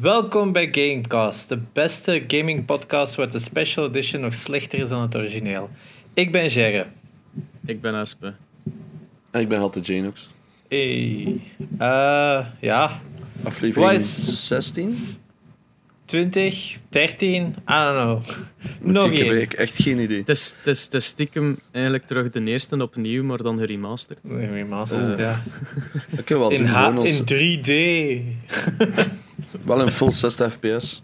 Welkom bij Gamecast, de beste gaming podcast waar de special edition nog slechter is dan het origineel. Ik ben Gerre. Ik ben Aspen. En ik ben Halt de Ginox. Hey. Ja. Aflevering 16? 20? 13? I don't know. Nog één. Ik heb echt geen idee. Het is stiekem eigenlijk terug de eerste opnieuw, maar dan geremasterd. Geremasterd, ja. Dat kunnen we wel doen. In 3D. Wel een full 60 fps.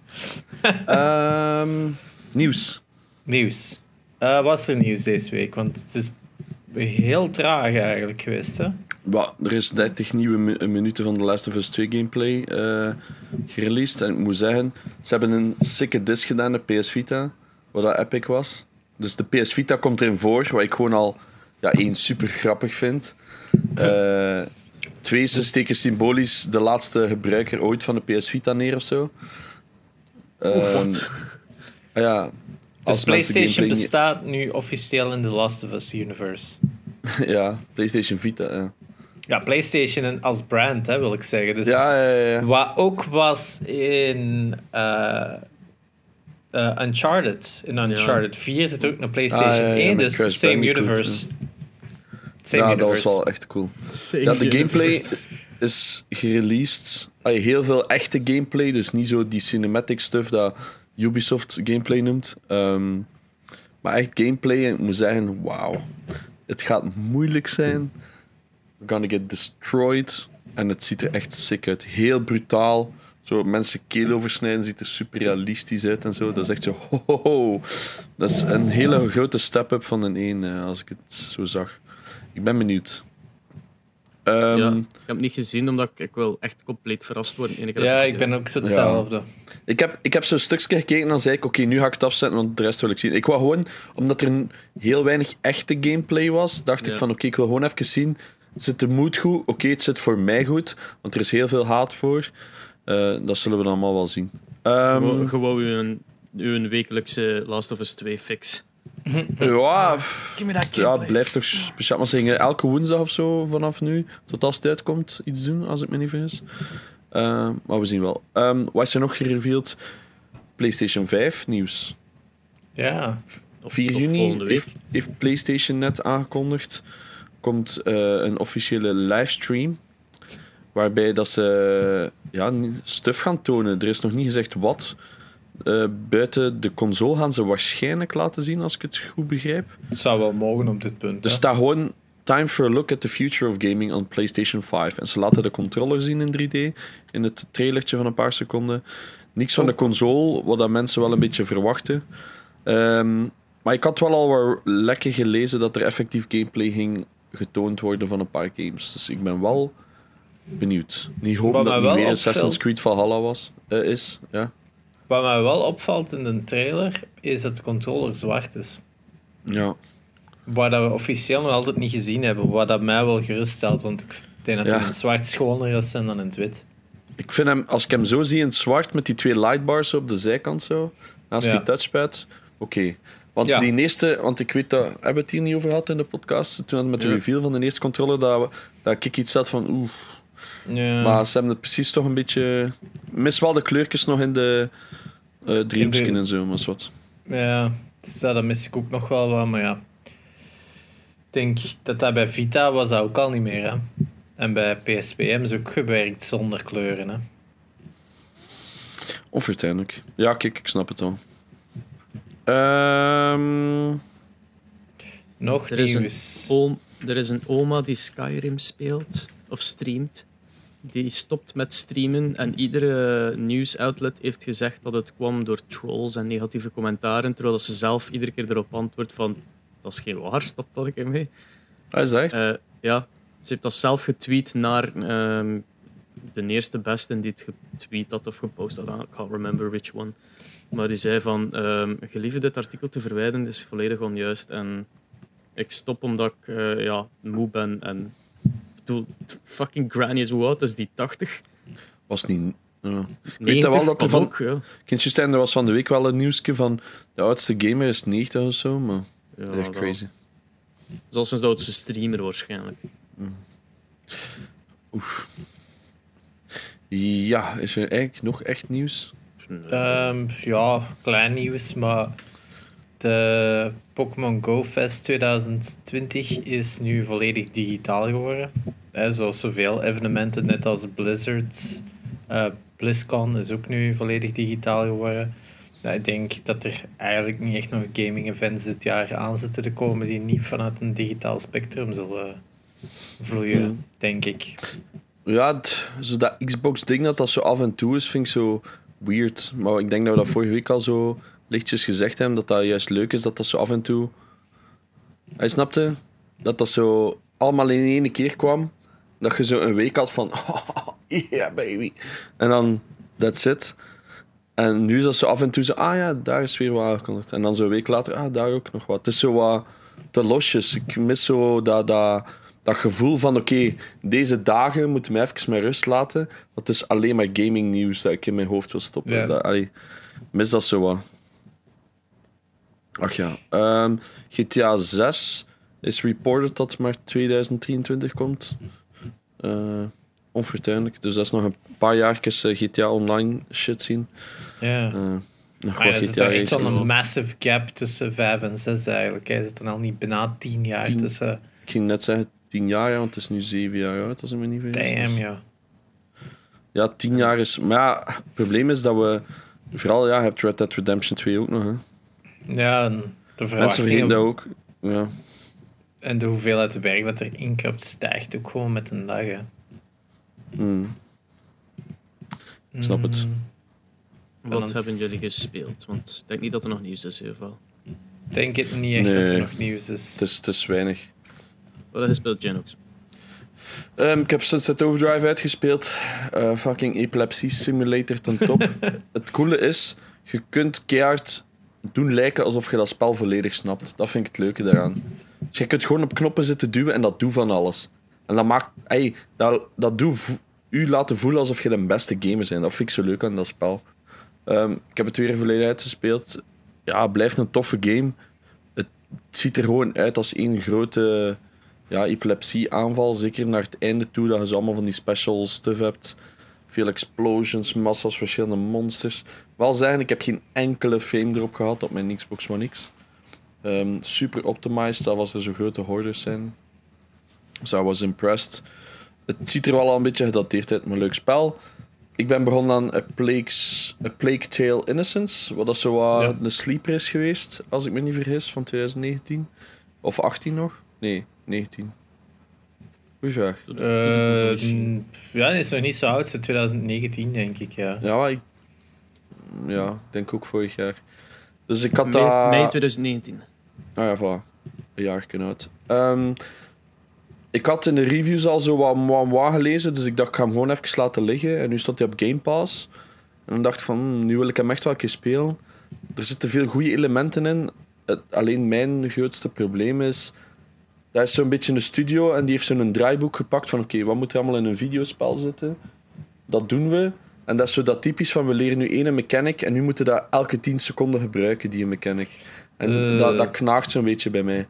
Nieuws. Wat is er nieuws deze week? Want het is heel traag eigenlijk geweest, hè? Well, er is 30 nieuwe minuten van The Last of Us 2 gameplay gereleased. En ik moet zeggen, ze hebben een sikke disc gedaan, de PS Vita, wat dat epic was. Dus de PS Vita komt erin voor, wat ik gewoon al één super grappig vind. Twee, ze steken symbolisch de laatste gebruiker ooit van de PS Vita neer of zo. Ja, dus PlayStation bestaat nu officieel in The Last of Us universe. Ja, PlayStation Vita. Ja, PlayStation als brand, hè, wil ik zeggen. Dus ja. Wat ook was in Uncharted. In Uncharted 4 zit ook een PlayStation 1, dus same universe. Dat was wel echt cool. Ja, de gameplay is gereleased. Heel veel echte gameplay, dus niet zo die cinematic stuff dat Ubisoft gameplay noemt. Maar echt gameplay, en ik moet zeggen, wauw. Het gaat moeilijk zijn. We're gonna get destroyed. En het ziet er echt sick uit. Heel brutaal. Zo mensen keel oversnijden, ziet er super realistisch uit en zo. Dat is echt zo ho. Dat is een hele grote step-up van een 1, als ik het zo zag. Ik ben benieuwd. Ik heb het niet gezien, omdat ik wil echt compleet verrast worden. Ik ben ook hetzelfde. Ja. Ik heb zo'n stukje gekeken en dan zei ik, oké, nu ga ik het afzetten, want de rest wil ik zien. Ik wou gewoon, omdat er heel weinig echte gameplay was, dacht ik van, oké, ik wil gewoon even zien, zit de mood goed? Oké, het zit voor mij goed, want er is heel veel haat voor. Dat zullen we dan allemaal wel zien. Gewoon uw wekelijkse Last of Us 2 fix. Ja, blijf toch speciaal maar zeggen. Elke woensdag of zo vanaf nu, tot als het uitkomt, iets doen, als ik me niet vergis. Maar we zien wel. Wat is er nog gereveeld? PlayStation 5 nieuws. Ja. 4 juni heeft PlayStation net aangekondigd. Komt een officiële livestream. Waarbij dat ze stuff gaan tonen. Er is nog niet gezegd wat. Buiten de console gaan ze waarschijnlijk laten zien, als ik het goed begrijp. Het zou wel mogen op dit punt. Er staat gewoon time for a look at the future of gaming on PlayStation 5. En ze laten de controller zien in 3D, in het trailertje van een paar seconden. Niks van de console, wat dat mensen wel een beetje verwachten. Maar ik had wel al wat lekker gelezen dat er effectief gameplay ging getoond worden van een paar games. Dus ik ben wel benieuwd. Niet hopen dat het meer Assassin's Creed Valhalla is. Ja. Wat mij wel opvalt in de trailer, is dat de controller zwart is. Ja. Wat we officieel nog altijd niet gezien hebben. Wat dat mij wel geruststelt, want ik denk dat hij in het zwart schoner is dan in het wit. Ik vind hem, als ik hem zo zie in het zwart, met die 2 lightbars op de zijkant zo, naast die touchpad, oké. Want die eerste, want ik weet dat, hebben we het hier niet over gehad in de podcast, toen met de reveal van de eerste controller, dat ik iets had van oeh. Ja. Maar ze hebben het precies toch een beetje... mis wel de kleurtjes nog in de dreamskin en zo, maar wat. Ja, dus dat mis ik ook nog wel wat, maar ja. Ik denk dat bij Vita was dat ook al niet meer, hè. En bij PSP hebben ze ook gewerkt zonder kleuren, hè. Of uiteindelijk. Ja, kijk, ik snap het al. Nog nieuws. Er is een oma die Skyrim speelt... of streamt, die stopt met streamen en iedere nieuwsoutlet heeft gezegd dat het kwam door trolls en negatieve commentaren, terwijl ze zelf iedere keer erop antwoordt van dat is geen waar, stop dat ik mee. Hij is echt? Ja, ze heeft dat zelf getweet naar de eerste beste die het getweet had of gepost had, I can't remember which one, maar die zei van gelieve dit artikel te verwijderen, is volledig onjuist en ik stop omdat ik moe ben en fucking granny is hoe oud is die? 80? Was niet... Ik weet wel dat er van... Kindjes, er was van de week wel een nieuwsje van... de oudste gamer is 90 of zo, maar... Ja, dat is echt crazy. Zoals een oudste streamer waarschijnlijk. Oef. Ja, is er eigenlijk nog echt nieuws? Ja, klein nieuws, maar de Pokémon Go Fest 2020 is nu volledig digitaal geworden. Zoals zoveel evenementen, net als Blizzard. BlizzCon is ook nu volledig digitaal geworden. Ik denk dat er eigenlijk niet echt nog gaming events dit jaar aan zitten te komen die niet vanuit een digitaal spectrum zullen vloeien, denk ik. Ja, zo dat Xbox-ding dat zo af en toe is, vind ik zo weird. Maar ik denk dat we dat vorige week al zo lichtjes gezegd hebben, dat dat juist leuk is, dat dat zo af en toe... Hij snapte dat dat zo allemaal in één keer kwam, dat je zo een week had van... yeah, baby. En dan, that's it. En nu is dat zo af en toe zo... Ah ja, daar is weer wat aangekondigd. En dan zo een week later, ah, daar ook nog wat. Het is zo wat te losjes. Ik mis zo dat gevoel van... Oké, deze dagen moeten we even met rust laten. Dat is alleen maar gaming nieuws dat ik in mijn hoofd wil stoppen. Yeah. Ik mis dat zo wat. Ach ja. GTA 6 is reported dat maar 2023 komt. Onvertuinlijk. Dus dat is nog een paar jaartjes GTA Online shit zien. Ja. Er zit er echt wel een massive gap tussen 5 en 6 eigenlijk. Hij zit er al niet bijna 10 jaar tussen. Ik ging net zeggen 10 jaar, want het is nu 7 jaar oud als ik me niet vergis. Damn, ja. Ja, 10 jaar is... Maar ja, het probleem is dat we... Vooral, ja, je hebt Red Dead Redemption 2 ook nog, hè. Ja, de verwachtingen... dat ook, ja. En de hoeveelheid de werk dat er inkapt stijgt ook gewoon met een dag, hè. Ik snap het. Wat hebben jullie gespeeld? Want ik denk niet dat er nog nieuws is, in ieder geval. Ik denk het niet echt dat er nog nieuws is. Het is weinig. Wat heb je gespeeld, Genox? Ik heb Sunset Overdrive uitgespeeld. Fucking epilepsie simulator ten top. Het coole is, je kunt keihard doen lijken alsof je dat spel volledig snapt. Dat vind ik het leuke daaraan. Dus je kunt gewoon op knoppen zitten duwen en dat doet van alles. En dat maakt... Ey, dat doet u laten voelen alsof je de beste gamer bent. Dat vind ik zo leuk aan dat spel. Ik heb het weer volledig uitgespeeld. Ja, het blijft een toffe game. Het ziet er gewoon uit als één grote epilepsie-aanval. Zeker naar het einde toe, dat je zo allemaal van die special stuff hebt. Veel explosions, massa's, verschillende monsters. Wel zeggen, ik heb geen enkele frame erop gehad op mijn Xbox One X. Super optimized, dat was er zo grote hordes zijn. So I was impressed. Het ziet er wel al een beetje gedateerd uit, maar een leuk spel. Ik ben begonnen aan A Plague Tale Innocence, wat dat zo een sleeper is geweest, als ik me niet vergis, van 2019. Of 18 nog? Nee, 19. Goeie vraag. Dat is nog niet zo oud, 2019 denk ik, ja. Ja, ik denk ook vorig jaar. Dus ik had dat... Mei 2019. Nou ja, voilà. Een jaar oud. Ik had in de reviews al zo wat gelezen, dus ik dacht, ik ga hem gewoon even laten liggen. En nu stond hij op Game Pass. En dan dacht ik van, nu wil ik hem echt wel een keer spelen. Er zitten veel goede elementen in. Alleen mijn grootste probleem is... Dat is zo'n beetje een studio en die heeft zo'n draaiboek gepakt van oké, wat moet er allemaal in een videospel zitten? Dat doen we. En dat is zo dat typisch van, we leren nu één mechanic en nu moeten we dat elke 10 seconden gebruiken, die mechanic. En dat knaagt zo'n beetje bij mij.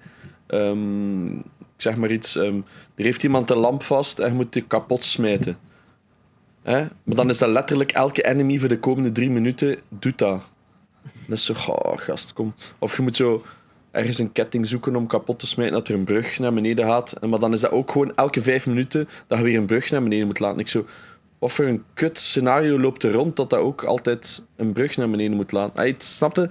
Ik zeg maar iets, er heeft iemand de lamp vast en je moet die kapot smijten. Hè? Maar dan is dat letterlijk elke enemy voor de komende 3 minuten doet dat. Dat is zo, gast, kom. Of je moet zo ergens een ketting zoeken om kapot te smijten dat er een brug naar beneden gaat. Maar dan is dat ook gewoon elke 5 minuten dat je weer een brug naar beneden moet laten. Ik zo, wat voor een kut scenario loopt er rond dat ook altijd een brug naar beneden moet laten. Hey, snapte?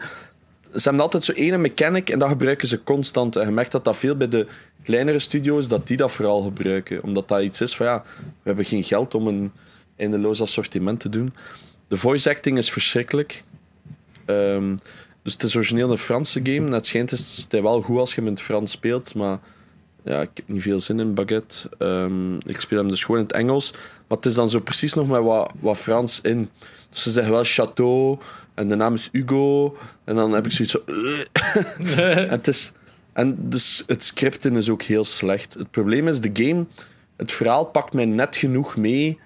Ze hebben altijd zo één mechanic en dat gebruiken ze constant. En je merkt dat veel bij de kleinere studio's, dat die dat vooral gebruiken. Omdat dat iets is van we hebben geen geld om een eindeloos assortiment te doen. De voice acting is verschrikkelijk. Dus het is origineel een Franse game. Het schijnt is het wel goed als je hem in het Frans speelt, maar ja, ik heb niet veel zin in Baguette. Ik speel hem dus gewoon in het Engels. Maar het is dan zo precies nog met wat Frans in. Dus ze zeggen wel Chateau en de naam is Hugo. En dan heb ik zoiets van... En het scripten is ook heel slecht. Het probleem is, de game... Het verhaal pakt mij net genoeg mee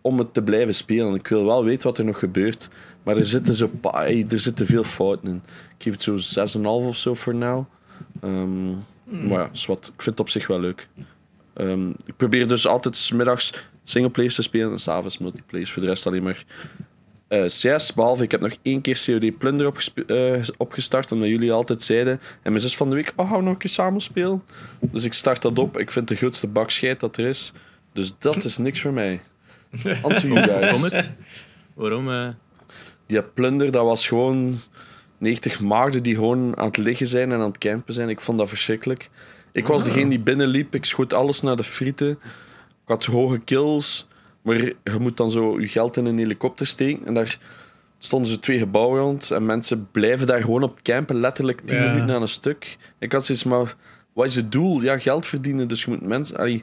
om het te blijven spelen. Ik wil wel weten wat er nog gebeurt. Maar er zitten veel fouten in. Ik geef het zo 6,5 of zo voor nu. Maar ik vind het op zich wel leuk. Ik probeer dus altijd 's middags singleplays te spelen en s'avonds multiplays. Voor de rest alleen maar CS, behalve ik heb nog 1 keer COD Plunder opgestart, omdat jullie altijd zeiden. En mijn zus van de week, oh, hou nog een keer samen spelen. Dus ik start dat op. Ik vind de grootste bak scheid dat er is. Dus dat is niks voor mij. Anti-guys. Waarom? Die Plunder, dat was gewoon 90 maagden die gewoon aan het liggen zijn en aan het campen zijn. Ik vond dat verschrikkelijk. Ik was degene die binnenliep. Ik schoot alles naar de frieten. Ik had hoge kills. Maar je moet dan zo je geld in een helikopter steken. En daar stonden zo 2 gebouwen rond. En mensen blijven daar gewoon op campen. Letterlijk 10 minuten aan een stuk. Ik had zoiets, maar wat is het doel? Ja, geld verdienen. Dus je moet mensen... Allee,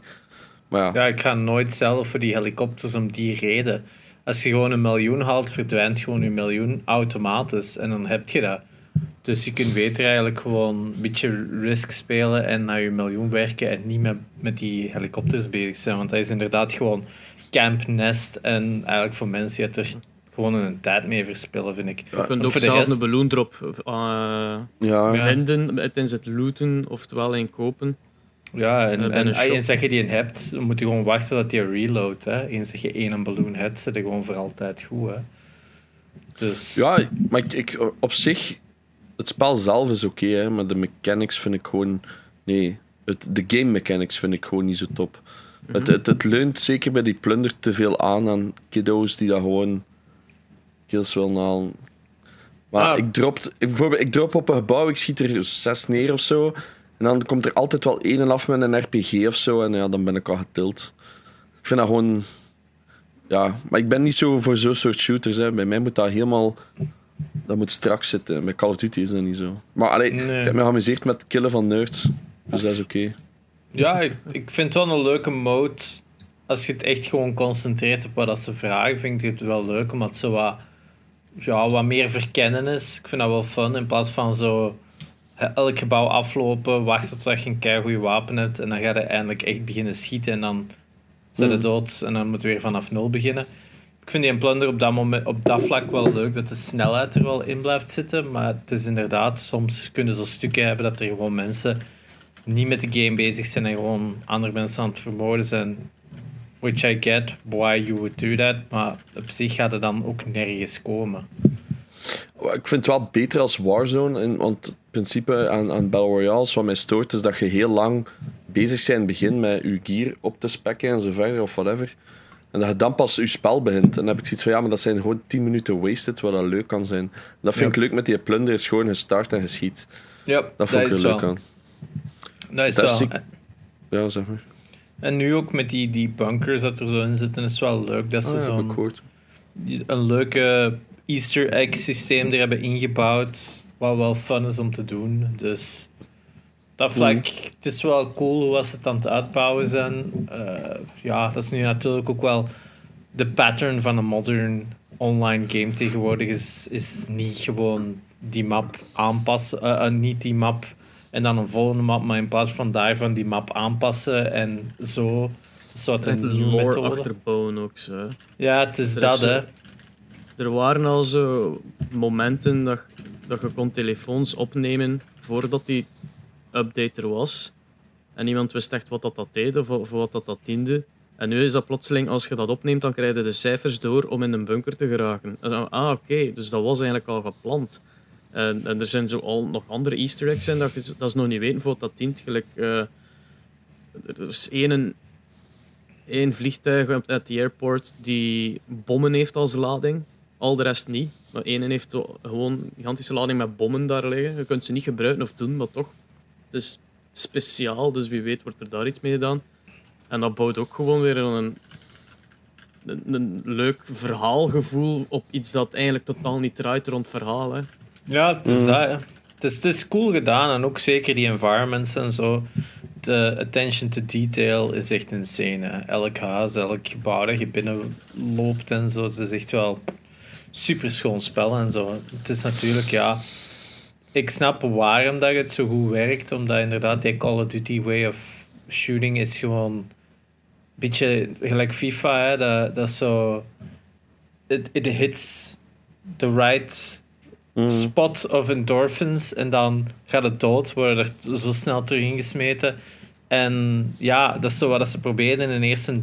maar ja. Ja, ik ga nooit zelf voor die helikopters om die reden. Als je gewoon 1 miljoen haalt, verdwijnt gewoon je 1 miljoen automatisch. En dan heb je dat. Dus je kunt beter eigenlijk gewoon een beetje risk spelen en naar je 1 miljoen werken en niet met die helikopters bezig zijn. Want dat is inderdaad gewoon camp, nest en eigenlijk voor mensen die het er gewoon een tijd mee verspillen, vind ik. Je kunt ook zelf een balloondrop vinden, tijdens het looten, oftewel inkopen. Ja, en eens dat je die hebt, moet je gewoon wachten tot die reload. Hè. Eens dat je 1 balloon hebt, zit je gewoon voor altijd goed. Hè. Dus... Ja, maar ik op zich... Het spel zelf is oké, maar de mechanics vind ik gewoon... Nee, de game mechanics vind ik gewoon niet zo top. Mm-hmm. Het leunt zeker bij die Plunder te veel aan kiddo's die dat gewoon kills willen halen. Maar ik drop op een gebouw, ik schiet er 6 neer of zo... En dan komt er altijd wel één af met een RPG of zo. En ja, dan ben ik al getild. Ik vind dat gewoon... Ja, maar ik ben niet zo voor zo'n soort shooters. Hè. Bij mij moet dat helemaal... Dat moet strak zitten. Bij Call of Duty is dat niet zo. Maar allee, ik heb me geamuseerd met het killen van nerds. Dus dat is oké. Ja, ik vind het wel een leuke mode. Als je het echt gewoon concentreert op wat ze vragen, vind ik het wel leuk. Omdat het zo wat meer verkennen is. Ik vind dat wel fun. In plaats van zo... elk gebouw aflopen, wachten tot je een keigoed wapen hebt en dan ga je eindelijk echt beginnen schieten en dan zit het dood en dan moet je weer vanaf 0 beginnen. Ik vind die Plunder op dat vlak wel leuk, dat de snelheid er wel in blijft zitten, maar het is inderdaad, soms kunnen ze stukken hebben dat er gewoon mensen niet met de game bezig zijn en gewoon andere mensen aan het vermoorden zijn. Which I get, why you would do that, maar op zich gaat het dan ook nergens komen. Ik vind het wel beter als Warzone, want het principe aan Battle Royales wat mij stoort is dat je heel lang bezig bent in het begin met je gear op te spekken en zo verder of whatever. En dat je dan pas je spel begint. En dan heb ik zoiets van, ja, maar dat zijn gewoon 10 minuten wasted, wat dat leuk kan zijn. Dat vind ik leuk met die Plunder, is gewoon gestart en geschiet. Yep, dat vond ik er leuk aan. Dat is wel. Ja, zeg maar. En nu ook met die bunkers dat er zo in zitten, is wel leuk dat ze een leuke... Easter egg systeem er hebben ingebouwd, wat wel fun is om te doen. Dus dat vlak, het is wel cool hoe ze het aan het uitbouwen zijn. Dat is nu natuurlijk ook wel de pattern van een modern online game tegenwoordig is niet gewoon die map aanpassen, niet die map en dan een volgende map, maar in plaats van daarvan die map aanpassen en zo soort een nieuwe methode achterbouwen ook zo. Ja, het is dat hè. Er waren al zo momenten dat je kon telefoons opnemen voordat die update er was. En niemand wist echt wat dat deed of wat dat diende. En nu is dat plotseling, als je dat opneemt, dan krijg je de cijfers door om in een bunker te geraken. En, dus dat was eigenlijk al gepland. En er zijn zo al nog andere easter eggs en dat is nog niet weten voor wat dat dient. Gelijk, er is één vliegtuig uit de airport die bommen heeft als lading. Al de rest niet. Maar één heeft gewoon een gigantische lading met bommen daar liggen. Je kunt ze niet gebruiken of doen, maar toch. Het is speciaal, dus wie weet wordt er daar iets mee gedaan. En dat bouwt ook gewoon weer een leuk verhaalgevoel op iets dat eigenlijk totaal niet draait rond verhaal. Hè. Ja, het is dat. Hè. Het is cool gedaan en ook zeker die environments en zo. De attention to detail is echt insane. Hè. Elk huis, elk gebouw dat je binnenloopt en zo. Het is echt wel... super schoon spel en zo. Het is natuurlijk, ik snap waarom dat het zo goed werkt, omdat inderdaad die Call of Duty way of shooting is gewoon een beetje gelijk FIFA, hè? Dat zo it hits the right spot of endorphins en dan gaat het dood, worden er zo snel terug ingesmeten En ja, dat is zo wat ze probeerden in de eerste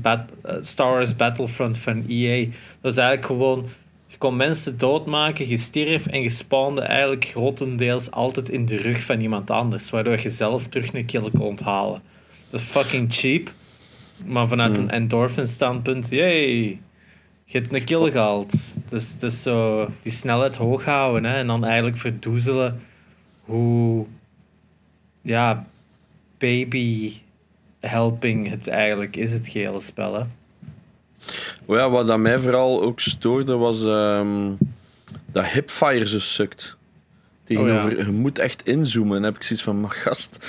Star Wars Battlefront van EA. Dat was eigenlijk gewoon, je kon mensen doodmaken, je stierf en je spawnde eigenlijk grotendeels altijd in de rug van iemand anders. Waardoor je zelf terug een kill kon halen. Dat is fucking cheap. Maar vanuit een endorphin standpunt, yay, je hebt een kill gehaald. Dus het is zo, die snelheid hoog houden, hè, en dan eigenlijk verdoezelen hoe, ja, baby helping het eigenlijk is, het gehele spel, hè. Oh ja, wat dat mij vooral ook stoorde was dat hipfire zo sukt. Tegenover, je moet echt inzoomen. Dan heb ik zoiets van, gast.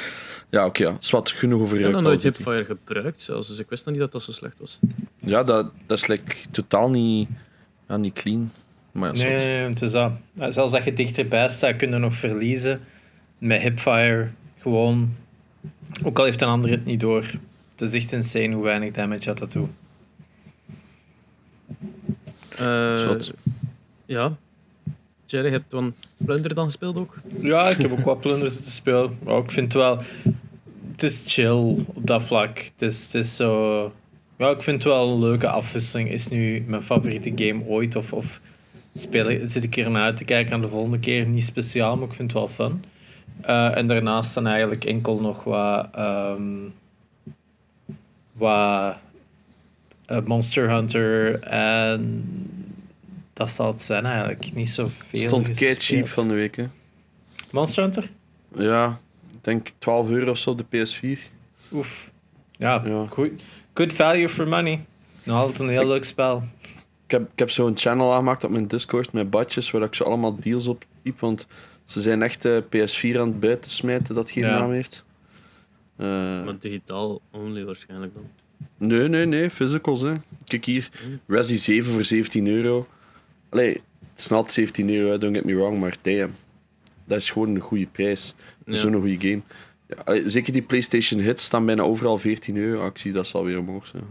Ja, oké, ja. Zwart, genoeg over. Ik heb nog nooit hipfire gebruikt zelfs, dus ik wist nog niet dat dat zo slecht was. Ja, dat is like, totaal niet clean. Maar ja, nee, het is dat. Zelfs als je dichterbij staat, kun je nog verliezen. Met hipfire gewoon. Ook al heeft een ander het niet door. Het is echt insane hoe weinig damage dat doet. Ja. Gerre, je hebt dan Plunder dan gespeeld ook? Ja, ik heb ook wat Plunders te spelen. Maar ik vind het wel... Het is chill op dat vlak. Het is zo... Ja, ik vind het wel een leuke afwisseling. Is nu mijn favoriete game ooit. Of spelen, zit ik hier naar uit te kijken aan de volgende keer. Niet speciaal, maar ik vind het wel fun. En daarnaast dan eigenlijk enkel nog wat Monster Hunter en... Dat zal het zijn eigenlijk, niet zoveel. Stond kei cheap van de week, hè? Monster Hunter? Ja, ik denk €12 of zo op de PS4. Oef. Ja. Good value for money. Nog altijd een heel leuk spel. Ik heb zo'n channel aangemaakt op mijn Discord met badjes, waar ik zo allemaal deals op piep, want ze zijn echt PS4 aan het buiten smijten dat geen naam heeft. Maar digitaal only waarschijnlijk dan? Nee, physicals, hè. Kijk hier, Resi 7 voor €17. Allee, het is not €17, don't get me wrong, maar damn. Dat is gewoon een goede prijs. Ja. Zo'n goede game. Ja, allee, zeker die PlayStation hits staan bijna overal €14. Ik zie dat zal weer omhoog zijn.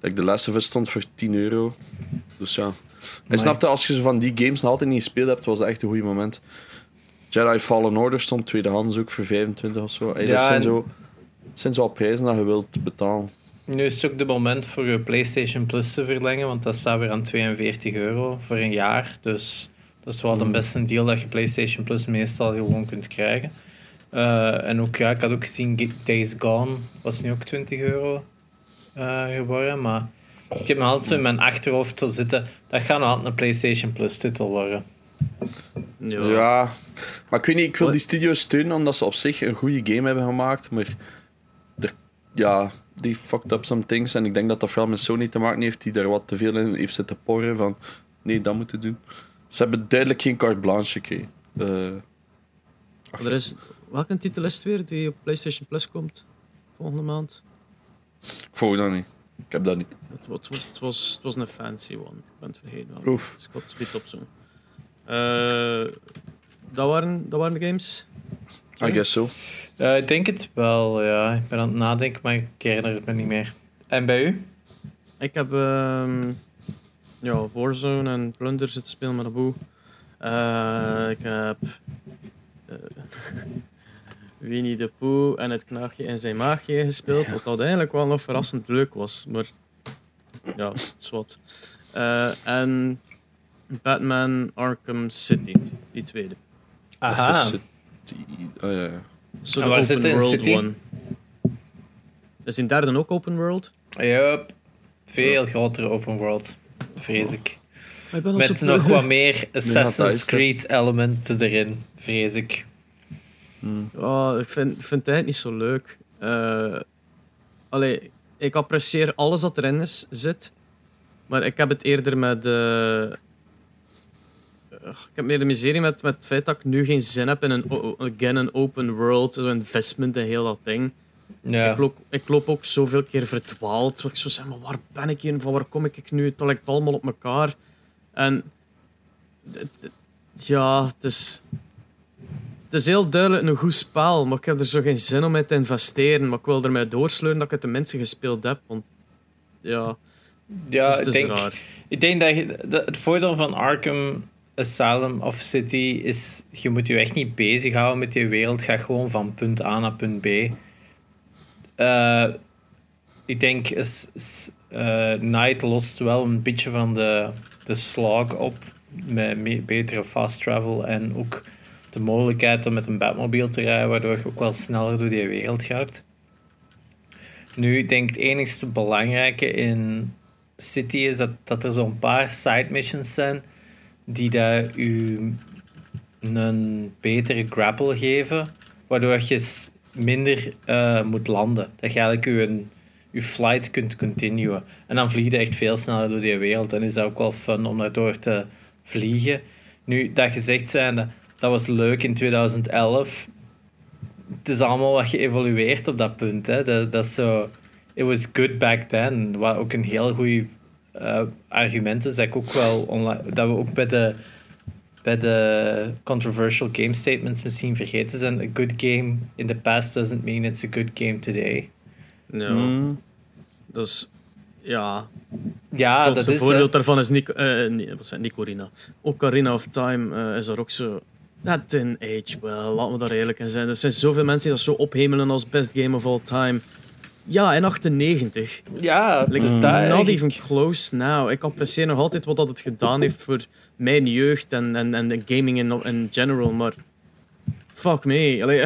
Like The Last of Us stond voor €10. Dus ja. En snapte, als je van die games nog altijd niet gespeeld hebt, was dat echt een goede moment. Jedi Fallen Order stond tweedehands ook voor €25 of zo. Allee, ja, dat zijn zo al prijzen dat je wilt betalen. Nu is het ook de moment voor je PlayStation Plus te verlengen, want dat staat weer aan €42 voor een jaar. Dus dat is wel de beste deal dat je PlayStation Plus meestal gewoon kunt krijgen. En ook, ja, ik had ook gezien Days Gone was nu ook €20 geworden. Maar ik heb me altijd zo in mijn achterhoofd te zitten, dat gaat altijd een PlayStation Plus titel worden. Ja, maar ik weet niet, ik wil die studio steunen omdat ze op zich een goede game hebben gemaakt, maar ja... Die fucked up some things. En ik denk dat dat vooral met Sony te maken heeft, die daar wat te veel in heeft zitten porren van... Nee, dat moeten doen. Ze hebben duidelijk geen carte blanche gekregen. Welke titel is het weer die op PlayStation Plus komt volgende maand? Ik volg dat niet. Ik heb dat niet. Het was een fancy one. Ik ben het vergeten. Oef. Dus ik had het speed op zo'n. Dat waren de games... I guess so. Ik denk het wel, ja. Ik ben aan het nadenken, maar ik herinner het me niet meer. En bij u? Ik heb Warzone en Plunder zitten spelen met Abu. Ik heb Winnie de Pooh en het knaagje en zijn maagje gespeeld, wat uiteindelijk wel nog verrassend leuk was. Maar ja, het is wat. En Batman Arkham City, die tweede. Aha. So en waar zit het in City? Is in daar dan ook open world? Yep. Veel grotere open world, vrees ik. Oh. Met nog wat meer Assassin's Creed elementen erin, vrees ik. Ik vind het niet zo leuk. Ik apprecieer alles dat erin zit, maar ik heb het eerder met... Ik heb meer de miserie met het feit dat ik nu geen zin heb in een open world, zo'n investment en heel dat ding. Yeah. Ik loop ook zoveel keer verdwaald. Ik zo zeg, maar waar ben ik hier? Van waar kom ik nu? Het lijkt allemaal op elkaar. En ja, het is heel duidelijk een goed spel, maar ik heb er zo geen zin om in te investeren. Maar ik wil ermee doorsleuren dat ik het de mensen gespeeld heb. Want ja, ik denk dat het voordeel van Arkham Asylum of City is, je moet je echt niet bezighouden met die wereld. Ga gewoon van punt A naar punt B. Ik denk, Knight lost wel een beetje van de slag op met betere fast travel en ook de mogelijkheid om met een Batmobile te rijden, waardoor je ook wel sneller door die wereld gaat. Nu, ik denk het enigste belangrijke in City is dat er zo'n paar side missions zijn die daar u een betere grapple geven, waardoor je minder moet landen. Dat je eigenlijk je flight kunt continuen. En dan vlieg je echt veel sneller door die wereld. En is dat ook wel fun om daardoor te vliegen. Nu, dat gezegd zijnde, dat was leuk in 2011. Het is allemaal wat geëvolueerd op dat punt. Hè. Dat is zo... It was good back then. Wat ook een heel goed argument is. Dat, ik ook wel dat we ook bij de controversial game statements misschien vergeten zijn. A good game in the past doesn't mean it's a good game today. No. Mm. Dus ja... Ja, dat is... Het voorbeeld daarvan is Ocarina of Time is er ook zo... Dat didn't age well, laten we daar eerlijk in zijn. Er zijn zoveel mensen die dat zo ophemelen als best game of all time. Ja, in 98. Ja, like, is dat not even close now. Ik apprecieer nog altijd wat dat het gedaan heeft voor mijn jeugd en de gaming in general, maar... Fuck me. Allee,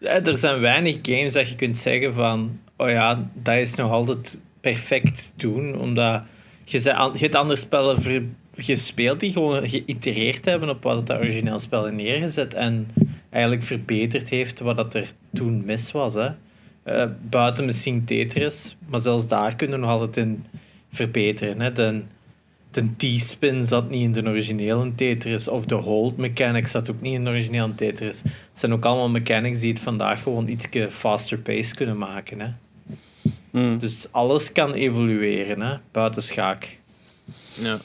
ja, er zijn weinig games dat je kunt zeggen van... Oh ja, dat is nog altijd perfect toen, omdat... Je hebt andere spellen gespeeld die gewoon geïtereerd hebben op wat het origineel spel heeft neergezet en eigenlijk verbeterd heeft wat dat er toen mis was. Hè. Buiten misschien Tetris, maar zelfs daar kunnen we nog altijd in verbeteren. Hè. De T-spin zat niet in de originele Tetris, of de hold mechanics zat ook niet in de originele Tetris. Het zijn ook allemaal mechanics die het vandaag gewoon iets faster pace kunnen maken. Hè. Mm. Dus alles kan evolueren, hè, buiten schaak. Ja.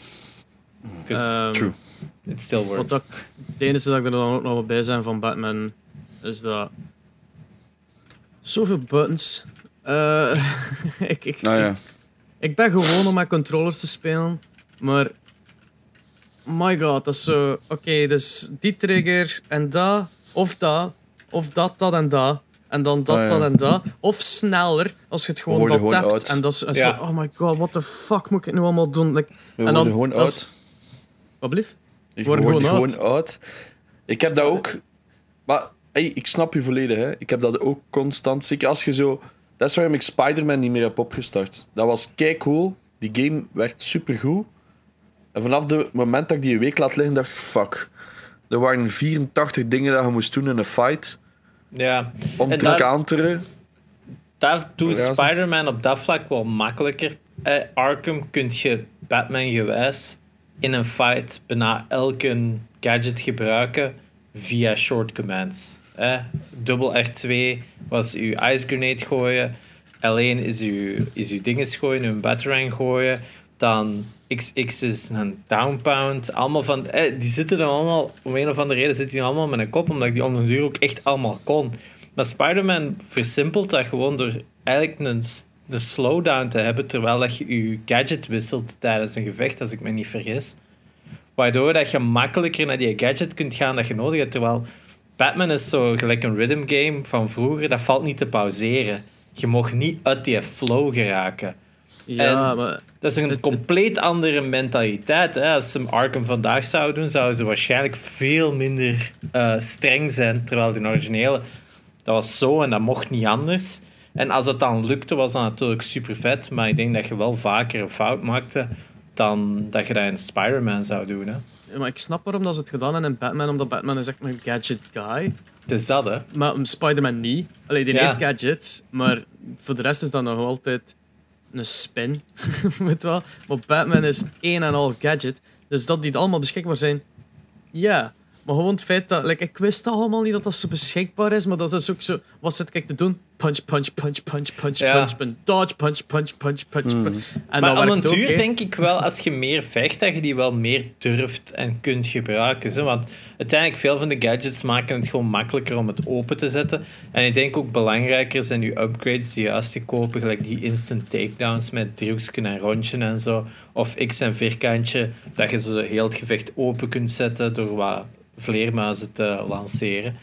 True. It still works. Het enige dat ik er dan ook nog wel bij ben van Batman is dat... Zoveel buttons. Ik ben gewoon om met controllers te spelen, maar... My god, dat is zo... Oké, dus die trigger en dat, of dat, of dat en dat. En dan dat, dat en dat. Of sneller, als je het gewoon dat tapt. En dat is gewoon, oh my god, what the fuck moet ik nu allemaal doen? Like, en dan gewoon uit. Wat blieft? Ik word gewoon uit. Ik heb dat ook... Maar hey, ik snap je volledig. Hè. Ik heb dat ook constant. Zeker als je zo... Dat is waarom ik Spider-Man niet meer heb opgestart. Dat was keicool. Die game werd supergoed. En vanaf het moment dat ik die een week laat liggen, dacht ik... Fuck. Er waren 84 dingen dat je moest doen in een fight... Ja. Om en te counteren. Daar doet Spider-Man op dat vlak wel makkelijker. Arkham kun je Batman-gewijs in een fight bijna elke gadget gebruiken via short commands. Dubbel R2 was uw ice grenade gooien. L1 is uw dinges gooien, uw batarang gooien. Dan XX is een downpound. Allemaal van... die zitten dan allemaal... Om een of andere reden zitten die allemaal met een kop. Omdat ik die om de duur ook echt allemaal kon. Maar Spider-Man versimpelt dat gewoon door eigenlijk een slowdown te hebben. Terwijl dat je je gadget wisselt tijdens een gevecht, als ik me niet vergis. Waardoor dat je makkelijker naar die gadget kunt gaan dat je nodig hebt. Terwijl Batman is zo gelijk een rhythm game van vroeger. Dat valt niet te pauzeren. Je mag niet uit die flow geraken. Ja, en maar... Dat is een compleet andere mentaliteit. Hè? Als ze Arkham vandaag zouden doen, zouden ze waarschijnlijk veel minder streng zijn. Terwijl de originele, dat was zo en dat mocht niet anders. En als het dan lukte, was dat natuurlijk super vet. Maar ik denk dat je wel vaker een fout maakte dan dat je dat in Spider-Man zou doen. Hè? Ja, maar ik snap waarom dat ze het gedaan hebben in Batman, omdat Batman is echt een gadget guy. Het is dat, hè? Maar Spider-Man niet. Allee, die heeft gadgets, maar voor de rest is dat nog altijd... een spin, weet je wel. Maar Batman is één en al gadget. Dus dat die allemaal beschikbaar zijn, ja. Yeah. Maar gewoon het feit dat... Like, ik wist allemaal niet dat zo beschikbaar is, maar dat is ook zo... Wat zit ik te doen? Punch, punch, punch, punch, punch, punch, dodge, punch, punch, punch, punch, punch. En maar aan een duur denk ik wel, als je meer vecht, dat je die wel meer durft en kunt gebruiken. Zo. Want uiteindelijk, veel van de gadgets maken het gewoon makkelijker om het open te zetten. En ik denk ook belangrijker zijn je upgrades die juist te kopen, gelijk die instant takedowns met driehoeksken en rondje en zo. Of x en vierkantje, dat je zo heel het gevecht open kunt zetten door wat vleermuizen te lanceren.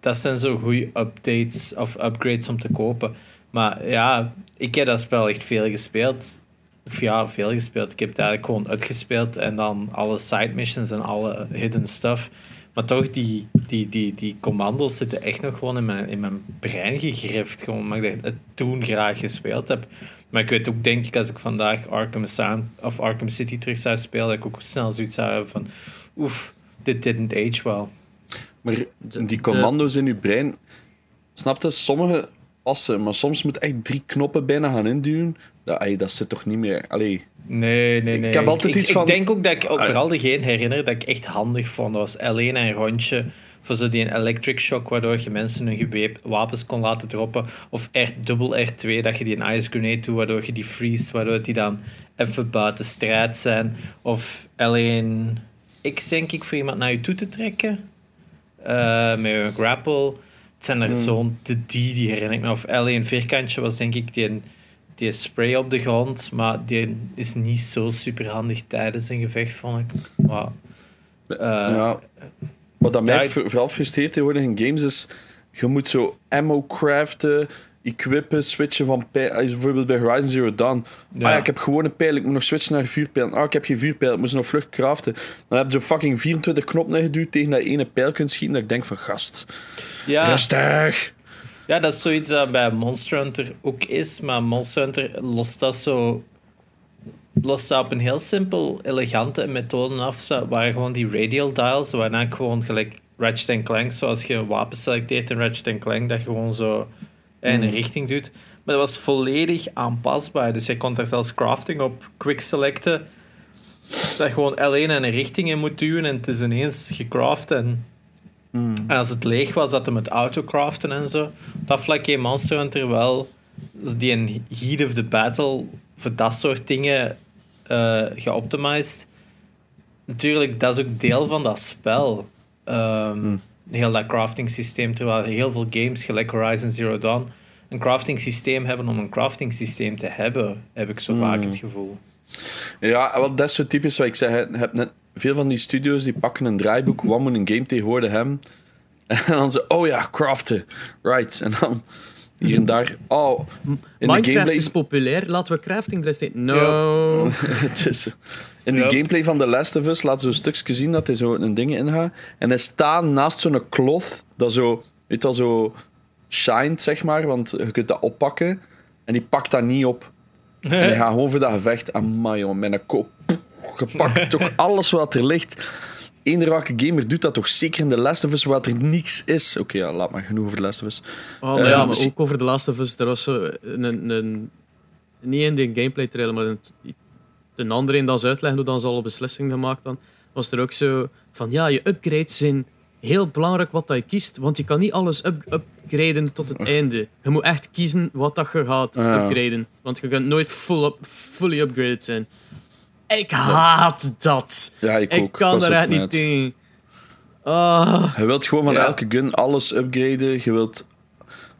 Dat zijn zo goede updates of upgrades om te kopen. Maar ja, ik heb dat spel echt veel gespeeld. Of ja, veel gespeeld. Ik heb het eigenlijk gewoon uitgespeeld. En dan alle side missions en alle hidden stuff. Maar toch, die commando's zitten echt nog gewoon in mijn brein gegrift. Gewoon omdat ik het toen graag gespeeld heb. Maar ik weet ook, denk ik, als ik vandaag Arkham City terug zou spelen, dat ik ook snel zoiets zou hebben van... Oef, dit didn't age well. Maar die commando's in je brein... Snap je? Sommige passen, maar soms moet echt 3 knoppen bijna gaan induwen. Dat zit toch niet meer... Allee. Nee. Ik heb altijd iets van... Ik denk ook dat ik vooral degene herinner dat ik echt handig vond. Dat was alleen een rondje voor zo die electric shock, waardoor je mensen hun wapens kon laten droppen. Of R2, dat je die een ice grenade doet, waardoor je die freeze, waardoor die dan even buiten strijd zijn. Of alleen X, denk ik, voor iemand naar je toe te trekken. Met een grapple. Het zijn er zo'n... Die herinner ik me. Of alleen vierkantje was, denk ik, die spray op de grond, maar die is niet zo superhandig tijdens een gevecht, vond ik. Wow. Wat dat mij vooral frustreert tegenwoordig in games is, je moet zo ammo craften, equippen, switchen van pijl. Bijvoorbeeld bij Horizon Zero Dawn. Ja. Ah ja, ik heb gewoon een pijl, ik moet nog switchen naar een vuurpijl. Ah, ik heb geen vuurpijl, ik moet nog vlug craften. Dan heb je fucking 24 knoppen geduwd tegen dat ene pijl kunt schieten, dat ik denk van gast. Ja. Rustig! Ja, dat is zoiets dat bij Monster Hunter ook is, maar Monster Hunter lost dat op een heel simpel, elegante methode af, waar gewoon die radial dials, waarna gewoon gelijk Ratchet & Clank, zoals je een wapen selecteert in Ratchet & Clank, dat je gewoon zo in een richting doet. Maar dat was volledig aanpasbaar, dus je kon daar zelfs crafting op quick selecten, dat je gewoon alleen in een richting in moet duwen en het is ineens gecraft en als het leeg was, dat hij met autocraften en zo. Dat vlak in Monster Hunter wel die een heat of the battle voor dat soort dingen geoptimized. Natuurlijk, dat is ook deel van dat spel. Heel dat crafting systeem, terwijl heel veel games, gelijk Horizon Zero Dawn, een crafting systeem hebben om een crafting systeem te hebben, heb ik zo vaak het gevoel. Ja, wat dat is zo typisch wat ik zei. Je hebt net veel van die studio's die pakken een draaiboek. Wat moet een game tegenwoordig hebben? En dan ze, oh ja, craften. Right. En dan hier en daar. Oh, in Minecraft de gameplay is populair. Laten we crafting dressden. No. Ja. In de gameplay van The Last of Us laat ze een stukje zien dat hij zo een ding ingaat. En hij staat naast zo'n cloth dat zo, weet je wel, zo shined, zeg maar. Want je kunt dat oppakken. En die pakt dat niet op. En hij gaat gewoon voor dat gevecht. Amai, jongen, met een kop. Gepakt toch alles wat er ligt. Eender welke gamer doet dat toch zeker in The Last of Us, waar er niks is. Oké, laat maar genoeg over The Last of Us. Maar ook over The Last of Us. Er was zo een niet in de gameplay trailer, maar een andere in dat ze uitleggen hoe dan ze al een beslissing gemaakt dan was er ook zo van ja, je upgrades zijn heel belangrijk wat dat je kiest, want je kan niet alles upgraden tot het einde. Je moet echt kiezen wat dat je gaat upgraden, want je kunt nooit fully upgraded zijn. Ik haat dat. Ja, ik ook. Kan er echt niet tegen. Je wilt gewoon van elke gun alles upgraden. Je wilt...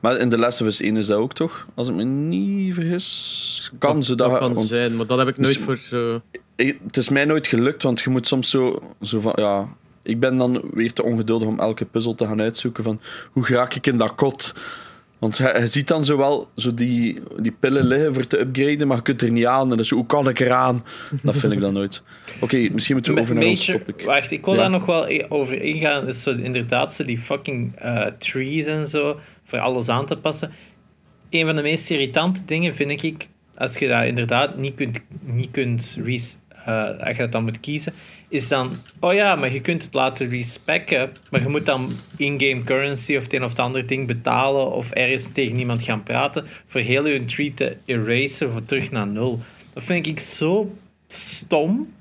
Maar in The Last of Us 1 is dat ook toch? Als ik me niet vergis. Dat kan zijn, maar dat heb ik nooit voor zo... Het is mij nooit gelukt, want je moet soms zo van... Ja, ik ben dan weer te ongeduldig om elke puzzel te gaan uitzoeken van... Hoe raak ik in dat kot? Want je ziet dan zo die pillen liggen voor te upgraden, maar je kunt er niet aan. En dus hoe kan ik eraan? Dat vind ik dan nooit. Oké, misschien moeten we over naar ons topic. Wacht, ik wil daar nog wel over ingaan. Is zo, inderdaad, zo die fucking trees en zo, voor alles aan te passen. Een van de meest irritante dingen vind ik, als je dat inderdaad niet kunt als je dat dan moet kiezen, is dan, oh ja, maar je kunt het laten respacken, maar je moet dan in-game currency of het een of het ander ding betalen of ergens tegen iemand gaan praten voor heel je tree te erasen voor terug naar 0. Dat vind ik zo stom,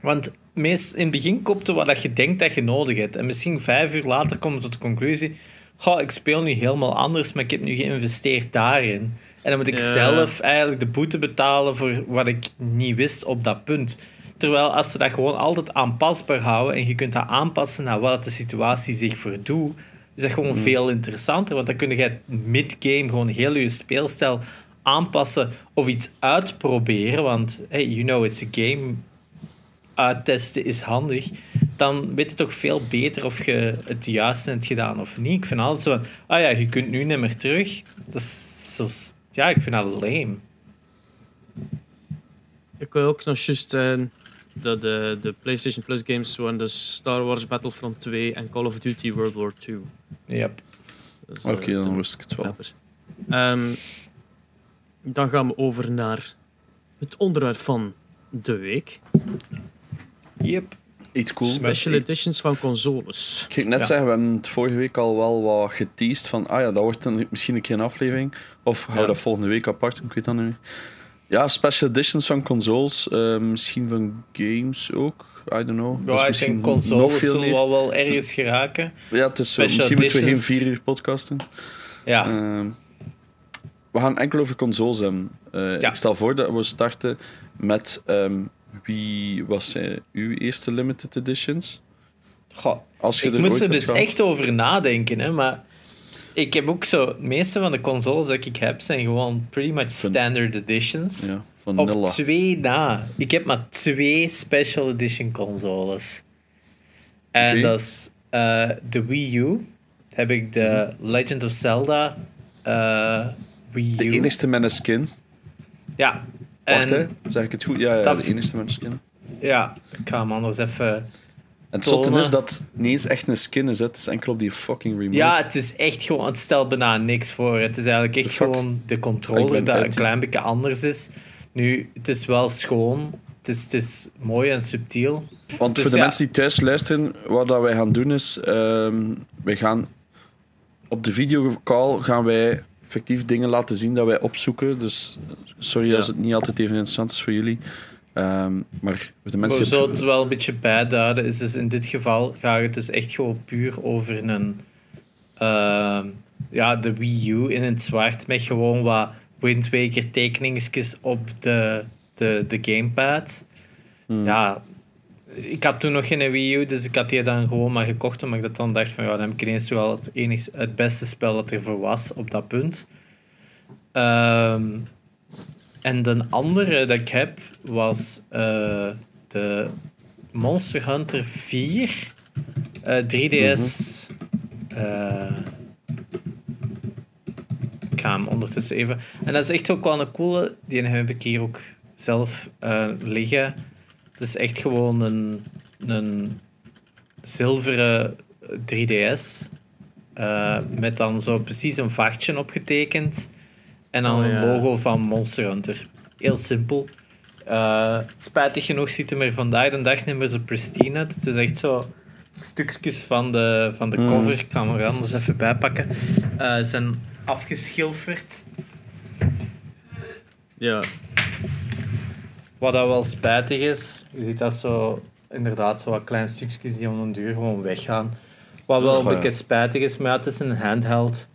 want meest in het begin kopte wat je denkt dat je nodig hebt en misschien 5 uur later kom je tot de conclusie, goh, ik speel nu helemaal anders, maar ik heb nu geïnvesteerd daarin. En dan moet ik zelf eigenlijk de boete betalen voor wat ik niet wist op dat punt. Terwijl als ze dat gewoon altijd aanpasbaar houden en je kunt dat aanpassen naar wat de situatie zich voordoet, is dat gewoon veel interessanter. Want dan kun je mid-game gewoon heel je speelstijl aanpassen of iets uitproberen. Want, hey, you know, it's a game. Uittesten is handig. dan weet je toch veel beter of je het juiste hebt gedaan of niet. Ik vind altijd zo, ah ja, je kunt nu niet meer terug. Dat is zo, ja, ik vind dat lame. Ik wil ook nog juist dat de PlayStation Plus games waren de Star Wars Battlefront 2 en Call of Duty World War 2. Yep. Dus, Oké, dan wist ik het wel. Dan gaan we over naar het onderwerp van de week. Yep. Iets cool. Special editions van consoles. Ik ging net zeggen, we hebben het vorige week al wel wat geteased van, ah ja, dat wordt dan misschien een keer een aflevering. Of hou dat volgende week apart, ik weet dat nu. Ja, special editions van consoles. Misschien van games ook. I don't know. Ja, ik denk consoles zullen wel ergens geraken. Ja, het is zo. Misschien editions. Moeten we geen 4 uur podcasten. Ja. We gaan enkel over consoles hebben. Ik stel voor dat we starten met... wie was uw eerste limited editions? Goh, ik moest er dus echt over nadenken, hè, maar ik heb ook zo... De meeste van de consoles dat ik heb zijn gewoon pretty much standard editions. Ja, vanilla. Op 2 na. Ik heb maar 2 special edition consoles. En dat is de Wii U. Heb ik de Legend of Zelda Wii U. De enigste met een skin. Ja. Wacht, hè? Zeg ik het goed? Ja, de enigste met een skin. Ja, ik ga hem anders even... Het zotte is dat het niet eens echt een skin is, hè. Het is enkel op die fucking remote. Ja, het is echt gewoon... Het stelt bijna niks voor. Het is eigenlijk echt gewoon de controller dat een klein beetje anders is. Nu, het is wel schoon. Het is mooi en subtiel. Want dus voor de mensen die thuis luisteren, wat dat wij gaan doen is... wij gaan... Op de videocall gaan wij... effectief dingen laten zien dat wij opzoeken. Dus sorry als het niet altijd even interessant is voor jullie. Maar de mensen... We zullen het wel een beetje bijduiden. Is dus in dit geval gaat het dus echt gewoon puur over een... de Wii U in het zwart. Met gewoon wat Wind Waker tekeningetjes op de gamepad. Hmm. Ja, ik had toen nog geen Wii U, dus ik had die dan gewoon maar gekocht, omdat ik dat dan dacht van, ja, dan heb ik ineens wel het beste spel dat er voor was op dat punt. En de andere dat ik heb was de Monster Hunter 4 3DS. Ik ga hem ondertussen even... En dat is echt ook wel een coole. Die heb ik hier ook zelf liggen. Het is echt gewoon een zilveren 3DS. Met dan zo precies een vachtje opgetekend. En dan een logo van Monster Hunter. Heel simpel. Spijtig genoeg ziet hem er vandaag de dag niet meer zo pristine uit. Het is echt zo stukjes van de cover. Ik kan hem er anders even bijpakken. Zijn afgeschilferd. Ja. Wat dat wel spijtig is, je ziet dat zo inderdaad zo wat kleine stukjes die om een duur gewoon weggaan. Wat wel een beetje spijtig is, maar het is een handheld.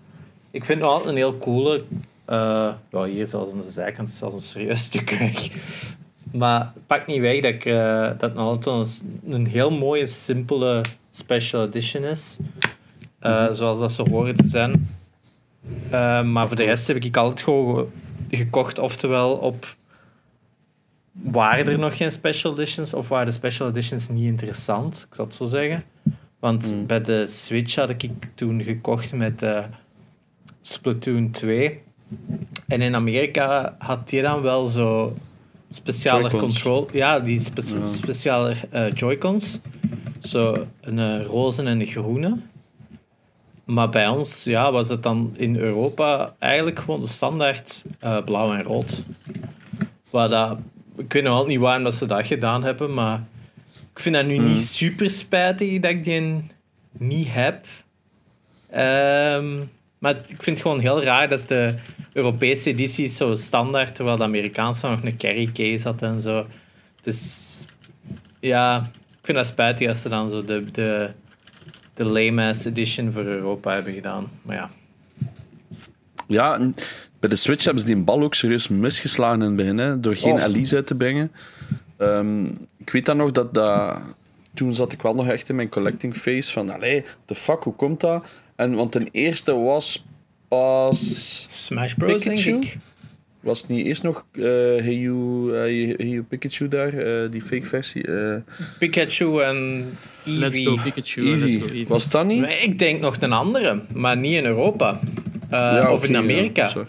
Ik vind het altijd een heel coole. Hier zelfs aan de zijkant zelfs een serieus stuk weg. Maar pak niet weg dat ik dat altijd een heel mooie, simpele special edition is. Zoals dat ze horen te zijn. Maar voor de rest heb ik altijd gewoon gekocht, oftewel op... Waren er nog geen special editions of waren de special editions niet interessant? Ik zal het zo zeggen. Want bij de Switch had ik toen gekocht met Splatoon 2. En in Amerika had die dan wel zo speciale control. Ja, die speciale Joy-Cons. Zo een roze en een groene. Maar bij ons was het dan in Europa eigenlijk gewoon de standaard blauw en rood. Waar dat... Ik weet nog altijd niet waarom dat ze dat gedaan hebben, maar ik vind dat nu niet super spijtig dat ik die niet heb. Maar ik vind het gewoon heel raar dat de Europese editie zo standaard, terwijl de Amerikaanse nog een carry case had en zo. Dus ja, ik vind dat spijtig als ze dan zo de lame-ass edition voor Europa hebben gedaan. Maar ja. Ja, bij de Switch hebben ze die bal ook serieus misgeslagen in het begin, hè, door geen Ali's uit te brengen. Ik weet dan nog dat... Toen zat ik wel nog echt in mijn collecting phase van, allee, the fuck, hoe komt dat? Want ten eerste was pas... Smash Bros, Pikachu, denk ik. Was het niet eerst nog Hey You Pikachu daar, die fake versie? Pikachu en Eevee. Let's Go Pikachu en Let's Go Eevee. Was dat niet? Nee, ik denk nog een andere, maar niet in Europa. Of in Amerika. Ja,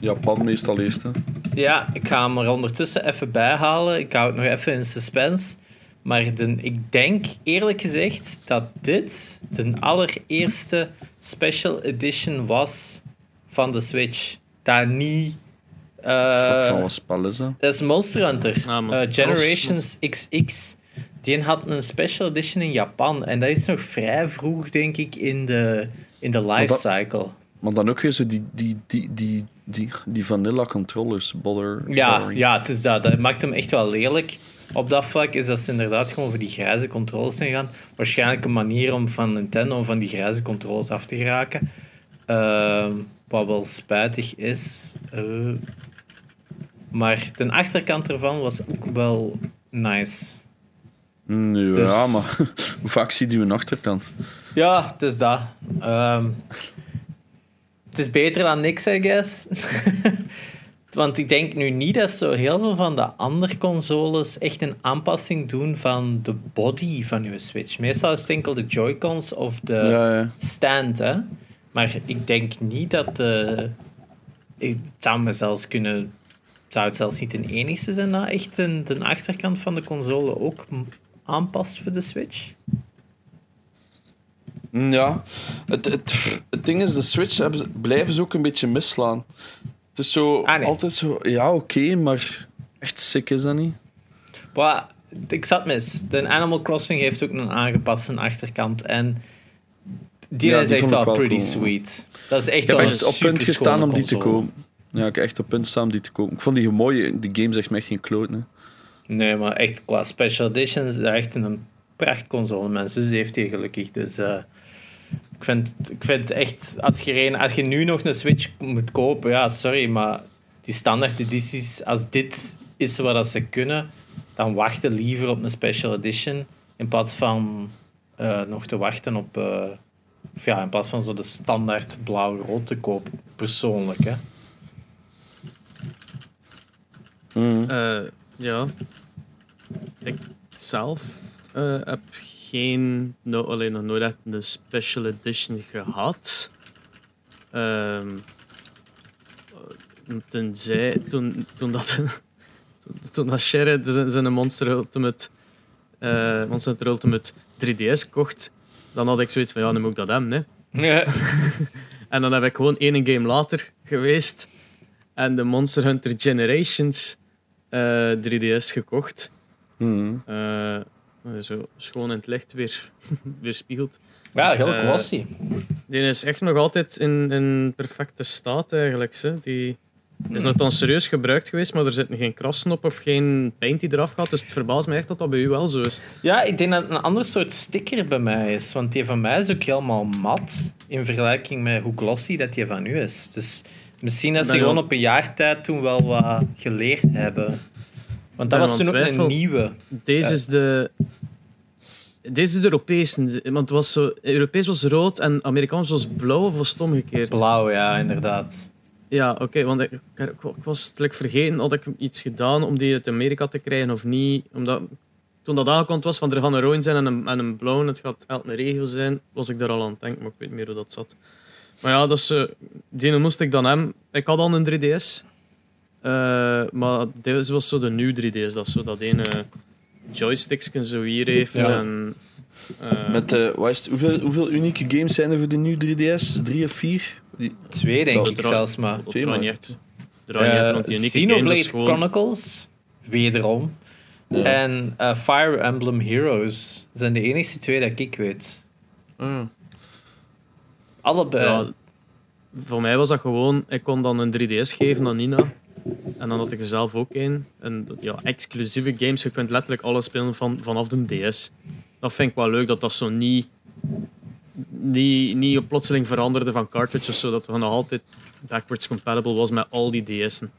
Japan meestal eerst, hè. Ja, ik ga hem er ondertussen even bij halen. Ik hou het nog even in suspense. Maar ik denk eerlijk gezegd dat dit de allereerste special edition was van de Switch. Daar niet... wat spel is dat? Dat is Monster Hunter. Ja, Generations XX. Die had een special edition in Japan. En dat is nog vrij vroeg, denk ik, in de lifecycle. Maar dan ook weer zo die vanilla controllers. Ja, het is dat. Dat maakt hem echt wel lelijk. Op dat vlak is dat ze inderdaad gewoon voor die grijze controls zijn gaan. Waarschijnlijk een manier om van Nintendo om van die grijze controls af te geraken. Wat wel spijtig is. Maar de achterkant ervan was ook wel nice. Ja, dus... maar hoe vaak zie je een achterkant? Ja, het is dat. Het is beter dan niks, I guess. Want ik denk nu niet dat zo heel veel van de andere consoles echt een aanpassing doen van de body van je Switch. Meestal is het enkel de Joy-Cons of de stand, hè. Maar ik denk niet dat... zou het zelfs niet de enigste zijn dat echt de achterkant van de console ook aanpast voor de Switch. Ja. Het ding is, de Switch blijven ze ook een beetje misslaan. Het is zo altijd zo... Ja, oké, maar echt sick is dat niet. Bah, ik zat mis. De Animal Crossing heeft ook een aangepaste achterkant en... Die is echt wel pretty sweet. Dat is echt wel een super. Ik heb echt op punt gestaan om die te kopen. Ja, ik heb echt op punt staan om die te kopen. Ik vond die mooi. Die game zegt me echt geen kloot. Nee, maar echt qua special edition is dat echt een prachtconsole. Mijn zus heeft die gelukkig. Dus ik vind echt... Als je nu nog een Switch moet kopen... Ja, sorry, maar die standaard edities... Als dit is wat ze kunnen... Dan wachten liever op een special edition... In plaats van nog te wachten op... in plaats van zo de standaard blauw-rood te koop, persoonlijk, hè. Ik zelf heb nog nooit echt een special edition gehad. Tenzij toen dat Gerre zijn Monster Hunter Ultimate 3DS kocht. Dan had ik zoiets van, ja, nu moet ik dat hebben, hè. Ja. En dan heb ik gewoon één game later geweest en de Monster Hunter Generations 3DS gekocht. Zo schoon in het licht weer spiegelt. Ja, heel classy. Die is echt nog altijd in perfecte staat, eigenlijk. Hè. Die is nog dan serieus gebruikt geweest, maar er zitten geen krassen op of geen paint die eraf gaat. Dus het verbaast me echt dat dat bij u wel zo is. Ja, ik denk dat het een ander soort sticker bij mij is. Want die van mij is ook helemaal mat in vergelijking met hoe glossy dat die van u is. Dus misschien dat ze gewoon op een jaar tijd toen wel wat geleerd hebben. Want dat was toen ook een nieuwe. Deze is de Europese. Want het was zo, Europees was rood en Amerikaans was blauw of was het omgekeerd? Blauw, ja, inderdaad. Ja, oké, want ik was vergeten, had ik iets gedaan om die uit Amerika te krijgen of niet. Omdat, toen dat aangekondigd was, van er gaan een rood zijn en een blauw, het gaat elk een regio zijn, was ik daar al aan het denken, maar ik weet niet meer hoe dat zat. Maar ja, dus, die moest ik dan hebben. Ik had al een 3DS, maar deze was zo de nieuwe 3DS, dat zo dat ene joystickje zo hier heeft. Ja. En, hoeveel unieke games zijn er voor de nieuwe 3DS? 3 of 4? 2 denk ik zelfs, maar... Xenoblade Chronicles, wederom. Ja. En Fire Emblem Heroes zijn de enige 2 dat ik weet. Allebei. Ja, voor mij was dat gewoon... Ik kon dan een 3DS geven aan Nina. En dan had ik er zelf ook een. En ja, exclusieve games. Je kunt letterlijk alles spelen vanaf de DS. Dat vind ik wel leuk, dat zo niet... Die plotseling veranderde van cartridges, zodat het nog altijd backwards compatible was met al die DS'en.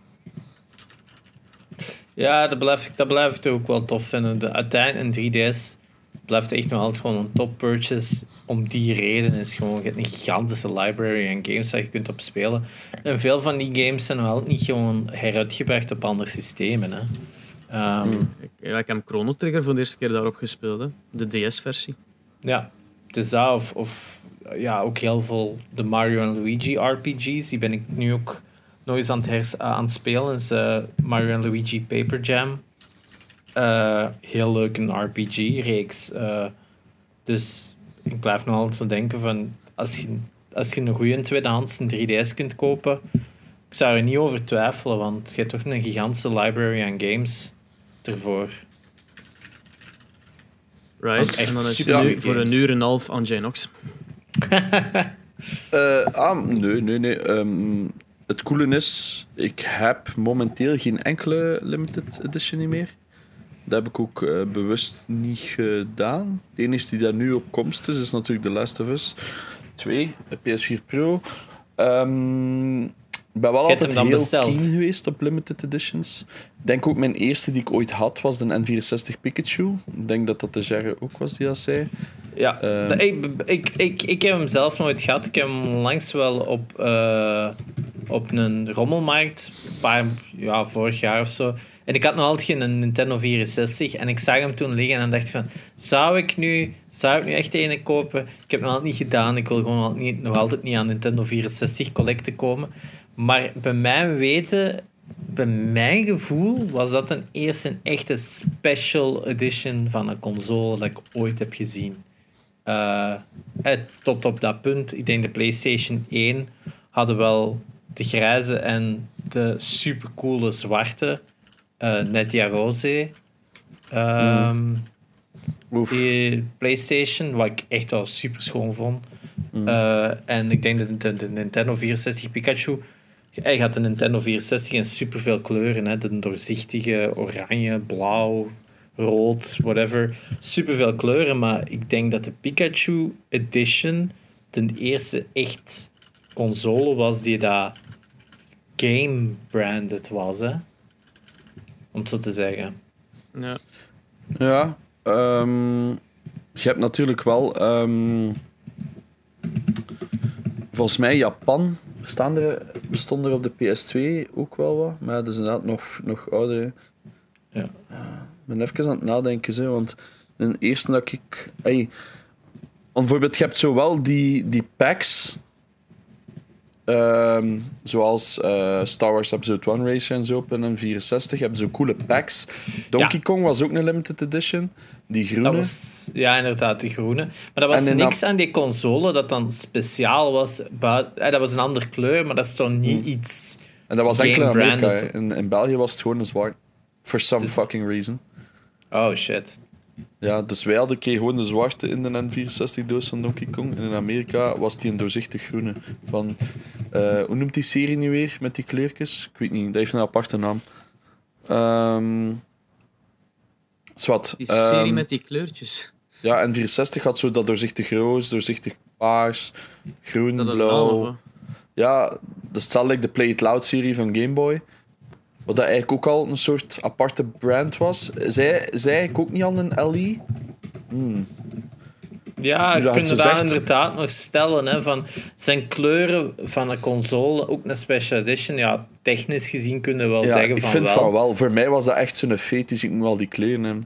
Ja, dat blijf ik ook wel tof vinden. Uiteindelijk een 3DS blijft echt nog altijd gewoon een top purchase. Om die reden is gewoon, je hebt een gigantische library aan games waar je kunt op spelen. En veel van die games zijn wel niet gewoon heruitgebracht op andere systemen. Hè. Ik heb Chrono Trigger voor de eerste keer daarop gespeeld. Hè. De DS-versie. Ja, het is dat. Of ja, ook heel veel de Mario en Luigi RPG's. Die ben ik nu ook nog eens aan het spelen. Is Mario en Luigi Paper Jam. Heel leuk een RPG-reeks. Dus ik blijf nog altijd zo denken van... Als je een goede tweedehands een 3DS kunt kopen... Ik zou er niet over twijfelen, want je hebt toch een gigantische library aan games ervoor. Right, en dan is het nu voor een uur en een half aan Genox. Nee. Het coole is, ik heb momenteel geen enkele limited edition meer. Dat heb ik ook bewust niet gedaan. De enige die daar nu op komst is natuurlijk The Last of Us 2, PS4 Pro. Ik ben wel altijd heel keen geweest op limited editions. Ik denk ook mijn eerste die ik ooit had was de N64 Pikachu. Ik denk dat dat de Gerre ook was die dat zei. Ja, ik heb hem zelf nooit gehad. Ik heb hem langs wel op een rommelmarkt, vorig jaar of zo. En ik had nog altijd geen Nintendo 64 en ik zag hem toen liggen en dacht van, zou ik nu echt een kopen? Ik heb het nog altijd niet gedaan. Ik wil gewoon nog altijd niet aan Nintendo 64 collecten komen. Maar bij mijn weten, bij mijn gevoel, was dat een eerste echte special edition van een console dat ik ooit heb gezien. Tot op dat punt, ik denk de PlayStation 1 hadden wel de grijze en de supercoole zwarte. Netja Rose. Die PlayStation, wat ik echt wel super schoon vond. En ik denk dat de Nintendo 64 Pikachu... Hij had de Nintendo 64 in superveel kleuren. Hè? De doorzichtige, oranje, blauw, rood, whatever. Superveel kleuren, maar ik denk dat de Pikachu Edition de eerste echt console was die dat game-branded was, hè. Om het zo te zeggen. Ja. Ja. Je hebt natuurlijk wel... volgens mij Japan bestond er op de PS2 ook wel wat. Maar dat is inderdaad nog ouder. Ja. Ik ben even aan het nadenken. Hè, want de eerste dat ik... bijvoorbeeld, je hebt zowel die packs... zoals Star Wars Episode 1 Racer en zo op een N64 hebben ze coole packs. Donkey Kong was ook een limited edition. Die groene. Inderdaad, die groene. Maar dat was niks aan die console dat dan speciaal was. Dat was een andere kleur, maar dat is toch niet iets... En dat was enkel in Amerika. In België was het gewoon een zwart. For some fucking reason. Oh, shit. Ja, dus wij hadden gewoon de zwarte in de N64-doos van Donkey Kong. En in Amerika was die een doorzichtig groene. Van, hoe noemt die serie nu weer met die kleurtjes? Ik weet niet, dat heeft een aparte naam. Die serie met die kleurtjes? Ja, N64 had zo dat doorzichtig roze, doorzichtig paars, groen, dat blauw. Ja, dat is hetzelfde als de Play It Loud serie van Game Boy. Wat dat eigenlijk ook al een soort aparte brand was. Zij eigenlijk ook niet aan een LE? Ja, je kunt daar inderdaad nog stellen. Hè, van, zijn kleuren van een console ook een special edition? Ja, technisch gezien kunnen we wel zeggen van wel. Ik vind van wel. Voor mij was dat echt zo'n fetisch. Ik moet al die kleuren hebben.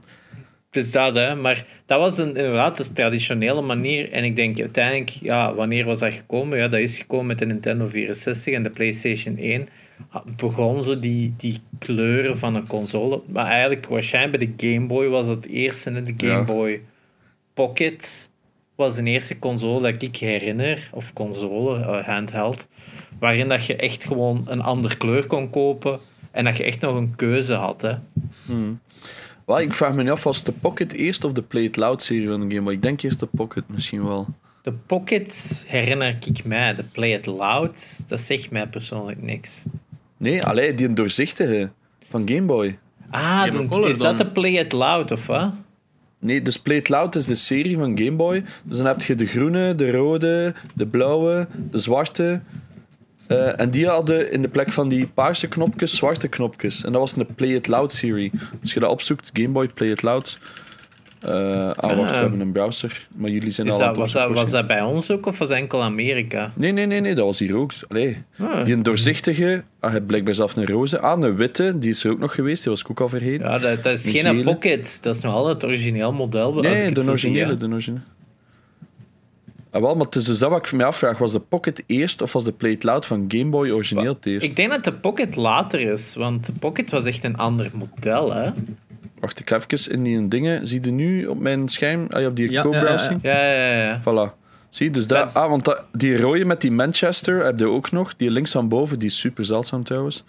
Het is dat, hè. Maar dat was inderdaad de traditionele manier. En ik denk uiteindelijk, wanneer was dat gekomen? Ja, dat is gekomen met de Nintendo 64 en de PlayStation 1. Begon zo die kleuren van een console. Maar eigenlijk, waarschijnlijk bij de Game Boy was het eerste. Hè? De Game Boy Pocket was de eerste console dat ik herinner. Of console, handheld. Waarin dat je echt gewoon een andere kleur kon kopen. En dat je echt nog een keuze had. Hè. Well, ik vraag me niet af, was de Pocket eerst of de Play It Loud serie van de Game Boy? Ik denk eerst de Pocket misschien wel. De Pocket herinner ik mij. De Play It Loud, dat zegt mij persoonlijk niks. Nee, die doorzichtige van Game Boy. Is dat de Play It Loud of wat? Nee, dus Play It Loud is de serie van Game Boy. Dus dan heb je de groene, de rode, de blauwe, de zwarte. En die hadden in de plek van die paarse knopjes zwarte knopjes. En dat was een Play It Loud serie. Als je dat opzoekt, Game Boy Play It Loud. Wacht, we hebben een browser. Maar jullie zijn al dat, was dat bij ons ook, of was enkel Amerika? Nee, dat was hier ook. Allee. Ah. Die een doorzichtige, had blijkbaar zelf een roze. Een witte, die is er ook nog geweest. Die was ik ook al vergeten. Ja, dat is geen gele. Pocket. Dat is nog altijd het origineel model. De originele. Ah, wel, maar het is dus dat wat ik me afvraag. Was de Pocket eerst of was de Play It Loud van Game Boy origineel het eerst? Ik denk dat de Pocket later is, want de Pocket was echt een ander model, hè? Wacht, ik ga even in die dingen. Zie je nu op mijn scherm? Op die co-browsing? Ja. Voilà. Zie je, dus dat... want die rode met die Manchester heb je ook nog. Die links van boven, die is super zeldzaam trouwens.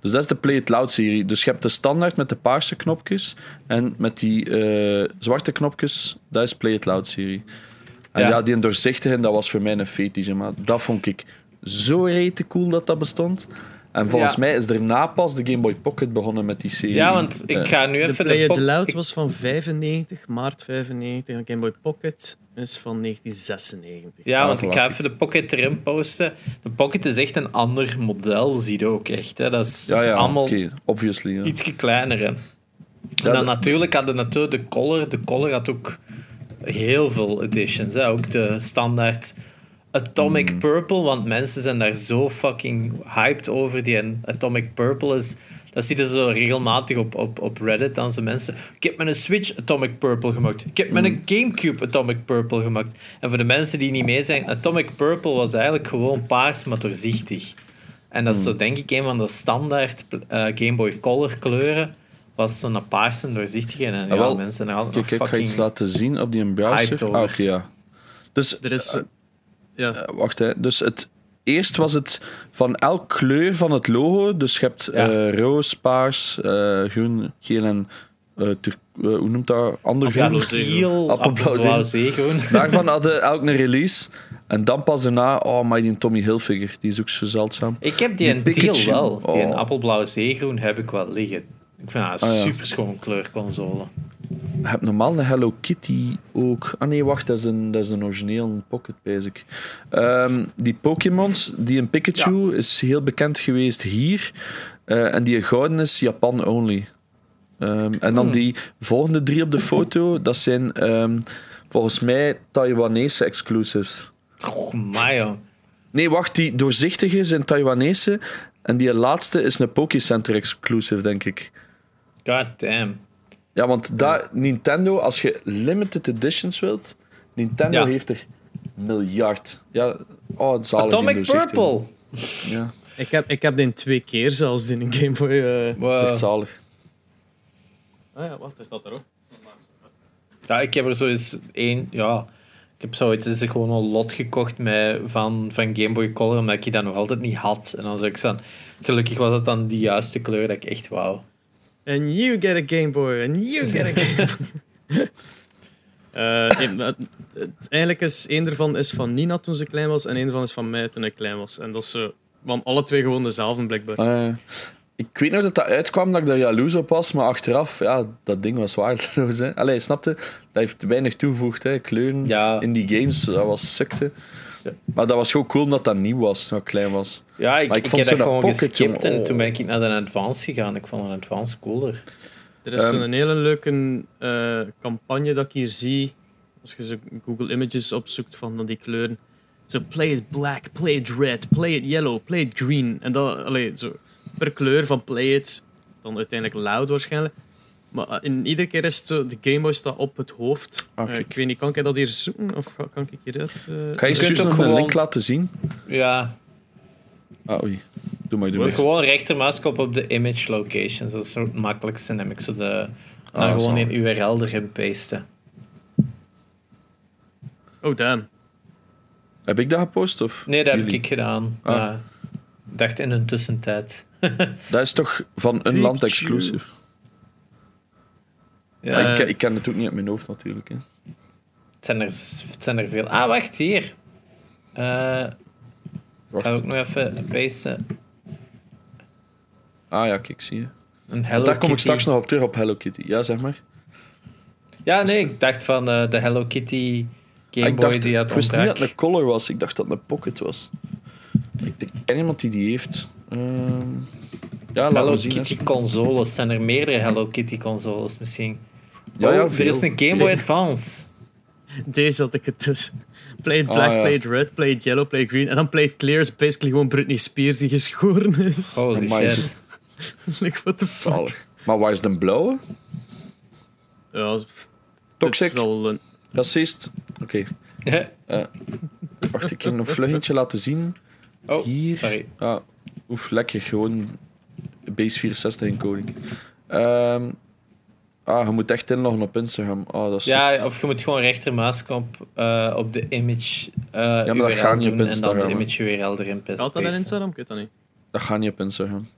Dus dat is de Play It Loud-serie. Dus je hebt de standaard met de paarse knopjes. En met die zwarte knopjes, dat is Play It Loud-serie. En ja, die doorzichtige, dat was voor mij een fetische, maar dat vond ik zo rete cool dat dat bestond. En volgens mij is daarna pas de Game Boy Pocket begonnen met die serie. Ja, want ik ga nu even... De Play It Loud was van 95, maart 95. En de Game Boy Pocket is van 1996. Ja, want ik ga even de Pocket erin posten. De Pocket is echt een ander model, zie je ook echt. Hè. Dat is allemaal ietsje kleiner. Hè. En dan natuurlijk hadden de Color. De Color had ook heel veel editions. Hè. Ook de standaard... Atomic Purple, want mensen zijn daar zo fucking hyped over. Die Atomic Purple is... Dat zie je zo regelmatig op Reddit. Dan zijn mensen... Ik heb me een Switch Atomic Purple gemaakt. Ik heb me een Gamecube Atomic Purple gemaakt. En voor de mensen die niet mee zijn... Atomic Purple was eigenlijk gewoon paars, maar doorzichtig. En dat is zo, denk ik, een van de standaard Game Boy Color kleuren. Was zo'n paarse doorzichtige. En mensen zijn er altijd nog fucking... Ik ga iets laten zien op die browser. Dus... Er is... wacht, hè. Dus het eerst was het van elk kleur van het logo. Dus je hebt roos, paars, groen, geel en hoe noemt dat? Ander groen? Appelblauw, zeegroen. Daarvan hadden elk een release. En dan pas daarna, maar die Tommy Hilfiger, die is ook zo zeldzaam. Ik heb die een deal wel. Die een appelblauw zeegroen heb ik wel liggen. Ik vind dat een superschoon kleurconsole. Je hebt normaal een Hello Kitty ook. Nee, wacht, dat is een origineel Pocket, basic. Die Pokémons, die een Pikachu is heel bekend geweest hier. En die gouden is Japan only. En dan die volgende drie op de foto, dat zijn volgens mij Taiwanese exclusives. Oh, majo. Nee, wacht, die doorzichtige zijn Taiwanese. En die laatste is een Pokécenter exclusive, denk ik. God damn. Ja, want Nintendo, als je limited editions wilt... Nintendo heeft er miljard. Ja, Atomic Purple! Ja. Ik heb die 2 keer zelfs in een Game Boy. Wow. Echt zalig. Wat is dat er ook? Ja, ik heb er zoiets één... Ja, ik heb zoiets gewoon een lot gekocht van Game Boy Color, omdat ik dat nog altijd niet had. En dan zei ik zo... Gelukkig was dat dan die juiste kleur dat ik echt wou. And you get a Game Boy, and you get a Game Boy. Eigenlijk is één ervan is van Nina toen ze klein was en één ervan is van mij toen ik klein was. En dat is zo, want alle twee gewoon dezelfde blijkbaar. Ik weet nog dat uitkwam dat ik daar jaloers op was, maar achteraf, dat ding was waardeloos. Hè. Allee, snapte? Dat heeft weinig toegevoegd, hè. Kleuren in die games, dat was sukte. Ja. Maar dat was gewoon cool omdat dat nieuw was, dat klein was. Ja, ik heb dat gewoon geskipt en toen ben ik naar de Advance gegaan. Ik vond een Advance cooler. Er is een hele leuke campagne dat ik hier zie. Als je zo Google Images opzoekt van die kleuren. Zo play it black, play it red, play it yellow, play it green. En dat, zo per kleur van play it, dan uiteindelijk loud waarschijnlijk. Maar in iedere keer is het zo, de Game Boy staat op het hoofd. Ik weet niet, kan ik dat hier zoeken? Of kan ik hier uit? Ga je dus nog een link laten zien? Ja. Oei. Doe maar. Gewoon rechtermuisknop op de image locations. Dat is het makkelijkste. Dan heb ik zo gewoon een URL erin pasten. Oh, damn. Heb ik dat gepost? Of? Nee, dat heb ik gedaan. Ja. Ik dacht in een tussentijd. Dat is toch van een land exclusief? Ja, ik ken het ook niet uit mijn hoofd, natuurlijk. Hè. Het zijn er veel. Wacht, hier. Ik ga ook nog even pasten. Kijk, zie je. Een Hello Kitty. Kom ik straks nog op terug, op Hello Kitty. Ja, zeg maar. Ja, nee, ik dacht van de Hello Kitty Game Boy die had ontbrak. Ik wist niet dat het een Color was. Ik dacht dat het een Pocket was. Ik ken iemand die heeft. Hello Kitty consoles. Zijn er meerdere Hello Kitty consoles misschien? Ja, ja, er is een Game Boy Advance. Deze had ik het dus. Play it black, play it red, play it yellow, play it green. En dan play it clear is basically gewoon Britney Spears die geschoren is. Oh, shit. Like, what the fuck? Zalig. Maar waar is de blauwe? Ja, toxic. Een... Racist. Oké. Okay. Wacht, ik heb een vluggetje laten zien. Oh, hier. Sorry. Ah, oef, lekker. Gewoon base 64 encoding. Je moet echt inloggen op Instagram. Oh, dat is of je moet gewoon rechtermuisknop op de image ja, maar URL gaat niet doen op Instagram, en dan de image URL erin pasten. Gaat dat in Instagram? Ik weet dat niet. Dat gaat niet op Instagram.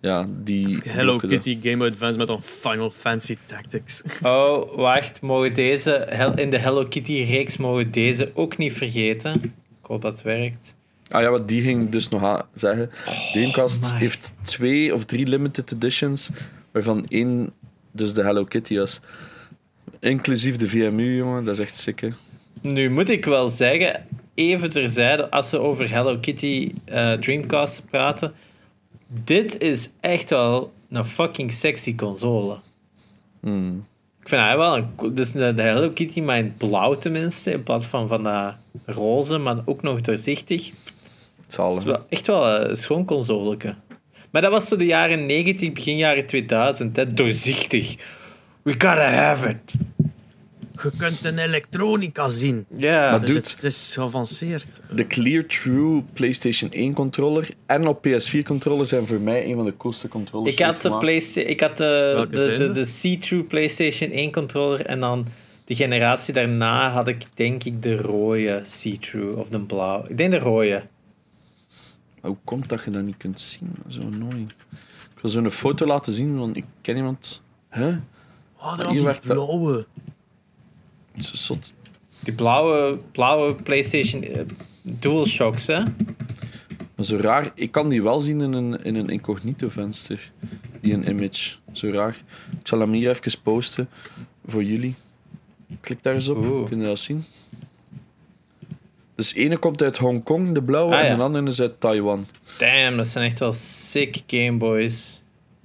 Ja, die... Hello Kitty Game Boy Advance met een Final Fantasy Tactics. Oh, wacht. Mogen deze... In de Hello Kitty-reeks mogen deze ook niet vergeten. Ik hoop dat het werkt. Ah ja, wat die ging dus nog aan zeggen. Gamecast heeft 2 of 3 limited editions, waarvan 1 dus de Hello Kitty was. Inclusief de VMU, jongen. Dat is echt sick, hè. Nu moet ik wel zeggen, even terzijde, als ze over Hello Kitty Dreamcast praten... Dit is echt wel een fucking sexy console. Mm. Ik vind hij wel een... Dus de Hello Kitty, maar in blauw tenminste. In plaats van de roze, maar ook nog doorzichtig. Het is wel, echt wel een schoon consoleke. Maar dat was zo de jaren 90, begin jaren 2000. Hè? Doorzichtig. We gotta have it. Je kunt een elektronica zien. Ja, yeah, dus het is geavanceerd. De Clear True PlayStation 1 controller en op PS4 controller zijn voor mij een van de coolste controllers. Ik had de see-through PlayStation 1 controller en dan de generatie daarna had ik denk ik de rode see-through of de blauw. Ik denk de rode. Hoe komt dat je dat niet kunt zien? Zo annoying. Ik wil zo'n foto laten zien, want ik ken iemand. Huh? Oh, dat is die blauwe. Zot. Die blauwe PlayStation DualShocks, hè? Maar zo raar. Ik kan die wel zien in een incognito venster. Die een image. Zo raar. Ik zal hem hier even posten voor jullie. Klik daar eens op. Kunnen dat zien? Dus de ene komt uit Hongkong, de blauwe, en de andere is uit Taiwan. Damn, dat zijn echt wel sick Game Boys.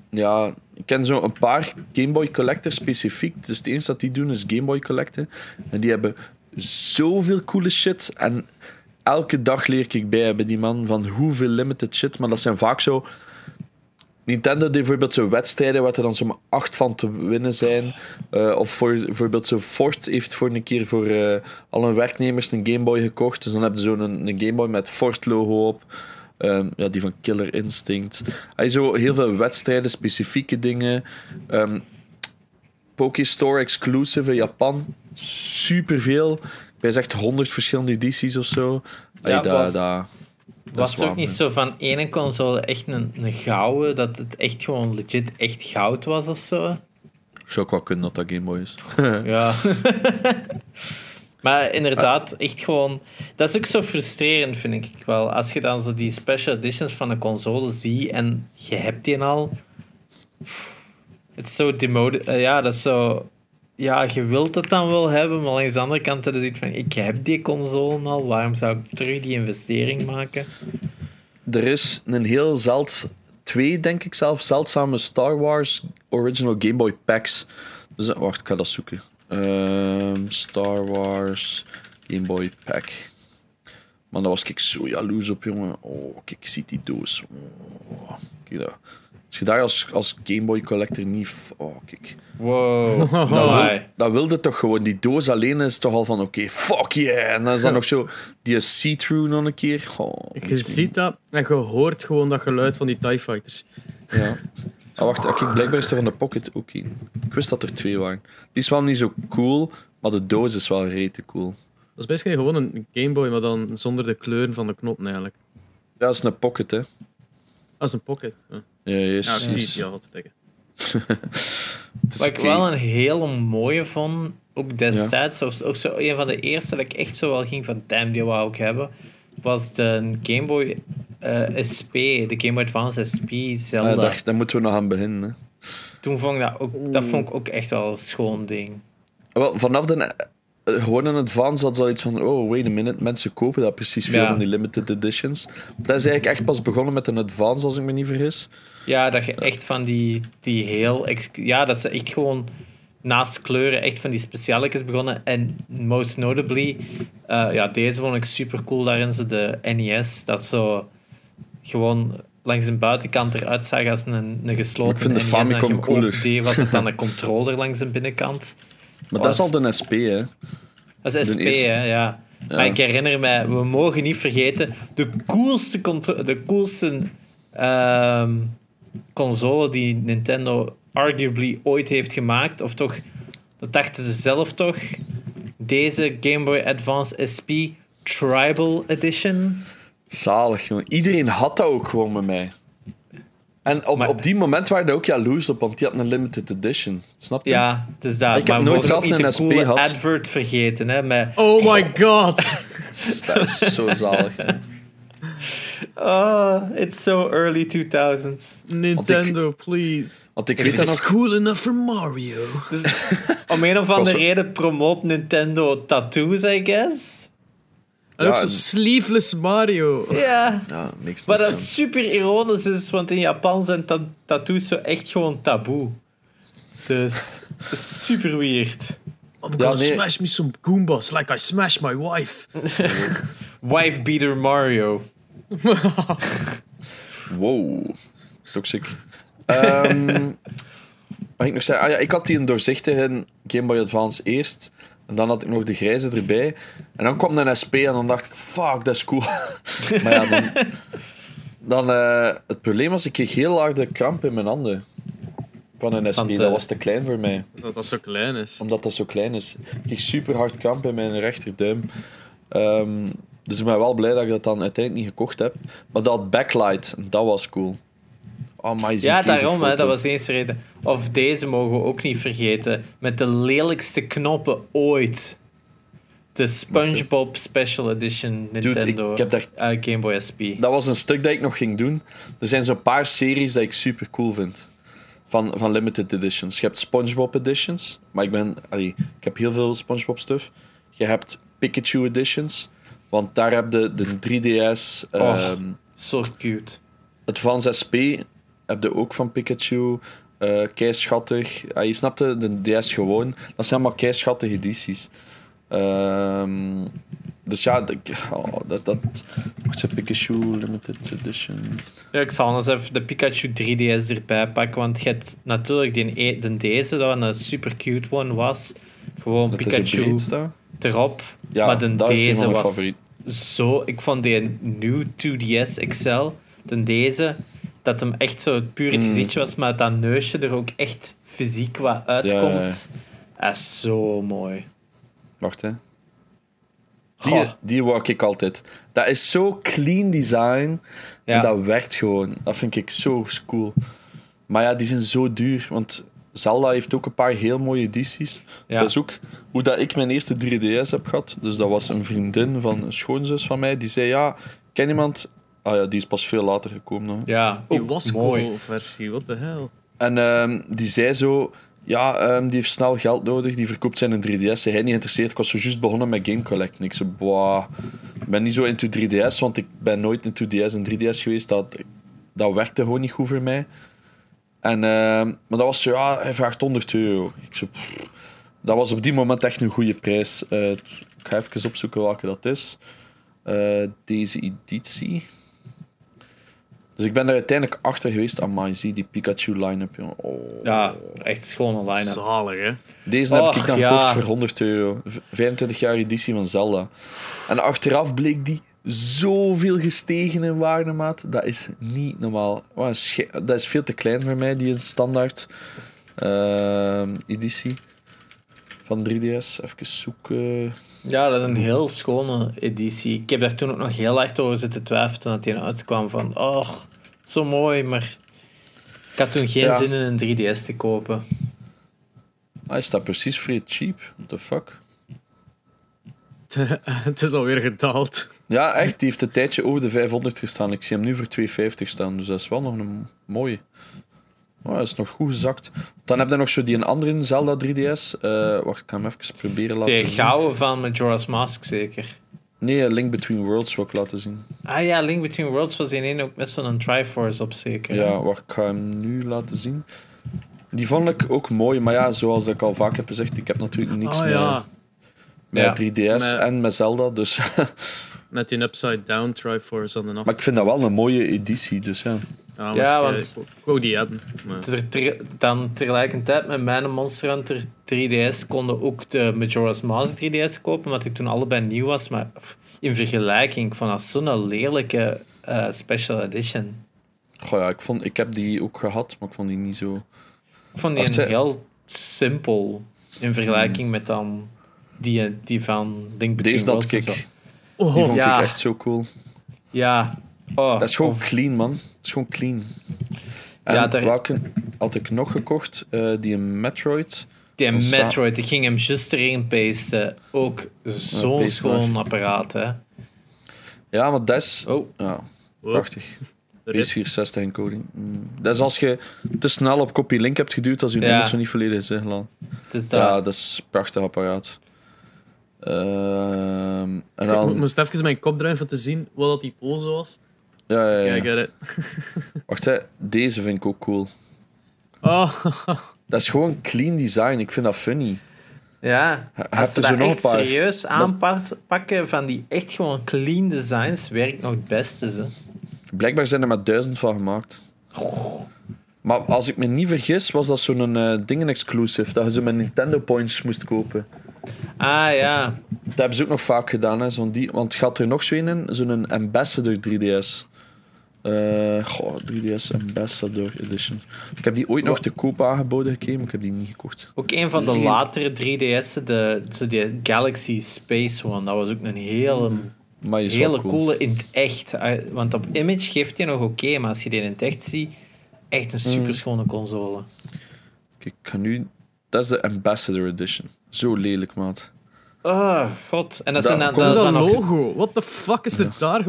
Ja... Ik ken zo een paar Game Boy Collectors specifiek. Dus het eerste dat die doen is Game Boy collecten. En die hebben zoveel coole shit. En elke dag leer ik bij die man van hoeveel limited shit. Maar dat zijn vaak zo... Nintendo deed bijvoorbeeld zo wedstrijden waar er dan zo'n 8 van te winnen zijn. Of bijvoorbeeld zo Ford heeft voor een keer voor al hun werknemers een Game Boy gekocht. Dus dan hebben ze zo'n een Game Boy met Ford logo op. Ja, die van Killer Instinct. Hij zo heel veel wedstrijden, specifieke dingen. PokéStore exclusive in Japan. Superveel. Bij zegt 100 verschillende edities of zo. Ja, was ook niet zo van ene console echt een gouden, dat het echt gewoon legit echt goud was of zo. Zou ook wel kunnen dat Game Boy is. Ja. Maar inderdaad, echt gewoon... Dat is ook zo frustrerend, vind ik wel. Als je dan zo die special editions van de console ziet en je hebt die al... Het is zo demoted... Ja, dat is zo... Ja, je wilt het dan wel hebben, maar langs de andere kant heb je zoiets van... Ik heb die console al, waarom zou ik terug die investering maken? Er is een heel zeldzame Star Wars Original Game Boy Packs. Dus, wacht, ik ga dat zoeken. Star Wars Game Boy Pack. Man, daar was ik zo jaloers op, jongen. Oh, kijk, zie die doos. Oh, kijk dat. Als je daar als Game Boy Collector niet... Oh, kijk. Wow. Dat wilde toch gewoon. Die doos alleen is toch al van, oké, fuck yeah. En dan is dat nog zo die see-through nog een keer. Oh, je ziet dat en je hoort gewoon dat geluid van die TIE Fighters. Ja. Ah, wacht, blijkbaar is er van de Pocket ook in. Ik wist dat er 2 waren. Die is wel niet zo cool, maar de doos is wel rete cool. Dat is basically gewoon een Game Boy, maar dan zonder de kleuren van de knoppen eigenlijk. Ja, dat is een Pocket, hè. Dat is een Pocket. Hè. Ja, juist. Ja, ik zie het, ja, wat te denken. Wat ik wel een hele mooie vond, ook destijds, of ook zo een van de eerste dat ik echt zo wel ging van damn, die wou ik hebben, was de Game Boy... SP, de Game Boy Advance SP, Zelda. Ja, daar moeten we nog aan beginnen. Hè. Toen vond ik dat ook echt wel een schoon ding. Wel, vanaf de gewoon in advance had ze al iets van, oh, wait a minute, mensen kopen dat precies veel van die limited editions. Dat is eigenlijk echt pas begonnen met een advance, als ik me niet vergis. Ja, dat je echt van die heel... Ja, dat ze echt gewoon naast kleuren echt van die specialetjes begonnen. En most notably, deze vond ik super cool daarin, zo de NES, dat zo gewoon langs de buitenkant eruit zag als een gesloten NES. Ik vind de Famicom cooler. Deed, was het dan een controller langs de binnenkant. Maar dat is al de SP, hè? Dat is de SP, eerste... hè, ja. Maar ik herinner mij, we mogen niet vergeten, de coolste console die Nintendo arguably ooit heeft gemaakt, of toch, dat dachten ze zelf toch, deze Game Boy Advance SP Tribal Edition. Zalig, jongen. Iedereen had dat ook gewoon met mij. En op die moment waren er ook jaloers op, want die had een limited edition. Snap je? Ja, het is daar. Ik heb nooit zelf een SP coole had. Advert vergeten, hè? Met... Oh my god! Dat is zo zalig. It's so early 2000s. Nintendo, please. It's cool enough for Mario. Dus, om een of andere reden promoot Nintendo tattoos, I guess. En ook zo'n sleeveless Mario. Ja, niks. Maar dat super ironisch is, want in Japan zijn tattoos zo echt gewoon taboe. Dus super weird. Oh my god, smash me some Goombas like I smash my wife. Wife beater Mario. Wow. Toxic. Mag ik nog zeggen? Ik had die een doorzichtige Game Boy Advance eerst. En dan had ik nog de grijze erbij. En dan kwam een SP en dan dacht ik... Fuck, dat is cool. Maar ja, dan het probleem was, ik kreeg heel harde kramp in mijn handen. Van een SP, dat was te klein voor mij. Omdat dat zo klein is. Ik kreeg super hard kramp in mijn rechterduim. Dus ik ben wel blij dat ik dat dan uiteindelijk niet gekocht heb. Maar dat backlight, dat was cool. Oh, ja, daarom, hè, dat was eens de reden. Of deze mogen we ook niet vergeten. Met de lelijkste knoppen ooit. De SpongeBob Special Edition Nintendo Game Boy SP. Dat was een stuk dat ik nog ging doen. Er zijn zo'n paar series dat ik super cool vind. Van limited editions. Je hebt SpongeBob editions. Maar ik heb heel veel SpongeBob stuff. Je hebt Pikachu editions. Want daar heb je de 3DS... so cute. Advance SP... Heb je ook van Pikachu, keischattig. Je snapte, de DS gewoon. Dat zijn allemaal keischattige edities. Dus ja, dat mocht zijn Pikachu Limited Edition. Ja, ik zal anders even de Pikachu 3DS erbij pakken. Want je hebt natuurlijk deze, dat een super cute one was. Gewoon dat Pikachu erop. Ja, maar deze was favoriet. Zo... Ik vond die nieuw 2DS XL, deze... Dat hem echt zo het puur het gezichtje was, maar dat neusje er ook echt fysiek wat uitkomt. Ja. Dat is zo mooi. Wacht, hè. Die wou ik altijd. Dat is zo clean design. Ja. En dat werkt gewoon. Dat vind ik zo cool. Maar ja, die zijn zo duur. Want Zelda heeft ook een paar heel mooie edities. Ja. Dat is ook hoe dat ik mijn eerste 3DS heb gehad. Dus dat was een vriendin van een schoonzus van mij. Die zei, ken iemand... Ah ja, die is pas veel later gekomen. Hoor. Ja, die was cool versie, what the hell. En die zei zo... die heeft snel geld nodig, die verkoopt zijn een 3DS. Hij niet interesseert, ik was zojuist begonnen met Game Collect. En ik zei, ik ben niet zo into 3DS, want ik ben nooit into 2DS en 3DS geweest. Dat werkte gewoon niet goed voor mij. En, maar dat was zo, hij vraagt €100. Ik zei, dat was op die moment echt een goede prijs. Ik ga even opzoeken welke dat is. Deze editie... Dus ik ben er uiteindelijk achter geweest aan zie die Pikachu line-up. Jongen. Oh. Ja, echt schone line-up. Zalig, hè? Deze heb ik dan gekocht voor €100. 25 jaar editie van Zelda. En achteraf bleek die zoveel gestegen in waardemaat. Dat is niet normaal. Dat is veel te klein voor mij, die standaard editie van 3DS. Even zoeken... Ja, dat is een heel schone editie. Ik heb daar toen ook nog heel hard over zitten twijfelen toen het eruit kwam van... Zo mooi, maar... Ik had toen geen zin in een 3DS te kopen. Hij staat precies vrij cheap. What the fuck? Het is alweer gedaald. Ja, echt. Die heeft een tijdje over de 500 gestaan. Ik zie hem nu voor 250 staan. Dus dat is wel nog een mooie. Oh, dat is nog goed gezakt. Dan heb je nog zo die een andere Zelda 3DS. Wacht, ik ga hem even proberen laten zien. De gouden van Majora's Mask zeker? Nee, Link Between Worlds wil ik laten zien. Ah ja, Link Between Worlds was in één ook met zo'n Triforce op zeker. Ja, wacht, ik ga hem nu laten zien. Die vond ik ook mooi, maar ja, zoals ik al vaak heb gezegd, ik heb natuurlijk niks met 3DS en met Zelda, dus... met die upside-down Triforce aan de nacht. Maar ik vind dat wel een mooie editie, dus ja. Ja, ja want... Ik wou die hebben. Maar... Dan tegelijkertijd met mijn Monster Hunter 3DS konden ook de Majora's Mask 3DS kopen, omdat die toen allebei nieuw was, maar in vergelijking van zo'n lelijke special edition. Goh ja, ik heb die ook gehad, maar ik vond die niet zo... Ik vond die heel simpel in vergelijking met dan die van Link Between Worlds. Die vond ik echt zo cool. Ja. Oh, dat is gewoon clean, man. Dat is gewoon clean. En ja, welke had ik nog gekocht? Die Metroid. Die Metroid, ik ging hem just erin pasten. Ook zo'n schoon apparaat, hè. Ja, maar dat is... Oh. Ja, prachtig. PS460 encoding. Dat is als je te snel op copy link hebt geduwd, als je nummer zo niet volledig is ingeladen. Ja, dat is een prachtig apparaat. Ik moest even mijn kop draaien om te zien wat dat die pose was. Ja. Kijk, wacht, hè. Deze vind ik ook cool. Oh. Dat is gewoon clean design. Ik vind dat funny. Ja, als je dat echt serieus aanpakken van die echt gewoon clean designs, werkt nog het beste, hè. Blijkbaar zijn er maar 1000 van gemaakt. Maar als ik me niet vergis, was dat zo'n dingen-exclusive. Dat je zo met Nintendo Points moest kopen. Ah, ja. Dat hebben ze ook nog vaak gedaan. Hè, want gaat er nog zo een in? Zo'n Ambassador 3DS. 3DS Ambassador Edition. Ik heb die ooit nog te koop aangeboden gekregen, maar ik heb die niet gekocht. Ook een van de latere 3DS'en, de Galaxy Space One. Dat was ook een hele... Hele coole in het echt. Want op image geeft hij nog oké, maar als je die in het echt ziet, echt een superschone console. Kijk, ik ga nu... Dat is de Ambassador Edition. Zo lelijk, maat. Oh, god. En dat is een logo. What the fuck is er daar?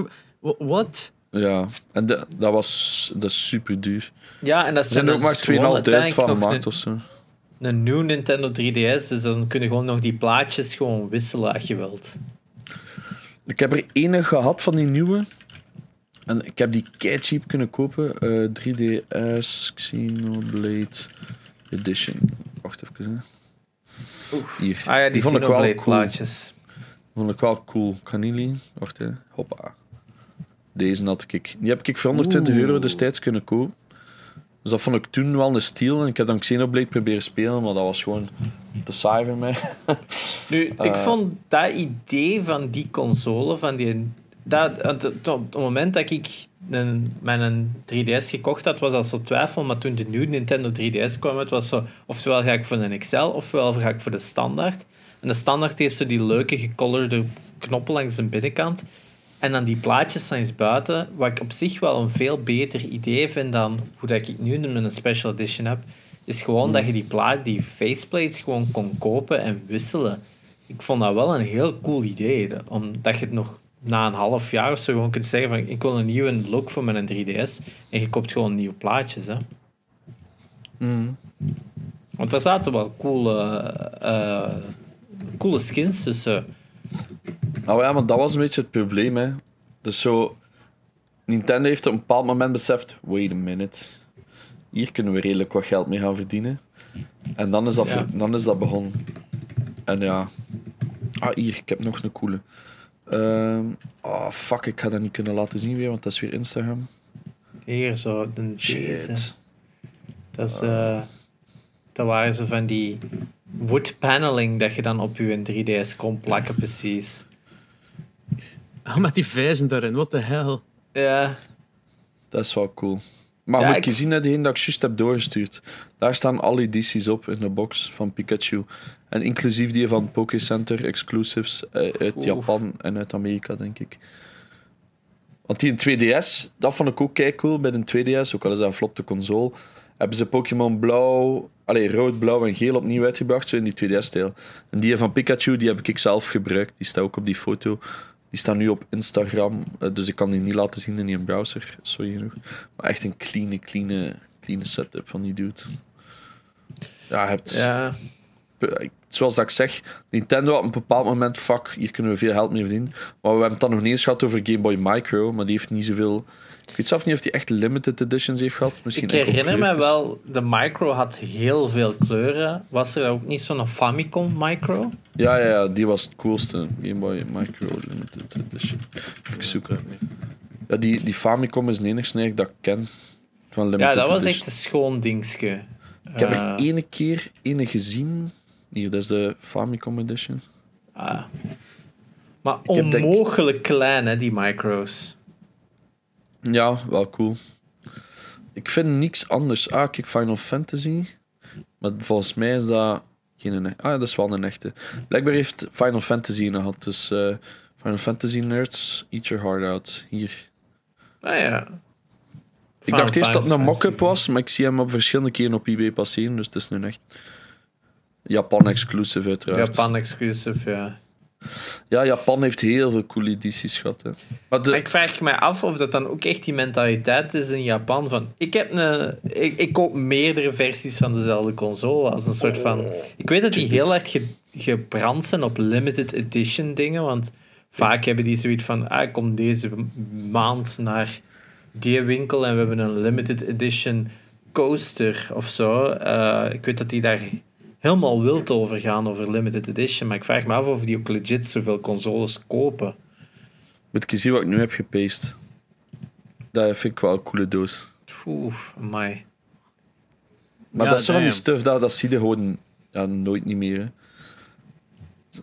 Wat? Ja, en dat was... Dat is super duur. Ja, en dat zijn er ook maar 2.500 van gemaakt of zo. Een nieuw Nintendo 3DS, dus dan kun je gewoon nog die plaatjes gewoon wisselen als je wilt. Ik heb er één gehad van die nieuwe. En ik heb die kei cheap kunnen kopen. 3DS Xenoblade Edition. Wacht even. Hier. Ah ja, die Xenoblade plaatjes. Vond ik wel cool. Canili. Wacht even. Hoppa. Deze had ik. Die heb ik voor €120 destijds kunnen kopen. Dus dat vond ik toen wel een steal. En ik heb dan Xenoblade proberen spelen, maar dat was gewoon te saai voor mij. Nu, ik vond dat idee van die console, van die... op het moment dat ik mijn 3DS gekocht had, was dat zo twijfel. Maar toen de nieuwe Nintendo 3DS kwam, het was zo... Ofwel ga ik voor een XL, ofwel ga ik voor de standaard. En de standaard heeft zo die leuke gekleurde knoppen langs de binnenkant. En dan die plaatjes langs buiten, wat ik op zich wel een veel beter idee vind dan hoe dat ik het nu met een special edition heb, is gewoon dat je die faceplates gewoon kon kopen en wisselen. Ik vond dat wel een heel cool idee, omdat je het nog na een half jaar of zo gewoon kunt zeggen van ik wil een nieuwe look voor mijn 3DS en je koopt gewoon nieuwe plaatjes. Hè. Mm. Want daar zaten wel coole skins tussen. Nou ja, want dat was een beetje het probleem, hè. Dus zo... Nintendo heeft op een bepaald moment beseft... Wait a minute. Hier kunnen we redelijk wat geld mee gaan verdienen. En dan is dat, dan is dat begonnen. En ja... Ah, hier. Ik heb nog een coole. Fuck. Ik ga dat niet kunnen laten zien weer, want dat is weer Instagram. Hier zo. Shit. Dat is... dat waren ze van die... wood paneling dat je dan op je 3DS kon plakken, precies. Oh, met die vijzen daarin, what the hell. Ja. Dat is wel cool. Maar moet je zien dat ik juist heb doorgestuurd. Daar staan alle edities op in de box van Pikachu. En inclusief die van Pokécenter exclusives uit Japan en uit Amerika, denk ik. Want die in 2DS, dat vond ik ook kei cool bij de 2DS, ook al is dat een flopte console. Hebben ze Pokémon rood, blauw en geel opnieuw uitgebracht, zo in die 2DS-stijl. En die van Pikachu, die heb ik zelf gebruikt. Die staat ook op die foto. Die staat nu op Instagram, dus ik kan die niet laten zien in die browser. Sorry genoeg. Maar echt een clean, clean, clean setup van die dude. Ja, hebt... Ja. Zoals dat ik zeg, Nintendo had op een bepaald moment, fuck, hier kunnen we veel geld mee verdienen. Maar we hebben het dan nog niet eens gehad over Game Boy Micro, maar die heeft niet zoveel... Ik weet zelf niet of die echt limited editions heeft gehad. Misschien ik herinner me wel, de Micro had heel veel kleuren. Was er ook niet zo'n Famicom Micro? Ja, ja, die was het coolste. Game Boy Micro limited edition. Even zoeken. Ja, die Famicom is de enigste eigenlijk dat ik ken. Van limited ja, dat was edition. Echt een schoon dingetje. Ik heb er ene keer gezien... Hier, dat is de Famicom Edition. Ah. Maar onmogelijk klein, hè, die micro's. Ja, wel cool. Ik vind niks anders. Ah, kijk, Final Fantasy. Maar volgens mij is dat geen echte. Ah, dat is wel een echte. Blijkbaar heeft Final Fantasy in gehad. Dus Final Fantasy nerds, eat your heart out. Hier. Ah ja. Ik dacht eerst dat het een mock-up was, maar ik zie hem op verschillende keren op eBay passeren. Dus het is nu echt... Japan-exclusive uiteraard. Japan-exclusive, ja. Ja, Japan heeft heel veel coole edities gehad. Hè. Maar ik vraag me af of dat dan ook echt die mentaliteit is in Japan van... Ik koop meerdere versies van dezelfde console als een soort van... Ik weet dat die heel hard gebrand zijn op limited edition dingen, want vaak hebben die zoiets van... Ah, ik kom deze maand naar die winkel en we hebben een limited edition coaster of zo. Ik weet dat die daar... helemaal wild overgaan over limited edition, maar ik vraag me af of die ook legit zoveel consoles kopen. Moet ik zien wat ik nu heb gepast? Dat vind ik wel een coole doos. Oef, amai. Maar ja, dat is van die stuff, dat zie je gewoon ja, nooit niet meer. Hè.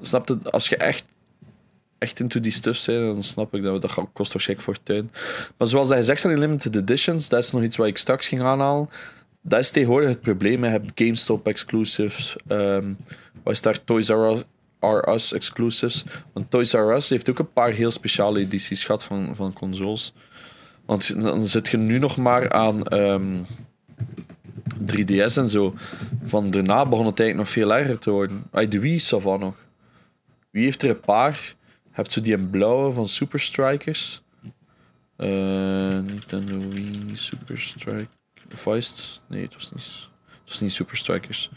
Snap je? Als je echt into die stuff bent, dan snap ik dat dat kost waarschijnlijk fortuin. Maar zoals dat je zegt van die limited editions, dat is nog iets wat ik straks ging aanhalen. Dat is tegenwoordig het probleem. Je hebt GameStop exclusives. Wat is daar? Toys R Us exclusives. Want Toys R Us heeft ook een paar heel speciale edities gehad van consoles. Want dan zit je nu nog maar aan 3DS en zo. Van daarna begon het eigenlijk nog veel erger te worden. De Wii is ervan nog. Wie heeft er een paar? Je hebt zo die in blauwe van Super Strikers. Nintendo Wii, Super Strikers. Feist? Nee, het was niet Super Strikers.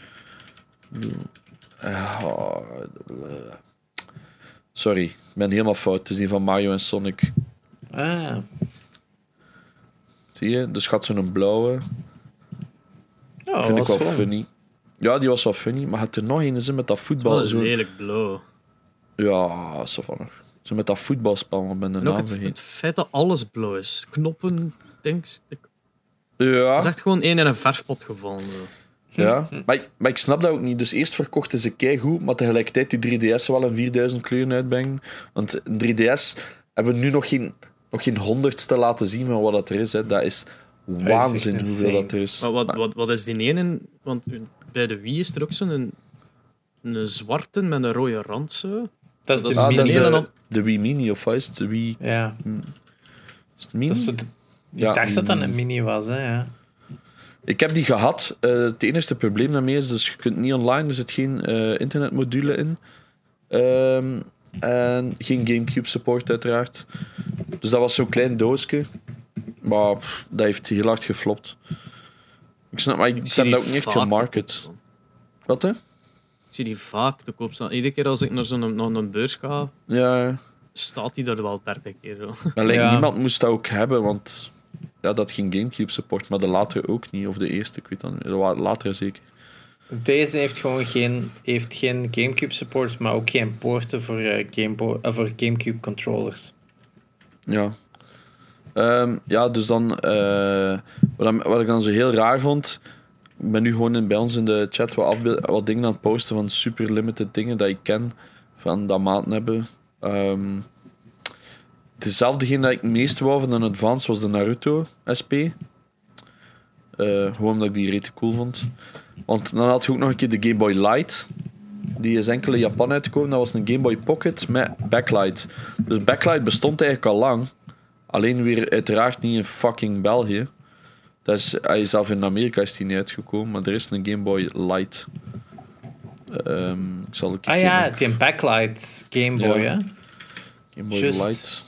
Sorry, ik ben helemaal fout. Het is die van Mario en Sonic. Ah. Zie je? Dus gaat zo'n blauwe. Ja, vind ik wel funny. Ja, die was wel funny. Maar had er nog een zin met dat voetbal? Dat is lelijk blauw. Ja, zo van nog. Zo met dat voetbalspel, ik ben de naam vergeten. Het feit dat alles blauw is. Knoppen, denk ik. Ja. Dat is echt gewoon één in een verfpot gevallen. Zo. Ja, maar ik snap dat ook niet. Dus eerst verkochten ze keigoed, maar tegelijkertijd die 3DS wel een 4000 kleuren uitbrengen. Want een 3DS hebben we nu nog geen 100ste laten zien van wat dat er is. Hè. Dat is waanzin hoeveel dat er is. Maar wat is die ene? Want bij de Wii is er ook zo'n een zwarte met een rode rand. Zo. Dat is de Wii Mini, of wat is het? Wii... Ja. Is het Mini? Ik dacht dat dat een mini was, hè. Ja. Ik heb die gehad. Het enige probleem daarmee is, dus je kunt niet online, er zit geen internetmodule in. En geen Gamecube support, uiteraard. Dus dat was zo'n klein doosje. Maar dat heeft heel hard geflopt. Ik snap, maar ik heb dat ook niet echt gemarket. Wat, hè? Ik zie die vaak te koop staan. Iedere keer als ik naar zo'n beurs ga, ja, staat die daar wel 30 keer. Maar niemand moest dat ook hebben, want... Ja, dat ging Gamecube support, maar de latere ook niet. Of de eerste, ik weet dat niet. De latere zeker. Deze heeft gewoon geen Gamecube support, maar ook geen poorten voor Gamecube controllers. Ja. Ja, dus dan... wat ik dan zo heel raar vond... Ik ben nu gewoon bij ons in de chat wat dingen aan het posten van super limited dingen dat ik ken, van dat maand hebben. Dezelfde dat ik het meest wou van de Advance was de Naruto SP. Gewoon omdat ik die rete cool vond. Want dan had je ook nog een keer de Game Boy Light. Die is enkel in Japan uitgekomen. Dat was een Game Boy Pocket met backlight. Dus backlight bestond eigenlijk al lang. Alleen weer uiteraard niet in fucking België. Dat is, zelf in Amerika is die niet uitgekomen. Maar er is een Game Boy Light. Ik zal een keer die backlight Game Boy, ja. Hè? Game Boy Light.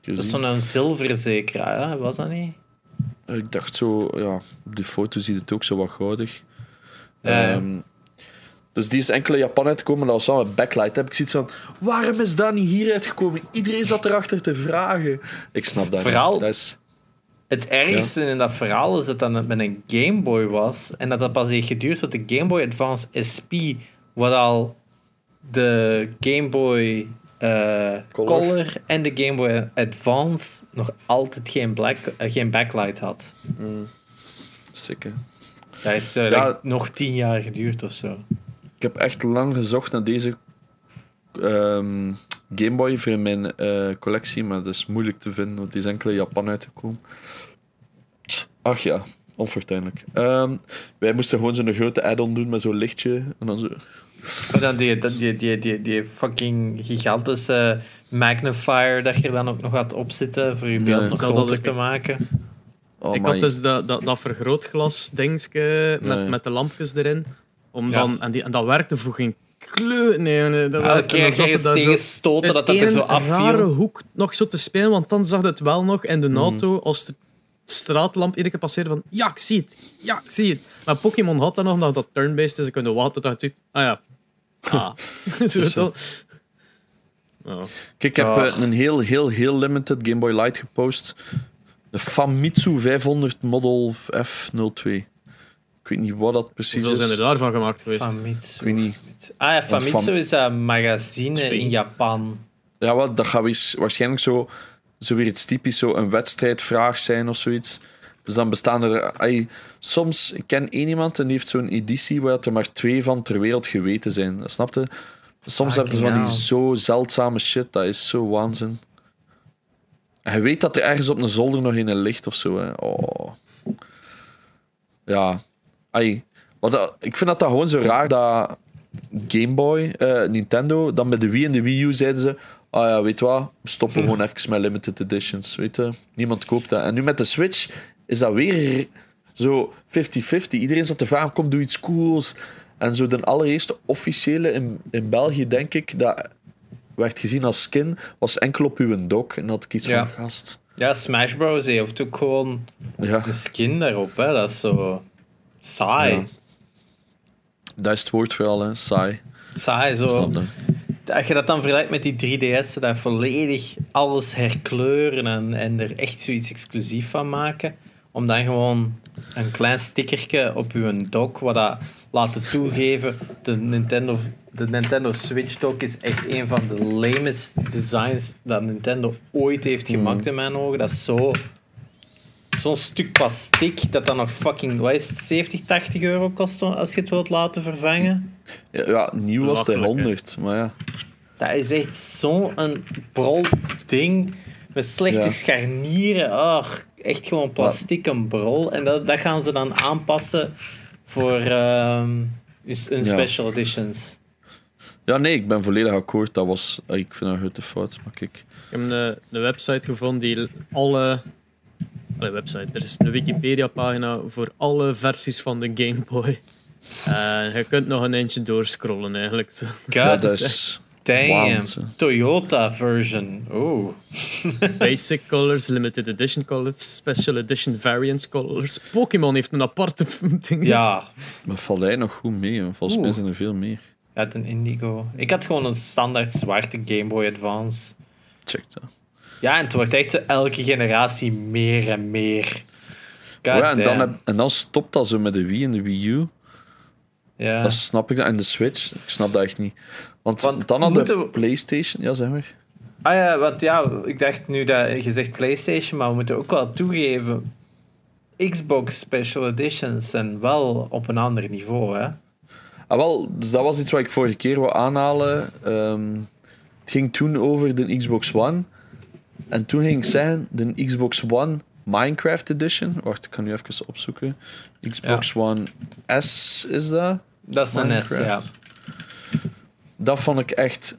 Dat is zo'n zilveren zeker, was dat niet? Ik dacht zo, ja, die foto ziet het ook zo wat goudig. Dus die is enkel in Japan uitgekomen, dat was wel een backlight. Heb ik zoiets van, waarom is dat niet hier uitgekomen? Iedereen zat erachter te vragen. Ik snap dat vooral niet. Dat is... Het ergste in dat verhaal is dat dat met een Game Boy was en dat dat pas heeft geduurd tot de Game Boy Advance SP, wat al de Game Boy Color en de Game Boy Advance nog altijd geen backlight had. Stikke. Dat is nog 10 jaar geduurd of zo. Ik heb echt lang gezocht naar deze Game Boy voor in mijn collectie, maar dat is moeilijk te vinden, want die is enkel in Japan uitgekomen. Ach ja, onfortuinlijk. Wij moesten gewoon zo'n grote add-on doen met zo'n lichtje en dan zo... En dan die fucking gigantische magnifier dat je er dan ook nog gaat opzitten voor je beeld nog groter te maken. Oh, ik had dus dat vergrootglas dingetje met de lampjes erin. Om dan, en dat werkte voor geen kleur. Nee, dat elke keer ga je tegen stoten dat er zo afviel. Een rare hoek nog zo te spelen, want dan zag het wel nog in de auto als de straatlamp iedere keer passeerde van ja, ik zie het. Maar Pokémon had dat nog, omdat dat turn-based is. Ik kon de water dat ziet. Zo. Kijk, ik heb een heel limited Game Boy Light gepost. De Famitsu 500 Model F02. Ik weet niet wat dat precies is. Wat zijn er daarvan gemaakt geweest? Famitsu. Ik weet niet. Ah ja, Famitsu is een magazine in Japan. Ja, wat, dat gaat waarschijnlijk zo weer iets typisch, zo een wedstrijdvraag zijn of zoiets. Dus dan bestaan er... soms, ik ken één iemand en die heeft zo'n editie waar er maar 2 van ter wereld geweten zijn. Dat snapte? Soms hebben ze van die zo zeldzame shit. Dat is zo waanzin. En je weet dat er ergens op een zolder nog in een ligt of zo. Hè. Oh. Ja. Ik vind dat gewoon zo raar dat Game Boy, Nintendo, dan met de Wii en de Wii U zeiden ze... Ah ja, weet je wat? We stoppen gewoon even met limited editions. Weet je? Niemand koopt dat. En nu met de Switch is dat weer zo 50-50. Iedereen zat te vragen, kom, doe iets cools. En zo de allereerste officiële in België, denk ik, dat werd gezien als skin, was enkel op uw dock. En had ik iets van gast. Ja, Smash Bros. Heeft ook gewoon de skin daarop. Hè? Dat is zo saai. Ja. Dat is het woord vooral, hè? Saai. Saai, zo. Als je dat dan vergelijkt met die 3DS'en, daar volledig alles herkleuren en er echt zoiets exclusief van maken, om dan gewoon een klein stickertje op je dock, wat dat laten toegeven, de Nintendo Switch dock is echt een van de lamest designs dat Nintendo ooit heeft gemaakt in mijn ogen. Dat is zo'n stuk plastic dat dan nog fucking, wat is het, 70-80 euro kost als je het wilt laten vervangen. Ja, nieuw was het 100, maar ja. Dat is echt zo'n brol ding met slechte scharnieren. Oh, echt gewoon plastic en brol. En dat gaan ze dan aanpassen voor hun special editions. Ja, nee, ik ben volledig akkoord. Dat was, ik vind dat een grote fout, maar kijk. Ik heb een website gevonden die alle website. Er is een Wikipedia-pagina voor alle versies van de Game Boy. Je kunt nog een eindje doorscrollen eigenlijk. God, dus. Damn. Toyota version. Oh. Basic colors, limited edition colors, special edition variants colors. Pokémon heeft een aparte ding. Ja. Maar valt hij nog goed mee? Volgens mij zijn er veel meer. Uit een indigo. Ik had gewoon een standaard zwarte Game Boy Advance. Check dat. Ja, en het wordt echt zo elke generatie meer en meer. Ja, en dan stopt dat zo met de Wii en de Wii U. Ja. Dat snap ik. En de Switch, ik snap dat echt niet. Want dan had de PlayStation, ja, zeg maar. Ah ja, want ja, ik dacht nu dat je zegt PlayStation, maar we moeten ook wel toegeven, Xbox Special Editions zijn wel op een ander niveau, hè? Ah wel, dus dat was iets wat ik vorige keer wou aanhalen. Het ging toen over de Xbox One. En toen ging ik zeggen, de Xbox One Minecraft Edition. Wacht, ik kan nu even opzoeken. Xbox One S is dat? Dat is Minecraft. Een S, ja. Dat vond ik echt...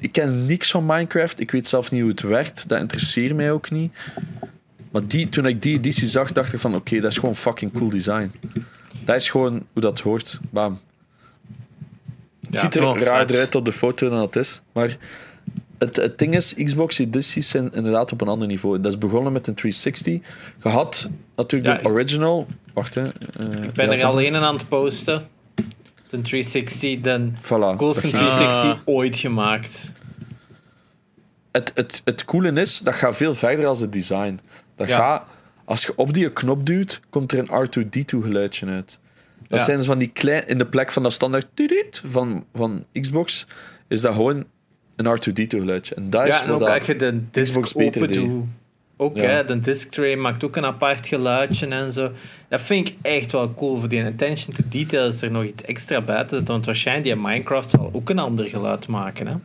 Ik ken niks van Minecraft. Ik weet zelf niet hoe het werkt. Dat interesseert mij ook niet. Maar toen ik die editie zag, dacht ik van... Oké, dat is gewoon fucking cool design. Dat is gewoon hoe dat hoort. Bam. Het ziet er raarder uit op de foto dan dat is. Maar... Het ding is, Xbox edities zijn inderdaad op een ander niveau. Dat is begonnen met een 360. Je had natuurlijk de original... Wacht, hè. Ik ben er alleen aan het posten. De 360, de coolste 360 ooit gemaakt. Het coole is, dat gaat veel verder als het design. Dat gaat... Als je op die knop duwt, komt er een R2-D2 geluidje uit. Dat zijn dus van die klein... In de plek van dat standaard... van Xbox is dat gewoon... een R2-D2 geluidje. En dat is en ook als je de disc open doet. Ook hè, de disc tray maakt ook een apart geluidje en zo. Dat vind ik echt wel cool. Voor die attention to detail is er nog iets extra bij te zetten. Want waarschijnlijk die Minecraft zal ook een ander geluid maken.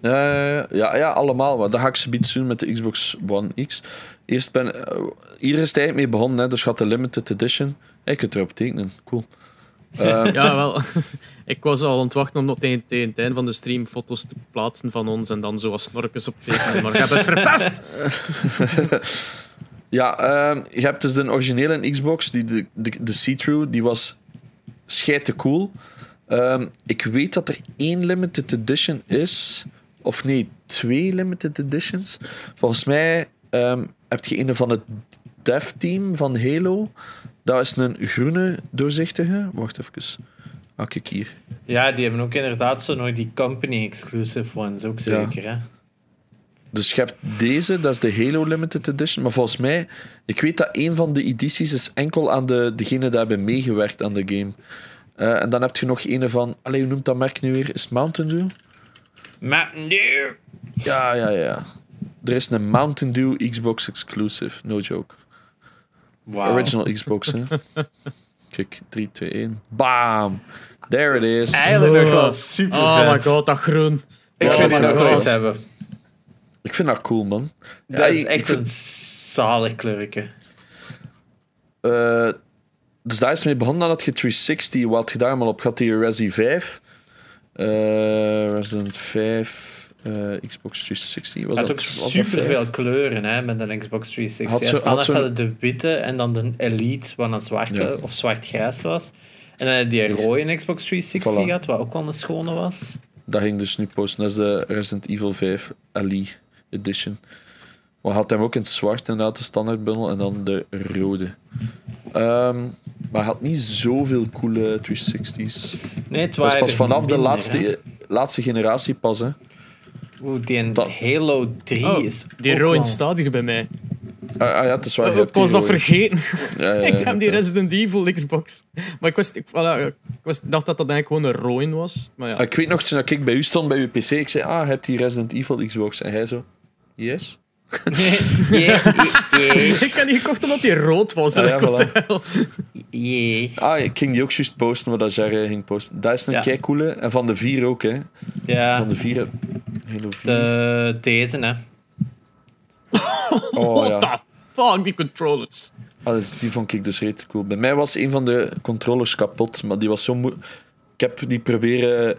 Hè? Allemaal. Dat ga ik zoiets doen met de Xbox One X. Eerst hier is het eigenlijk mee begonnen. Hè, dus gaat de limited edition. Ik kan het erop tekenen. Cool. Wel. Ik was al aan het wachten om nog tegen het einde van de stream foto's te plaatsen van ons en dan zo als snorkens op tekenen, maar je hebt het verpest! Je hebt dus de originele Xbox, de see-through, die was scheite cool. Ik weet dat er 1 limited edition is, of nee, 2 limited editions. Volgens mij heb je een van het dev-team van Halo. Dat is een groene doorzichtige. Wacht even. Kijk hier. Ja, die hebben ook inderdaad zo nog die company-exclusive ones, ook zeker. Hè? Dus je hebt deze, dat is de Halo Limited Edition. Maar volgens mij, ik weet dat een van de edities is enkel aan degene die hebben meegewerkt aan de game. En dan heb je nog een van... Hoe noemt dat merk nu weer? Is het Mountain Dew? Mountain Dew! Ja. Er is een Mountain Dew Xbox exclusive. No joke. Wow. Original Xbox, hè. Kijk, 3, 2, 1. Bam! There it is. Eigenlijk nog wel super vet. Oh my god, dat groen. Ik vind dat nooit hebben. Ik vind dat cool, man. Dat is echt een zalig kleurtje. Dus daar is mee begonnen dat je 360, wat je daar allemaal op gaat, die Resident 5... Xbox 360 was had dat ook superveel kleuren hè, met een Xbox 360. Had de witte en dan de Elite, wat een zwarte of zwart-grijs was. En dan had die rode Xbox 360 gehad, wat ook wel een schone was. Dat ging dus nu posten. Dat is de Resident Evil 5 Elite Edition. We hadden hem ook in het zwart, inderdaad, de standaardbundel, en dan de rode. Maar hij had niet zoveel coole 360's. Nee, het was pas vanaf de laatste generatie pas, hè. Die Halo 3 is... Die Rowan staat hier bij mij. Het is waar. Ik was dat vergeten. Ik heb die Resident Evil Xbox. Maar ik dacht dat eigenlijk gewoon een Rowan was. Maar ik weet nog, toen ik bij u stond, bij uw pc, ik zei, je hebt die Resident Evil Xbox. En hij zo, yes. Yes. Ik had die gekocht omdat die rood was. Yes. Ik ging die ook juist posten, wat dat Gerre ging posten. Dat is een keicoole. En van de 4 ook, hè. Ja. Van de 4... Deze, hè. What the fuck, die controllers. Die vond ik dus redelijk cool. Bij mij was een van de controllers kapot, maar die was zo moeilijk. Ik heb die proberen...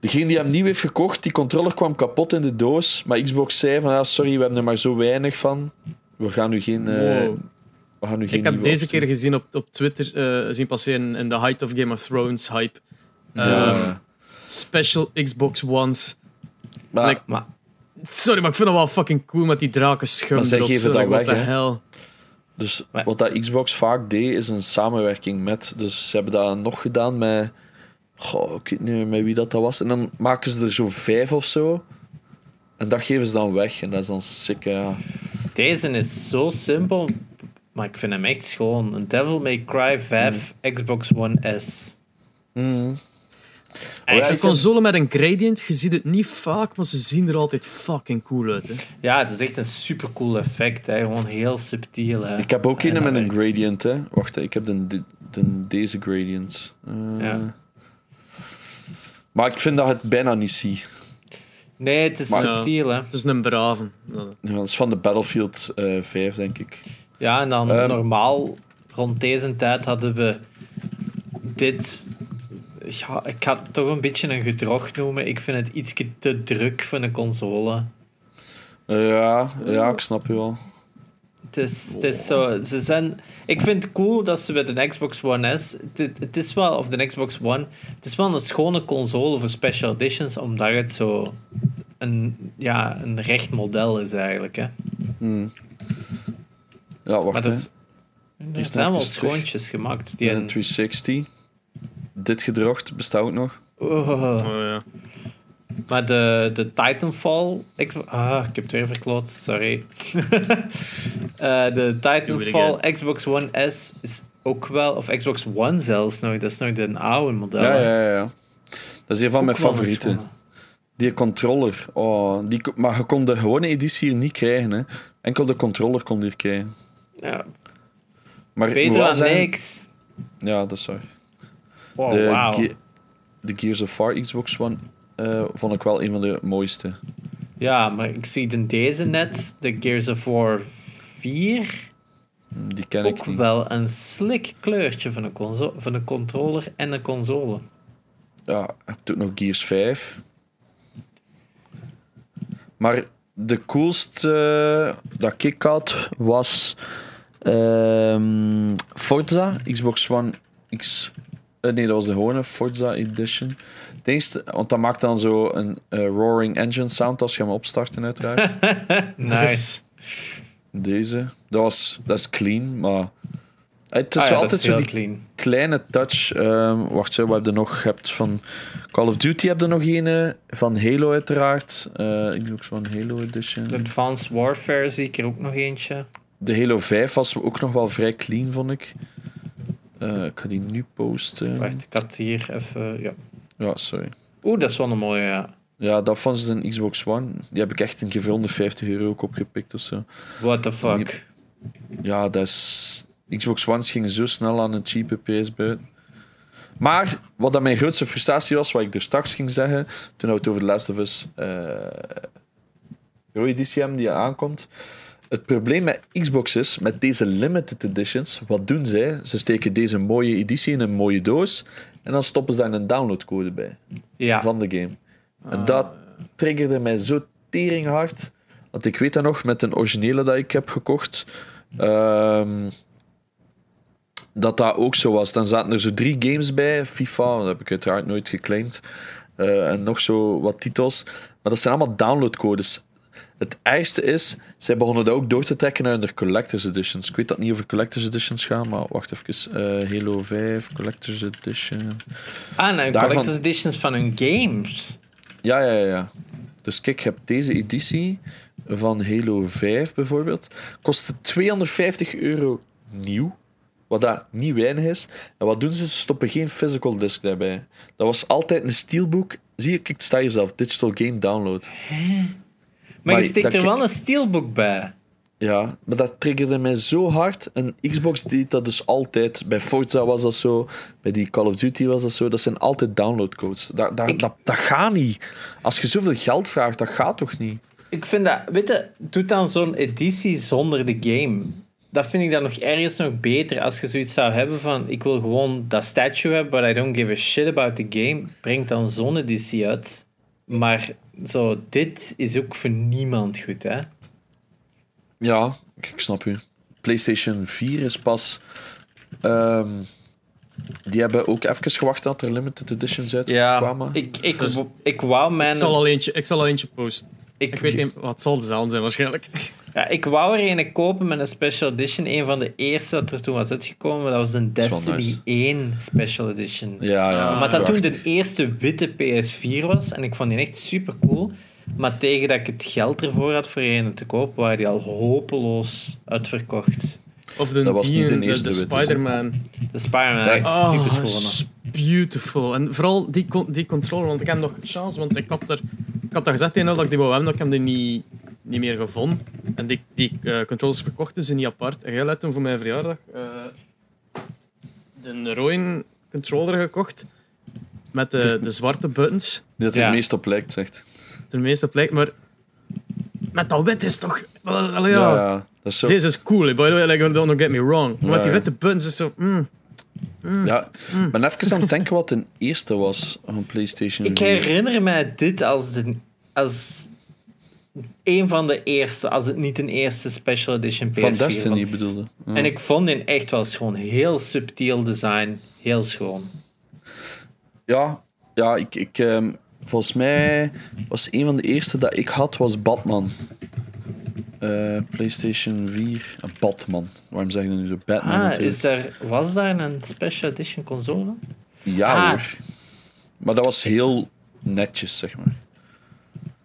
Degene die hem nieuw heeft gekocht, die controller kwam kapot in de doos, maar Xbox zei van, sorry, we hebben er maar zo weinig van. We gaan nu geen... Ik heb deze keer gezien op Twitter zien passeren in de height of Game of Thrones hype. Special Xbox Ones. Maar, sorry, maar ik vind dat wel fucking cool met die draken schuim. Maar zij geven dat weg, hè. Dus wat dat Xbox vaak deed, is een samenwerking met. Dus ze hebben dat nog gedaan met... ik weet niet meer met wie dat was. En dan maken ze er zo 5 of zo. En dat geven ze dan weg. En dat is dan sick, ja. Deze is zo simpel, maar ik vind hem echt schoon. Een Devil May Cry 5 Xbox One S. Een console met een gradient, je ziet het niet vaak, maar ze zien er altijd fucking cool uit. Hè? Ja, het is echt een supercool effect. Hè. Gewoon heel subtiel. Hè. Ik heb ook een met een gradient. Hè. Wacht, ik heb deze gradient. Maar ik vind dat het bijna niet zie. Nee, het is subtiel. Hè. Het is een brave. Ja, dat is van de Battlefield 5, denk ik. Ja, en dan normaal, rond deze tijd hadden we dit... Ja, ik ga het toch een beetje een gedrocht noemen. Ik vind het iets te druk voor een console. Ja, ik snap je wel. Het is zo... Ik vind het cool dat ze met een Xbox One S... Het is wel... Of de Xbox One... Het is wel een schone console voor special editions, omdat het zo... een recht model is eigenlijk. Hè. Hmm. Ja, wacht. Er zijn wel schoontjes gemaakt. Die een 360. Dit gedrocht bestaat ook nog. Oh ja. Maar de Titanfall... ik heb het weer verkloot, sorry. De Titanfall Xbox One S is ook wel... Of Xbox One zelfs nog. Dat is nog een oude model. Ja. Dat is een van mijn favorieten. Die controller. Oh, maar je kon de gewone editie hier niet krijgen. Hè. Enkel de controller kon je hier krijgen. Ja. Maar beter dan niks. Ja, dat is waar. Wow, de Gears of War Xbox One... vond ik wel een van de mooiste. Ja, maar ik zie in deze net, de Gears of War 4, die ken ik niet. Ook wel een slick kleurtje van de controller en de console. Ja, ik heb toen nog Gears 5. Maar de coolste dat ik had was Forza, Xbox One X. Nee, dat was de gewone Forza Edition. Want dat maakt dan zo een roaring engine sound als je hem opstarten uiteraard. Nice. Deze. Dat is clean, maar... Het is altijd zo die clean kleine touch. Wacht, we hebben er nog... van Call of Duty heb je nog een. Van Halo uiteraard. Ik doe ook zo'n Halo Edition. De Advanced Warfare zie ik er ook nog eentje. De Halo 5 was ook nog wel vrij clean, vond ik. Ik ga die nu posten. Wacht, ik had hier even... Ja, sorry. Oeh, dat is wel een mooie, ja. Ja, dat vond ze een Xbox One. Die heb ik echt een keer voor €150 ook opgepikt of zo. What the fuck? Ja, dat is... Xbox One's gingen zo snel aan een cheape PS buiten. Maar, wat dat mijn grootste frustratie was, wat ik er straks ging zeggen, toen we het over The Last of Us rode editie hebben die aankomt. Het probleem met Xbox is, met deze limited editions, wat doen zij? Ze steken deze mooie editie in een mooie doos en dan stoppen ze daar een downloadcode bij van de game. En dat triggerde mij zo teringhard, want ik weet dat nog, met een originele dat ik heb gekocht, dat ook zo was. Dan zaten er zo 3 games bij, FIFA, dat heb ik uiteraard nooit geclaimd, en nog zo wat titels, maar dat zijn allemaal downloadcodes. Het ergste is, zij begonnen dat ook door te trekken naar de Collector's Editions. Ik weet dat niet over Collector's Editions gaan, maar wacht even. Halo 5, Collector's Edition. Collector's Editions van hun games. Ja. Dus kijk, ik heb deze editie van Halo 5 bijvoorbeeld. Kostte €250 nieuw. Wat dat niet weinig is. En wat doen ze? Ze stoppen geen physical disc daarbij. Dat was altijd een steelbook. Zie je, kijk, het staat hier zelf. Digital Game Download. Huh? Maar je steekt er wel een steelbook bij. Ja, maar dat triggerde mij zo hard. En Xbox deed dat dus altijd. Bij Forza was dat zo. Bij die Call of Duty was dat zo. Dat zijn altijd downloadcodes. Dat gaat niet. Als je zoveel geld vraagt, dat gaat toch niet? Ik vind dat... Weet je, doe dan zo'n editie zonder de game. Dat vind ik dan nog ergens nog beter. Als je zoiets zou hebben van... Ik wil gewoon dat statue hebben, but I don't give a shit about the game. Breng dan zo'n editie uit. Maar... Zo, dit is ook voor niemand goed, hè? Ja, ik snap u. PlayStation 4 is pas... die hebben ook even gewacht dat er limited editions uitkwamen. Ja, ik wou mijn... Ik zal al eentje posten. Ik weet niet, het zal dezelfde zijn waarschijnlijk. Ja, ik wou er een kopen met een special edition. Een van de eerste dat er toen was uitgekomen. Dat was de Destiny 1 special edition. Ja, maar dat toen de eerste witte PS4 was. En ik vond die echt super cool. Maar tegen dat ik het geld ervoor had voor een te kopen, waren die al hopeloos uitverkocht. Of de Spider-Man. De Spider-Man, echt super schoon. Is beautiful. En vooral die controller, want ik heb nog chance, want ik had dat gezegd tegen dat ik die wou hebben, dat ik hem die niet meer gevonden. En die controllers verkochten ze niet apart. En jij had toen voor mijn verjaardag de rode controller gekocht met de zwarte buttons. Die dat er het meest op lijkt, zegt. Het meest op lijkt, maar met dat wit is toch... Ja. Deze is cool, by the way, like, don't get me wrong. Maar met die witte buttons is zo... Ik ben even aan het denken wat de eerste was van PlayStation 4. Ik herinner mij dit als een van de eerste, als het niet een eerste special edition PS4 van Destiny bedoelde. Ja. En ik vond die echt wel schoon. Heel subtiel design, heel schoon. Ja, ik Volgens mij was een van de eerste dat ik had, was Batman. PlayStation 4. Batman. Waarom zeg je nu zo? Batman natuurlijk. Was daar een special edition console? Ja hoor. Maar dat was heel netjes, zeg maar.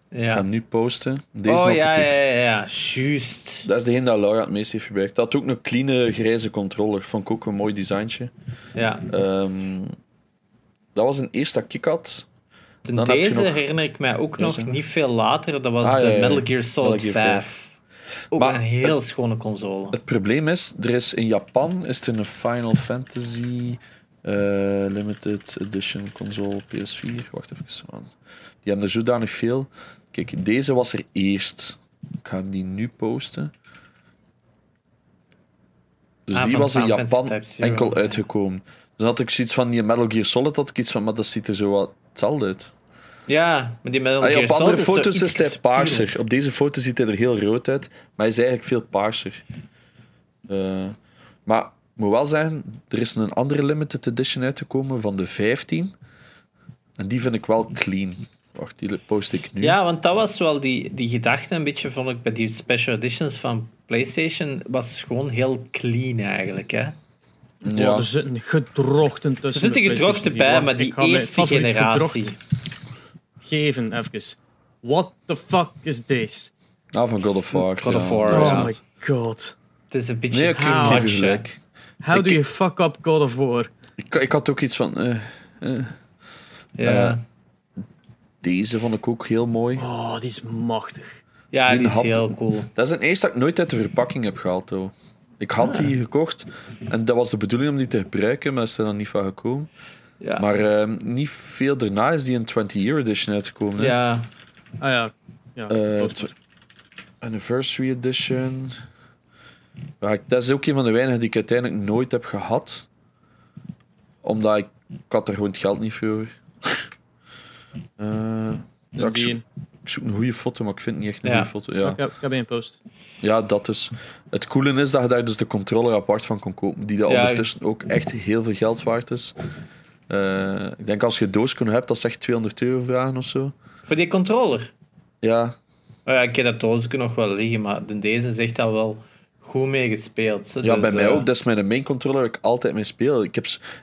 Ja. Ik ga hem nu posten. Deze ja. Juist. Dat is degene dat Laura het meest heeft gebruikt. Dat had ook een clean grijze controller. Vond ik ook een mooi designtje. Ja. Dat was een eerste dat ik had. Deze nog... herinner ik mij ook nog niet veel later. Dat was Metal Gear Solid 5. Ook maar een heel schone console. Het probleem is, er is in Japan is er een Final Fantasy Limited Edition console PS4. Wacht even, man. Die hebben er zodanig veel. Kijk, deze was er eerst. Ik ga die nu posten. Dus die was in Japan enkel uitgekomen. Dus had ik zoiets van die Metal Gear Solid, had ik iets van, maar dat ziet er zo wat hetzelfde uit. Ja, maar die Metal Gear Solid. Op andere foto's is hij paarser. Op deze foto ziet hij er heel rood uit, maar hij is eigenlijk veel paarser. Maar ik moet wel zeggen, er is een andere limited edition uitgekomen van de 15. En die vind ik wel clean. Wacht, die post ik nu. Ja, want dat was wel die gedachte een beetje, vond ik, bij die special editions van PlayStation. Was gewoon heel clean eigenlijk, hè. Ja. Oh, er zitten gedrochten tussen. Er zitten gedrochten bij, maar die eerste generatie. Geven, even. What the fuck is this? Nou, van God of War. Oh my god. Het is een beetje... How do you fuck up God of War? Ik had ook iets van... deze vond ik ook heel mooi. Oh, die is machtig. Ja, die is heel cool. Dat is een eerste dat ik nooit uit de verpakking heb gehaald, hoor. Ik had die gekocht en dat was de bedoeling om die te gebruiken, maar dat is er dan niet van gekomen. Ja. Maar niet veel daarna is die een 20-year edition uitgekomen. Hè? Ja. Ah ja. Anniversary edition. Dat is ook een van de weinigen die ik uiteindelijk nooit heb gehad. Omdat ik had er gewoon het geld niet voor. Ik zoek een goede foto, maar ik vind niet echt een goede foto. Ja. Ik heb een post. Ja, dat is. Het coole is dat je daar dus de controller apart van kon kopen, die daar ondertussen ook echt heel veel geld waard is. Ik denk als je doosken hebt, dat is echt €200 vragen of zo. Voor die controller? Ja. Oh ja, ik heb dat doosken nog wel liggen, maar deze is echt al wel goed mee gespeeld. Zo. Ja, dus, bij mij ook. Dat is mijn main controller waar ik altijd mee speel.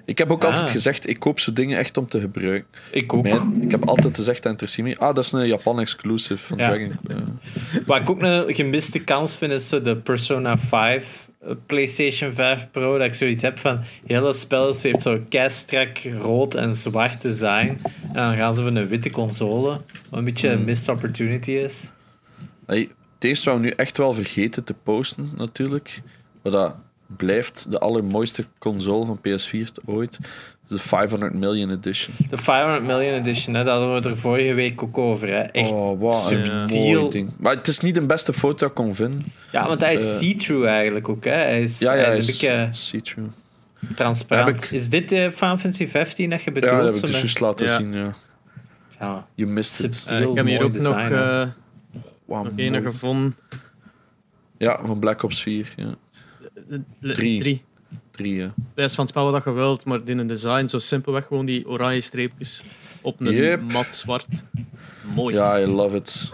Ik heb ook altijd gezegd, ik koop zo'n dingen echt om te gebruiken. Ik ook. Ik heb altijd gezegd aan Trissimi, dat is een Japan-exclusive van Dragon. Wat ik ook een gemiste kans vind, is de Persona 5, PlayStation 5 Pro, dat ik zoiets heb van, hele spel heeft zo keistrak rood en zwart design. En dan gaan ze voor een witte console, wat een beetje een missed opportunity is. Hey. Het eerste wat we nu echt wel vergeten te posten, natuurlijk. Maar dat blijft de allermooiste console van PS4 ooit. De 500 million edition. De 500 million edition, hè, dat hadden we er vorige week ook over. Hè. Echt subtiel. Mooi ding. Maar het is niet de beste foto dat ik kon vinden. Ja, want hij is see-through eigenlijk ook. Hè. Hij is see-through. Transparant. Is dit de Final Fantasy 15 dat je bedoelt? Ja, dat heb ik dus juist laten zien. Ja. Je mist het. Ik heb hier ook design, nog... Nog enige gevonden. Ja, van Black Ops 4. Ja. 3. Ja. De rest van het spel wat je wilt, maar in een design zo simpelweg gewoon die oranje streepjes op een mat zwart. Mooi. Ja, I love it.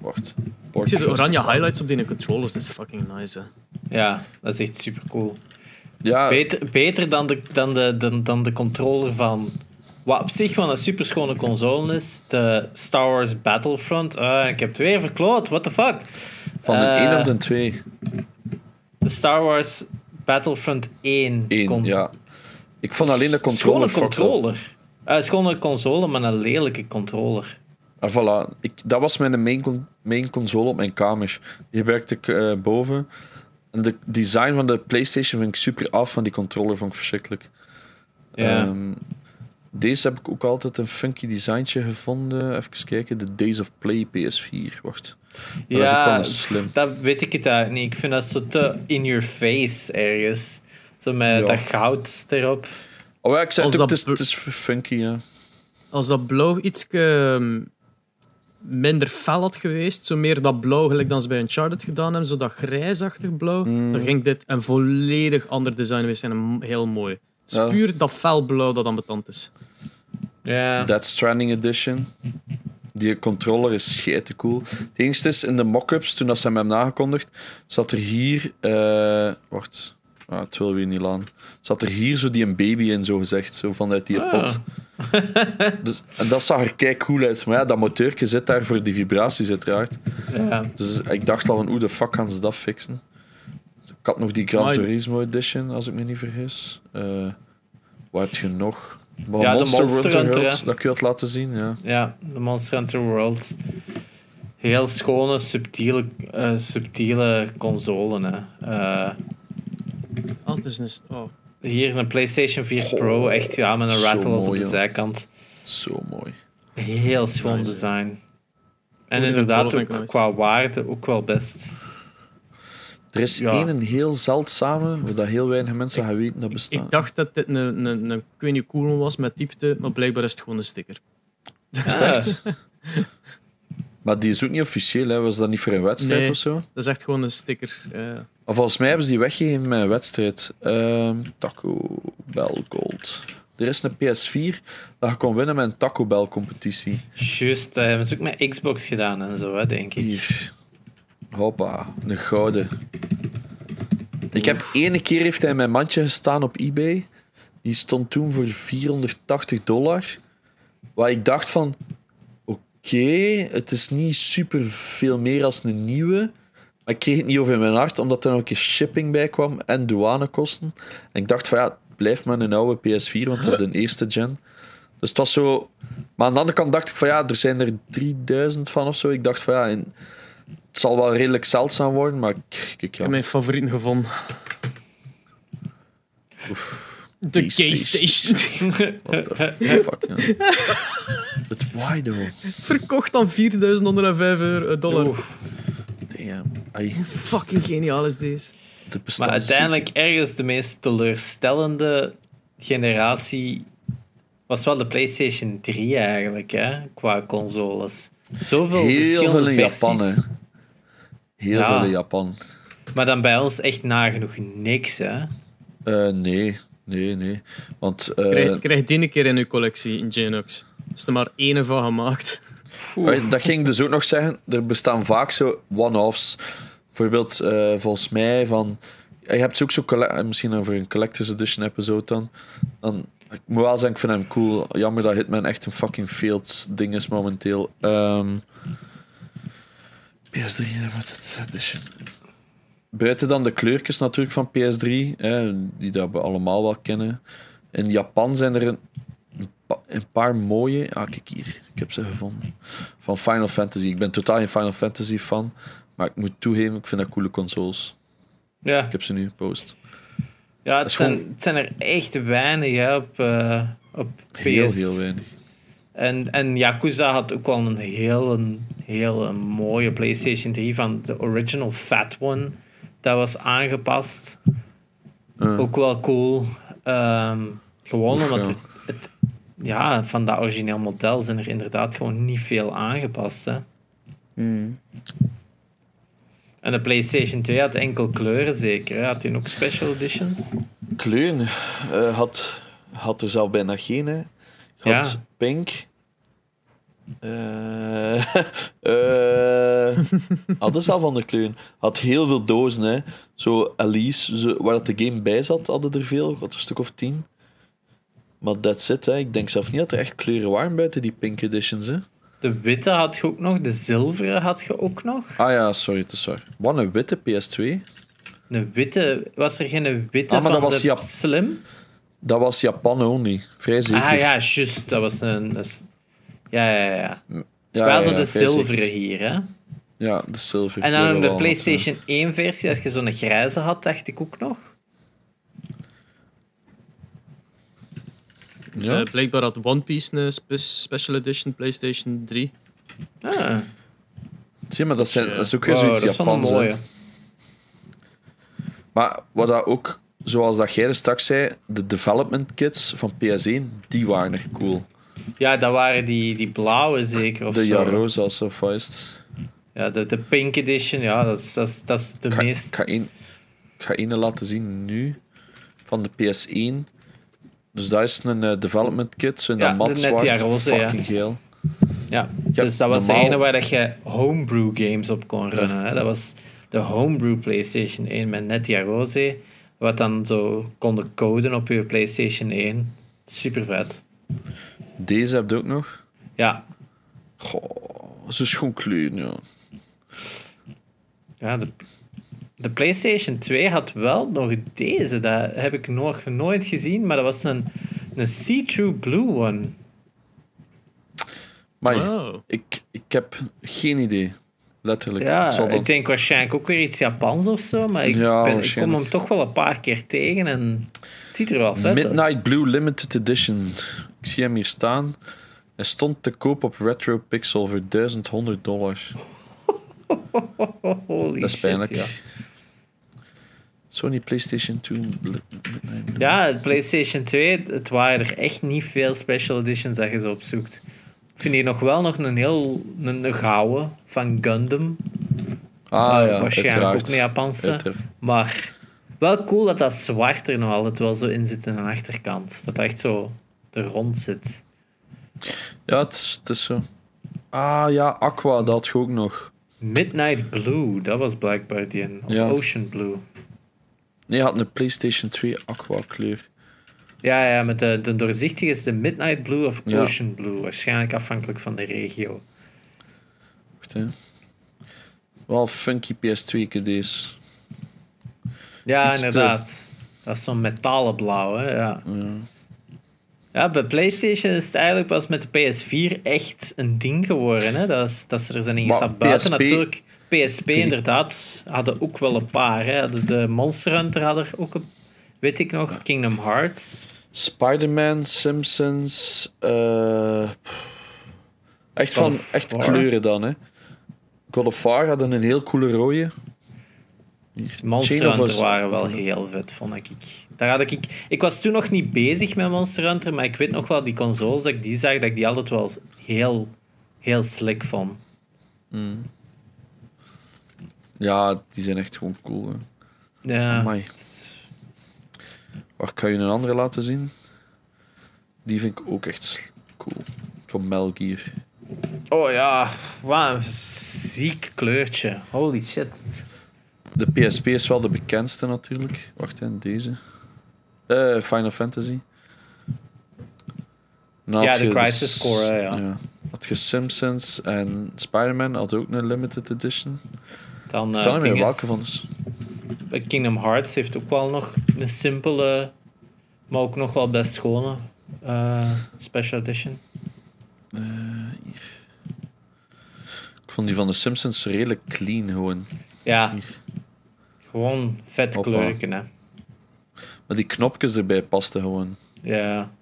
Wacht. Ik zie de oranje highlights op die controllers, dat is fucking nice. Hè. Ja, dat is echt super cool. Ja. Beter dan de controller van... Wat op zich wel een superschone console is, de Star Wars Battlefront. Ik heb 2 verkloot, what the fuck? Van de 1 of de 2? De Star Wars Battlefront 1. Ik vond alleen de controller... schone console, maar een lelijke controller. Voilà. Dat was mijn main console op mijn kamer. Die gebruikte ik boven. En de design van de PlayStation vind ik super af, van die controller vond ik verschrikkelijk. Ja. Deze heb ik ook altijd een funky designtje gevonden. Even kijken, de Days of Play PS4. Wacht. Maar dat is ook wel slim. Dat weet ik het eigenlijk niet. Ik vind dat zo te in your face ergens. Zo met dat goud erop. Oh ja, ik zei het is funky, ja. Als dat blauw iets minder fel had geweest, zo meer dat blauw, gelijk dan ze bij Uncharted gedaan hebben, zo dat grijsachtig blauw, dan ging dit een volledig ander design geweest zijn. Heel mooi. Het is puur dat felblauw dat ambetant is. Yeah. Death Stranding Edition. Die controller is schete cool. Het enige is, in de mock-ups, toen dat ze hem hebben aangekondigd, zat er hier... wacht, het wil weer niet aan. Zat er hier zo die een baby in, zo gezegd, zo vanuit die pot. Dus, en dat zag er kei cool uit. Maar ja, dat moteurke zit daar voor die vibraties uiteraard. Yeah. Dus ik dacht al, hoe de fuck gaan ze dat fixen? Ik had nog die Gran Turismo Edition, als ik me niet vergis. Waar heb je nog? Maar ja, Monster Hunter World, dat kun je het laten zien. Ja, ja, de Monster Hunter World. Heel schone, subtiele console. Hier een PlayStation 4 Pro, echt ja, met een rattle als op de zijkant. Zo mooi. Heel schoon nice design. En inderdaad, ook qua waarde ook wel best. Er is één heel zeldzame, waar dat heel weinig mensen gaan weten dat bestaat. Ik dacht dat dit een cool was met diepte, maar blijkbaar is het gewoon een sticker. Echt? Maar die is ook niet officieel, hè. Was dat niet voor een wedstrijd of zo? Dat is echt gewoon een sticker. Maar volgens mij hebben ze die weggegeven met een wedstrijd. Taco Bell Gold. Er is een PS4 dat je kon winnen met een Taco Bell competitie. Juist, dat hebben ze ook met Xbox gedaan en zo, hè, denk ik. Hier. Hoppa, een gouden. Ik heb één keer heeft hij in mijn mandje gestaan op eBay. Die stond toen voor $480. Waar ik dacht van... Oké, het is niet super veel meer als een nieuwe. Maar ik kreeg het niet over in mijn hart, omdat er nog een keer shipping bij kwam en douanekosten. En ik dacht van ja, het blijft maar een oude PS4, want het is de eerste gen. Dus het was zo... Maar aan de andere kant dacht ik van ja, er zijn er 3000 van of zo. Ik dacht van ja... Het zal wel redelijk zeldzaam worden, maar ik heb mijn favorieten gevonden. De Gaystation. What the fuck, man. But why, though? Verkocht aan $4.105. Oof. Damn. Hoe fucking geniaal is deze? Maar uiteindelijk ergens de meest teleurstellende generatie was wel de PlayStation 3 eigenlijk, hè? Qua consoles. Zoveel verschillende versies. Heel veel in Japan, hè. Heel veel in Japan. Maar dan bij ons echt nagenoeg niks, hè? Nee. Want, krijg die een keer in uw collectie, in Genox. Is er maar één van gemaakt. Dat ging ik dus ook nog zeggen. Er bestaan vaak zo one-offs. Bijvoorbeeld, volgens mij, van... Je hebt ze ook zo... Misschien dan voor een Collector's Edition episode dan. Ik moet wel zeggen, ik vind hem cool. Jammer dat Hitman echt een fucking failed ding is momenteel. PS3 Edition. Buiten dan de kleurtjes natuurlijk van PS3, die dat we allemaal wel kennen. In Japan zijn er een paar mooie... Ah, kijk hier. Ik heb ze gevonden. Van Final Fantasy. Ik ben totaal geen Final Fantasy fan, maar ik moet toegeven, ik vind dat coole consoles. Ja. Ik heb ze nu gepost. Ja, het zijn er echt weinig, hè, op PS. Heel weinig. En Yakuza had ook wel een hele mooie PlayStation 3 van de original Fat One. Dat was aangepast. Ook wel cool. Gewoon omdat van dat origineel model zijn er inderdaad gewoon niet veel aangepast. Hè. En de PlayStation 2 had enkel kleuren zeker. Hè? Had hij ook special editions? Kleuren? Had er zelf bijna geen, hè. Had pink. Hadden ze al van de kleuren. Had heel veel dozen, hè. Zo Alice, waar dat de game bij zat, hadden er veel. Had een stuk of 10. Maar that's it, hè. Ik denk zelf niet dat er echt kleuren waren buiten die pink editions, hè. De witte had je ook nog. De zilveren had je ook nog. Ah ja, sorry, het is waar. Wat een witte PS2. Een witte? Was er geen witte van de Slim? Dat was Japan only. Vrij zeker. Ah ja, juist. Dat was een... Ja. We hadden de zilveren hier, hè? Ja, de zilveren. En dan de PlayStation 1 versie, dat je zo'n grijze had, dacht ik ook nog. Ja. Blijkbaar had One Piece een special edition PlayStation 3. Ah. Zie, maar dat is ook weer zoiets Japans. Dat is wel mooi. Maar wat dat ook, zoals dat jij er straks zei, de development kits van PS1, die waren echt cool. Ja, dat waren die blauwe zeker. Of de Yaro's als zo vuist. Ja, de Pink Edition, ja, dat is de meest... Ik ga één laten zien nu, van de PS1. Dus dat is een development kit, zo in dat mat zwart, fucking geel. Ja, dus dat was de ene waar dat je homebrew games op kon runnen. Hè? Dat was de homebrew PlayStation 1 met Nettia Rose, wat dan zo konden coden op je PlayStation 1. Super vet. Deze heb je ook nog? Ja. Goh, ze is gewoon kleur, ja. Ja, de PlayStation 2 had wel nog deze. Dat heb ik nog nooit gezien, maar dat was een see-through blue one. Maar ik heb geen idee. Letterlijk. Ja, ik denk waarschijnlijk ook weer iets Japans of zo, maar ik kom hem toch wel een paar keer tegen en het ziet er wel vet uit. Midnight Blue Limited Edition. Ik zie hem hier staan. Hij stond te koop op RetroPixel voor $1,100. Holy dat is pijnlijk. Shit, ja. Sony PlayStation 2. Ja, PlayStation 2, het waren er echt niet veel special editions dat je ze opzoekt. Ik vind hier nog wel nog een gouden van Gundam. Waarschijnlijk ook een Japanse. Maar wel cool dat dat zwart er nog altijd wel zo in zit aan de achterkant. Dat echt zo er rond zit. Ja, het is zo. Ah ja, Aqua, dat had je ook nog. Midnight Blue, dat was blijkbaar die een. Of Ocean Blue. Nee, je had een PlayStation 2 Aqua kleur. Ja, met de doorzichtige is de Midnight Blue of Ocean Blue. Waarschijnlijk afhankelijk van de regio. Goed, hè. Wel funky PS2'ke deze. Ja, iets inderdaad. Dat is zo'n metalen blauw, hè. Ja, bij PlayStation is het eigenlijk pas met de PS4 echt een ding geworden, hè. Dat ze er zijn ingestapt buiten. Natuurlijk, PSP inderdaad hadden ook wel een paar, hè. De Monster Hunter hadden er ook een weet ik nog, Kingdom Hearts. Spider-Man, Simpsons. Echt kleuren dan, hè. God of War hadden een heel coole rode. Monster Hunter waren wel heel vet, vond ik. Daar had ik was toen nog niet bezig met Monster Hunter, maar ik weet nog wel, die consoles, dat ik die zag, dat ik die altijd wel heel, heel slick vond. Mm. Ja, die zijn echt gewoon cool, hè. Ja. Amai. Ik ga je een andere laten zien. Die vind ik ook echt cool. Van Metal Gear. Oh ja, wat een ziek kleurtje. Holy shit. De PSP is wel de bekendste natuurlijk. Wacht, en deze. Final Fantasy. Ja, de Crisis Core. Ja. Had je Simpsons en Spider-Man had ook een limited edition. Dan ik kan niet meer welke van is. Kingdom Hearts heeft ook wel nog een simpele, maar ook nog wel best schone special edition. Ik vond die van de Simpsons redelijk clean gewoon. Ja, gewoon vette kleurken, hè. Maar die knopjes erbij pasten gewoon. Ja.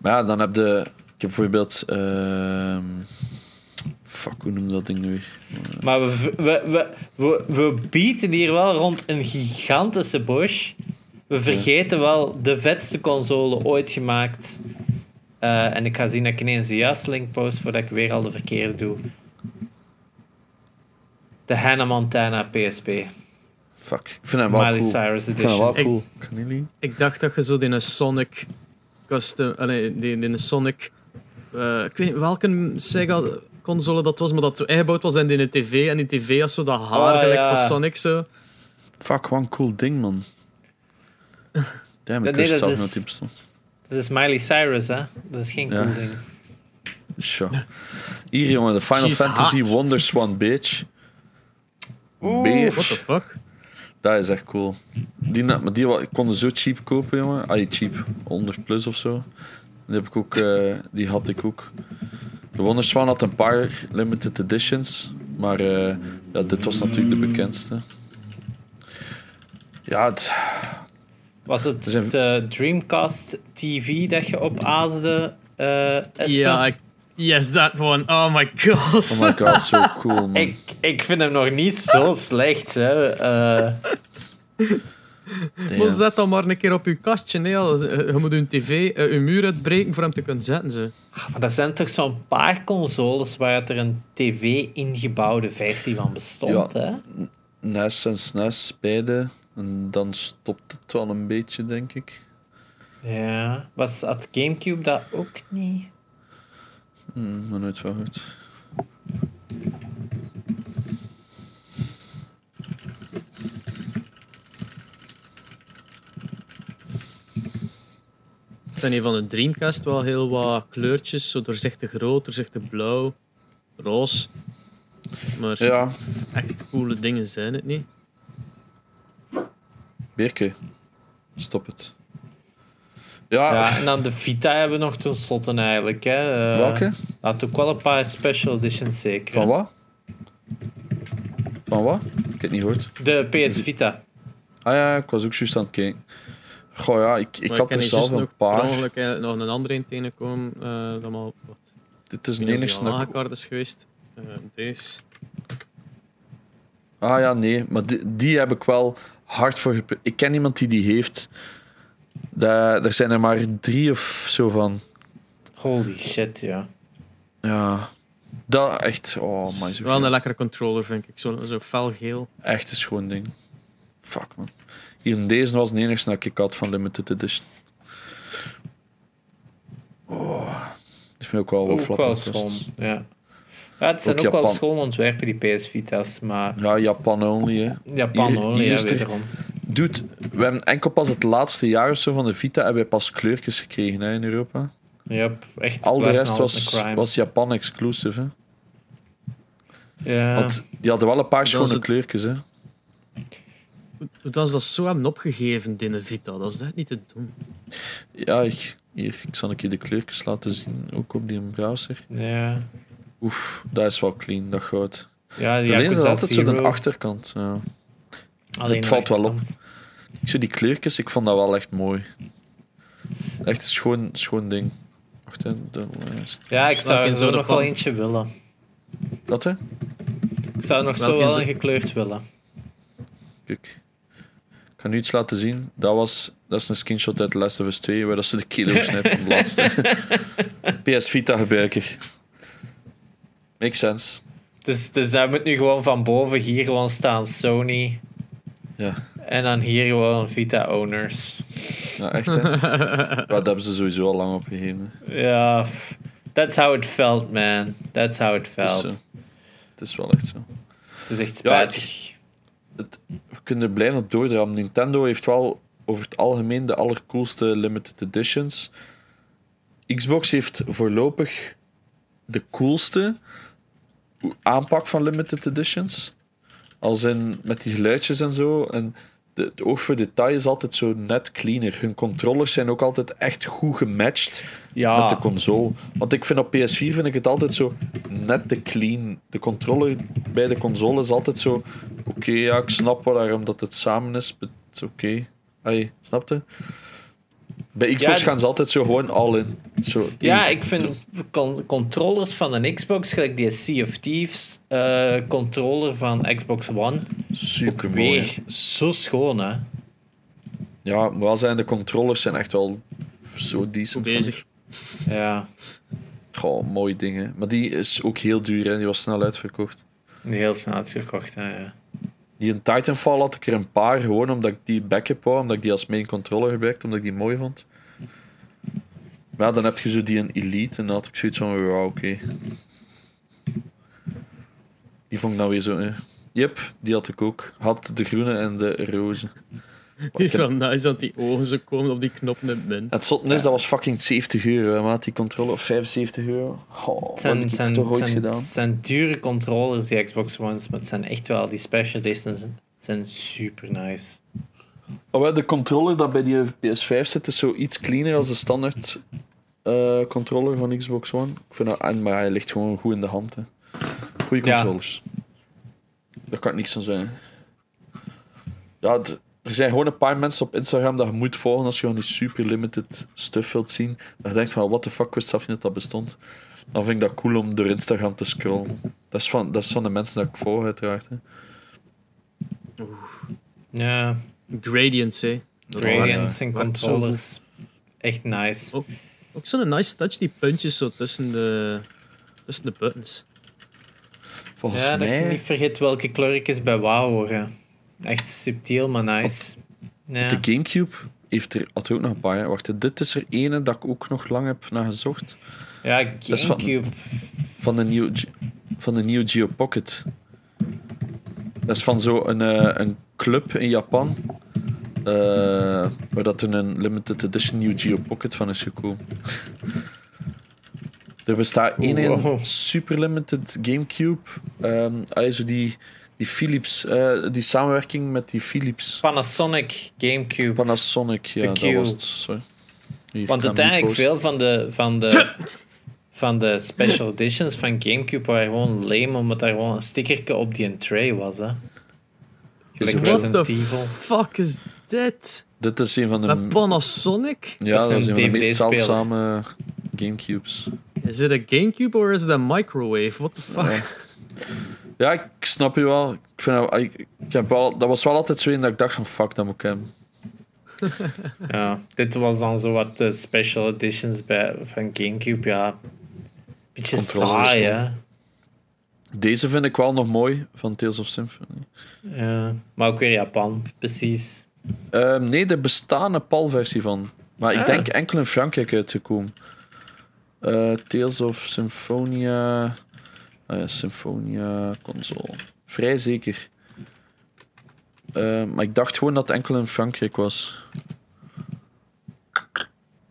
Maar ja, dan heb je bijvoorbeeld... hoe noem dat ding nu weer? Maar we bieten hier wel rond een gigantische bosch. We vergeten wel de vetste console ooit gemaakt. En ik ga zien dat ik ineens de juiste link post voordat ik weer al de verkeerde doe. De Hannah Montana PSP. Fuck, ik vind hem wel Miley cool. Cyrus Edition. Ik dacht dat je zo die Sonic custom... die Sonic... ik weet niet, welke Sega... console dat was, maar dat ingebouwd was in de tv en die tv had zo dat haar gelijk van Sonic zo. Fuck, wat een cool ding, man. Damn, ik wist zelf nooit die bestond. Dat is Miley Cyrus, hè? Dat is geen cool ding. Sure. Hier, jongen, de Final Fantasy Wonderswan, bitch. Oeh, what the fuck? Dat is echt cool. Die konden zo cheap kopen, jongen. Cheap, 100 plus of zo. Die had ik ook. De Wonderswan had een paar limited editions, maar dit was natuurlijk de bekendste. Ja, was het de Dreamcast TV dat je opaasde? Ja, yes, that one. Oh my god, zo cool, man. Ik vind hem nog niet zo slecht, hè. Maar zet dan maar een keer op je kastje. Hè. Je moet je tv, je muur uitbreken voor hem te kunnen zetten. Zo. Maar dat zijn toch zo'n paar consoles waar er een tv-ingebouwde versie van bestond. Ja, hè? NES en SNES, beide. En dan stopt het wel een beetje, denk ik. Ja, was had Gamecube dat ook niet? Maar nooit van goed. Ik vind hier van de Dreamcast wel heel wat kleurtjes, zo doorzichtig rood, doorzichtig blauw, roze. Maar ja, echt coole dingen zijn het niet. Beerke, stop het. Ja, ja, en dan de Vita hebben we nog ten slotte eigenlijk. Hè. Welke? Laat ook wel een paar special editions zeker. Van wat? Van wat? Ik heb het niet gehoord. De PS Vita. Ah ja, ik was ook juist aan het kijken. Goh ja, ik had er zelf een paar. Ik kan nog een andere in tegenkomen. Dit is de enigste nog... geweest. Deze. Ah ja, nee. Maar die heb ik wel hard voor gepakt. Ik ken iemand die heeft. Er zijn er maar 3 of zo van. Holy shit, ja. Ja. Dat echt... Oh, my, zo wel een lekkere controller, vind ik. Zo felgeel. Echt een schoon ding. Fuck, man. Hier in deze was het enigste dat ik had van Limited Edition. Oh. Dat vind ik ook wel wat flap. Ook wel schoon, ja. Ja, het zijn ook wel schoon ontwerpen, die PS Vita's, maar... Ja, Japan only, hè. Japan only, ja, wederom. Dude, we hebben enkel pas het laatste jaar of zo van de Vita hebben we pas kleurtjes gekregen, hè, in Europa. Yep, echt. Al de rest was Japan exclusive, hè. Ja. Want die hadden wel een paar schone kleurtjes, hè. Dat is dat zo hebben opgegeven, de Vita. Dat is echt niet te doen. Ja, ik zal een keer de kleurtjes laten zien, ook op die browser. Ja. Oef, dat is wel clean, dat goud. Ja, die is altijd zo de achterkant. Ja. Het valt wel op. Zo die kleurtjes, ik vond dat wel echt mooi. Echt een schoon ding. Ja, ik zou er zo nog wel eentje willen. Dat hè? Ik zou nog zo wel een gekleurd willen. Kijk. Ik ga nu iets laten zien. Dat is een screenshot uit The Last of Us 2, waar ze de kilo's net in blaadsten. PS Vita gebruiker. Makes sense. Dus dat moet nu gewoon van boven hier gewoon staan Sony. Ja. En dan hier gewoon Vita Owners. Ja, echt hè? Dat hebben ze sowieso al lang opgegeven. Ja, that's how it felt, man. That's how it felt. Het is wel echt zo. Het is echt spijtig. Ja, we kunnen er blijven op doordraaien. Nintendo heeft wel over het algemeen de allercoolste limited editions. Xbox heeft voorlopig de coolste aanpak van limited editions. Als in met die geluidjes en zo. En het oog voor detail is altijd zo net cleaner. Hun controllers zijn ook altijd echt goed gematcht met de console. Want ik vind op PS4 het altijd zo net te clean. De controller bij de console is altijd zo... Oké, ja, ik snap waarom dat het samen is. Oké. Snap je? Bij Xbox gaan ze altijd zo gewoon all in. Zo, ik vind controllers van een Xbox, gelijk die Sea of Thieves controller van Xbox One, super mooi. Zo schoon, hè? Ja, maar de controllers zijn echt wel zo decent. Bezig. Ja. Goh, mooie dingen. Maar die is ook heel duur, hè? Die was snel uitverkocht. Heel snel uitverkocht, hè, ja. Die in Titanfall had ik er een paar, gewoon omdat ik die backup wou, omdat ik die als main controller gebruikte, omdat ik die mooi vond. Maar ja, dan heb je zo die in Elite en dan had ik zoiets van, wow, oké. Die vond ik nou weer zo, hè. Yep, die had ik ook. Had de groene en de roze. Het is wel nice dat die ogen zo komen op die knop net binnen. Het zotte is, dat was fucking €70, maat, die controller, of €75. Oh, dat heb ik toch ooit gedaan. Het zijn dure controllers, die Xbox Ones, maar het zijn echt wel, die special editions zijn super nice. Oh, de controller dat bij die PS5 zit, is zo iets cleaner als de standaard controller van Xbox One. Ik vind dat, maar hij ligt gewoon goed in de hand. Hè. Goeie controllers. Ja. Daar kan ik niks aan zeggen. Ja, er zijn gewoon een paar mensen op Instagram dat je moet volgen als je gewoon die super limited stuff wilt zien. Dat je denkt van, what the fuck, wist je dat bestond? Dan vind ik dat cool om door Instagram te scrollen. Dat is van de mensen dat ik volg, uiteraard. Hè. Ja. Gradients, hè. Gradients en controllers. Echt nice. Ook zo'n nice touch, die puntjes zo tussen de buttons. Volgens mij... dat je niet vergeet welke kleurtjes bij WoW horen. Echt subtiel, maar nice. Op de Gamecube had hij ook nog een paar. Wacht, dit is er ene dat ik ook nog lang heb naar gezocht. Ja, Gamecube. Van de Neo Geo Pocket. Dat is van zo'n een club in Japan. Waar dat toen een limited edition Neo Geo Pocket van is gekomen. Er bestaat één super limited Gamecube. Also die Philips, die samenwerking met die Philips. Panasonic Gamecube. Panasonic, ja, dat was het. Sorry. Hier, want uiteindelijk veel van de special editions van Gamecube waren gewoon lame, omdat daar gewoon een stickerke op die tray was. Hè. Like Resident Evil. What the fuck is dit? Dit is een van de... Met Panasonic? Ja, dat is een van de meest zeldzame Gamecubes. Is het een Gamecube of is het een microwave? What the fuck? Ja, ik snap je wel. Dat was wel altijd zo in dat ik dacht van fuck, dat moet ik hebben. Ja, dit was dan zo wat de special editions van Gamecube, ja. Beetje Control saai, hè. Deze vind ik wel nog mooi, van Tales of Symphony. Ja, maar ook weer Japan, precies. Nee, er bestaat een PAL-versie van. Maar ik denk enkel in Frankrijk uitgekomen. Tales of Symphonia... Symphonia console. Vrij zeker. Maar ik dacht gewoon dat het enkel in Frankrijk was.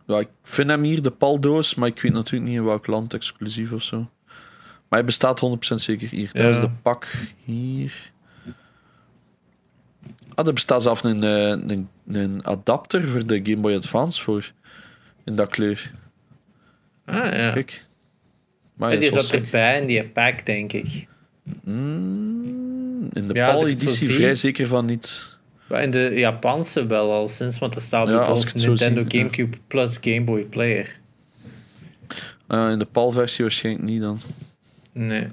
Ja, ik vind hem hier, de paldoos, maar ik weet natuurlijk niet in welk land, exclusief of zo. Maar hij bestaat 100% zeker hier. Ja. Dat is de pak hier. Ah, er bestaat zelfs een adapter voor de Game Boy Advance voor. In dat kleur. Ah ja. Kijk. Maar die zat erbij in die pack, denk ik. In de PAL-editie vrij zeker van niet. Maar in de Japanse wel al sinds, want er staat op als Nintendo zie, Gamecube plus Game Boy Player. In de PAL-versie waarschijnlijk niet dan. Nee.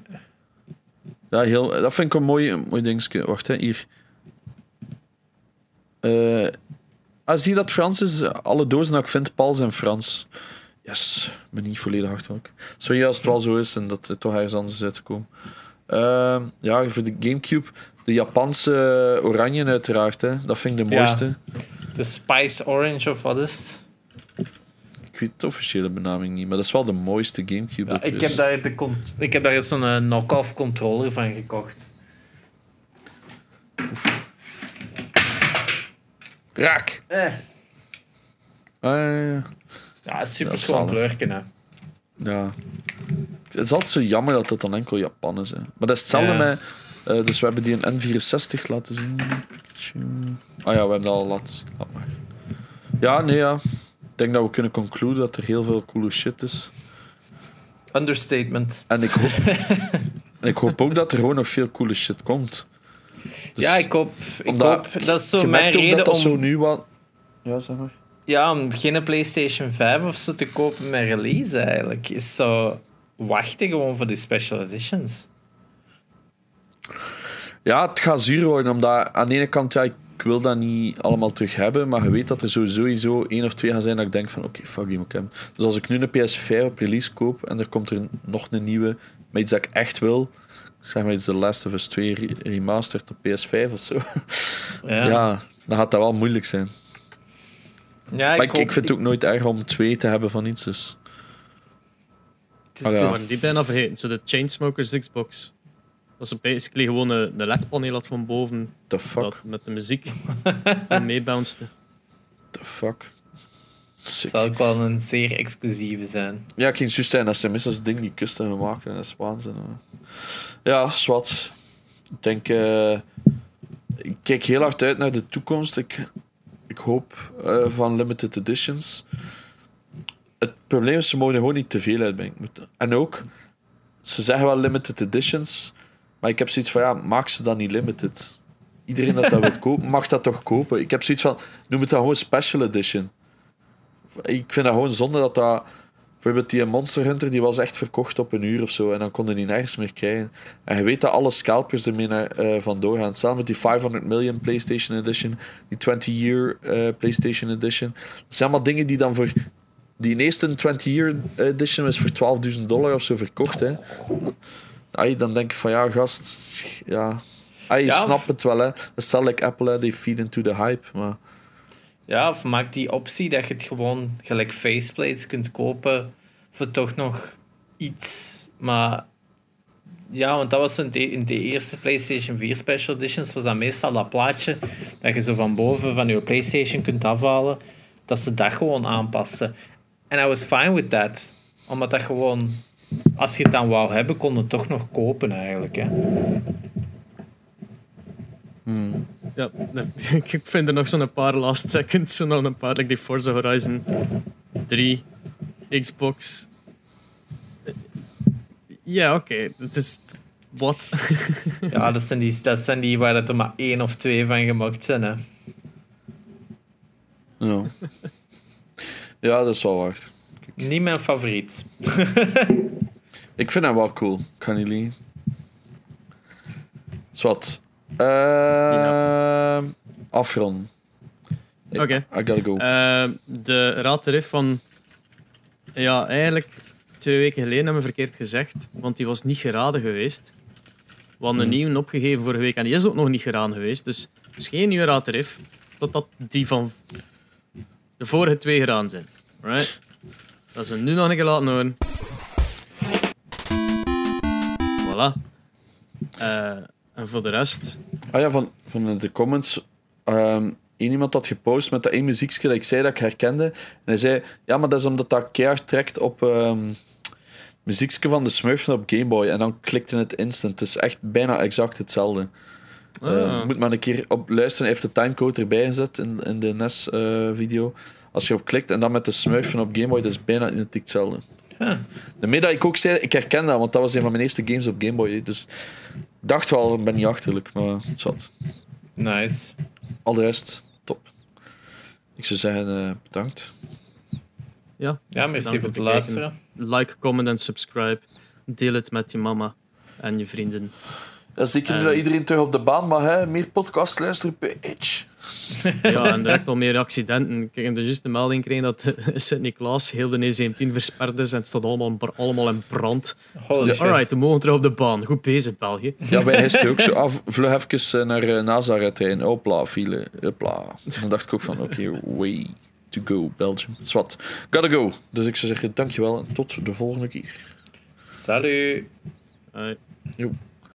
Ja, dat vind ik een mooi dingetje. Wacht, hè, hier. Zie je dat Frans is? Alle dozen dat ik vind, PAL zijn Frans. Yes, ik ben niet volledig hard ook. Sorry als het wel zo is en dat het toch ergens anders is uitgekomen. Ja, voor de Gamecube. De Japanse oranje uiteraard. Hè. Dat vind ik de mooiste. De Spice Orange of wat is het? Ik weet de officiële benaming niet, maar dat is wel de mooiste Gamecube. Ja, ik heb daar eens een knock-off controller van gekocht. Oef. Raak! Ja, super schoon kleurken, hè. Ja. Het is altijd zo jammer dat dat dan enkel Japan is, hè. Maar dat is hetzelfde met... dus we hebben die een N64 laten zien. Ah ja, we hebben dat al laten zien. Laat maar. Ja, nee, ja. Ik denk dat we kunnen concluden dat er heel veel coole shit is. Understatement. En ik hoop ook dat er gewoon nog veel coole shit komt. Dus, ja, ik hoop. Dat is zo mijn reden dat om... Zo nu wat... Ja, zeg maar. Ja, om geen PlayStation 5 of zo te kopen met release eigenlijk. Is zo wachten gewoon voor die special editions. Ja, het gaat zuur worden, omdat aan de ene kant, ja, ik wil dat niet allemaal terug hebben, maar je weet dat er sowieso 1 of 2 gaan zijn dat ik denk van oké, fuck die moet ik hebben. Dus als ik nu een PS5 op release koop en er komt er nog een nieuwe, met iets dat ik echt wil, zeg maar iets The Last of Us 2 remastered op PS5 of zo, ja dan gaat dat wel moeilijk zijn. Ja, maar ik vind het ook nooit erg om 2 te hebben van iets. Dus. Die bijna vergeten. Zo de Chainsmokers Xbox. Dat is basically gewoon een LED-paneel had van boven. The fuck? Dat met de muziek. En meebounced. The fuck? Sick. Zou ook wel een zeer exclusieve zijn. Ja, ik ging juist zijn. Dat is tenminste dat ding die custom gemaakt. Dat is waanzin. Ja, zwart. Ik denk... ik kijk heel hard uit naar de toekomst. Ik hoop van limited editions. Het probleem is, ze mogen gewoon niet te veel uitbrengen. En ook, ze zeggen wel limited editions, maar ik heb zoiets van, ja, maak ze dan niet limited. Iedereen dat wil kopen, mag dat toch kopen. Ik heb zoiets van, noem het dan gewoon special edition. Ik vind dat gewoon zonde dat... Bijvoorbeeld die Monster Hunter, die was echt verkocht op 1 uur of zo. En dan konden die nergens meer krijgen. En je weet dat alle scalpers ermee vandoor gaan. Samen met die 500 miljoen PlayStation Edition. Die 20-year PlayStation Edition. Dat zijn allemaal dingen die dan voor... Die eerste 20-year Edition was voor $12,000 of zo verkocht. Hè. Ai, dan denk ik van, ja, gast... Ja, je snapt het wel, hè. Stel like Apple, they feed into the hype, maar... Ja, of maak die optie dat je het gewoon gelijk faceplates kunt kopen voor toch nog iets. Maar ja, want dat was in de eerste PlayStation 4 Special Editions was dat meestal dat plaatje dat je zo van boven van je PlayStation kunt afhalen, dat ze dat gewoon aanpassen. En I was fine with that. Omdat dat gewoon, als je het dan wou hebben, kon het toch nog kopen eigenlijk, hè. Ja, ik vind er nog zo'n paar last seconds, zo'n paar, like die Forza Horizon 3, Xbox. Ja, oké, dat is wat. Ja, dat zijn die waar dat er maar 1 of 2 van gemaakt zijn, hè. Ja. Ja, dat is wel waar. Kijk. Niet mijn favoriet. Ik vind hem wel cool, kan niet liegen. Zwat. Afronden. Oké. I gotta go. De raadterif van... Ja, eigenlijk 2 weken geleden hebben we verkeerd gezegd, want die was niet geraden geweest. We hadden een nieuwe opgegeven vorige week en die is ook nog niet geraden geweest. Dus het is geen nieuwe raadterif, totdat die van de vorige 2 geraden zijn. Right? Dat ze nu nog een keer laten horen. Voilà. En voor de rest... Ah ja, van de comments... iemand had gepost met dat 1 muziekje dat ik zei dat ik herkende. En hij zei... Ja, maar dat is omdat dat keihard trekt op... muziekje van de Smurfen op Game Boy. En dan klikte het instant. Het is echt bijna exact hetzelfde. Moet maar een keer op luisteren. Hij heeft de timecode erbij gezet in de NES-video. Als je op klikt en dan met de Smurfen op Game Boy, dat is bijna identiek hetzelfde. Huh. Daarmee dat ik ook zei, ik herken dat, want dat was een van mijn eerste games op Game Boy. Dus dacht wel, ik ben niet achterlijk, maar het zat. Nice. Al de rest, top. Ik zou zeggen, bedankt. Ja, merci voor het luisteren. Like, comment en subscribe. Deel het met je mama en je vrienden. Dat is zeker nu dat iedereen terug op de baan mag, hè? Meer podcast luisteren, bitch. Ja, en direct al meer accidenten. Ik heb juist de melding gekregen dat Sint-Niklaas heel de E17 versperd is en het stond allemaal in brand. Dus alright, we mogen terug op de baan. Goed bezig, België. Ja, wij gisteren ook zo af. Vlug even naar Nazareth rijden. Hopla, file. Hopla. Dan dacht ik ook van, oké, way to go, Belgium. Zwat. Gotta go. Dus ik zou zeggen, dankjewel en tot de volgende keer. Salut. Hoi.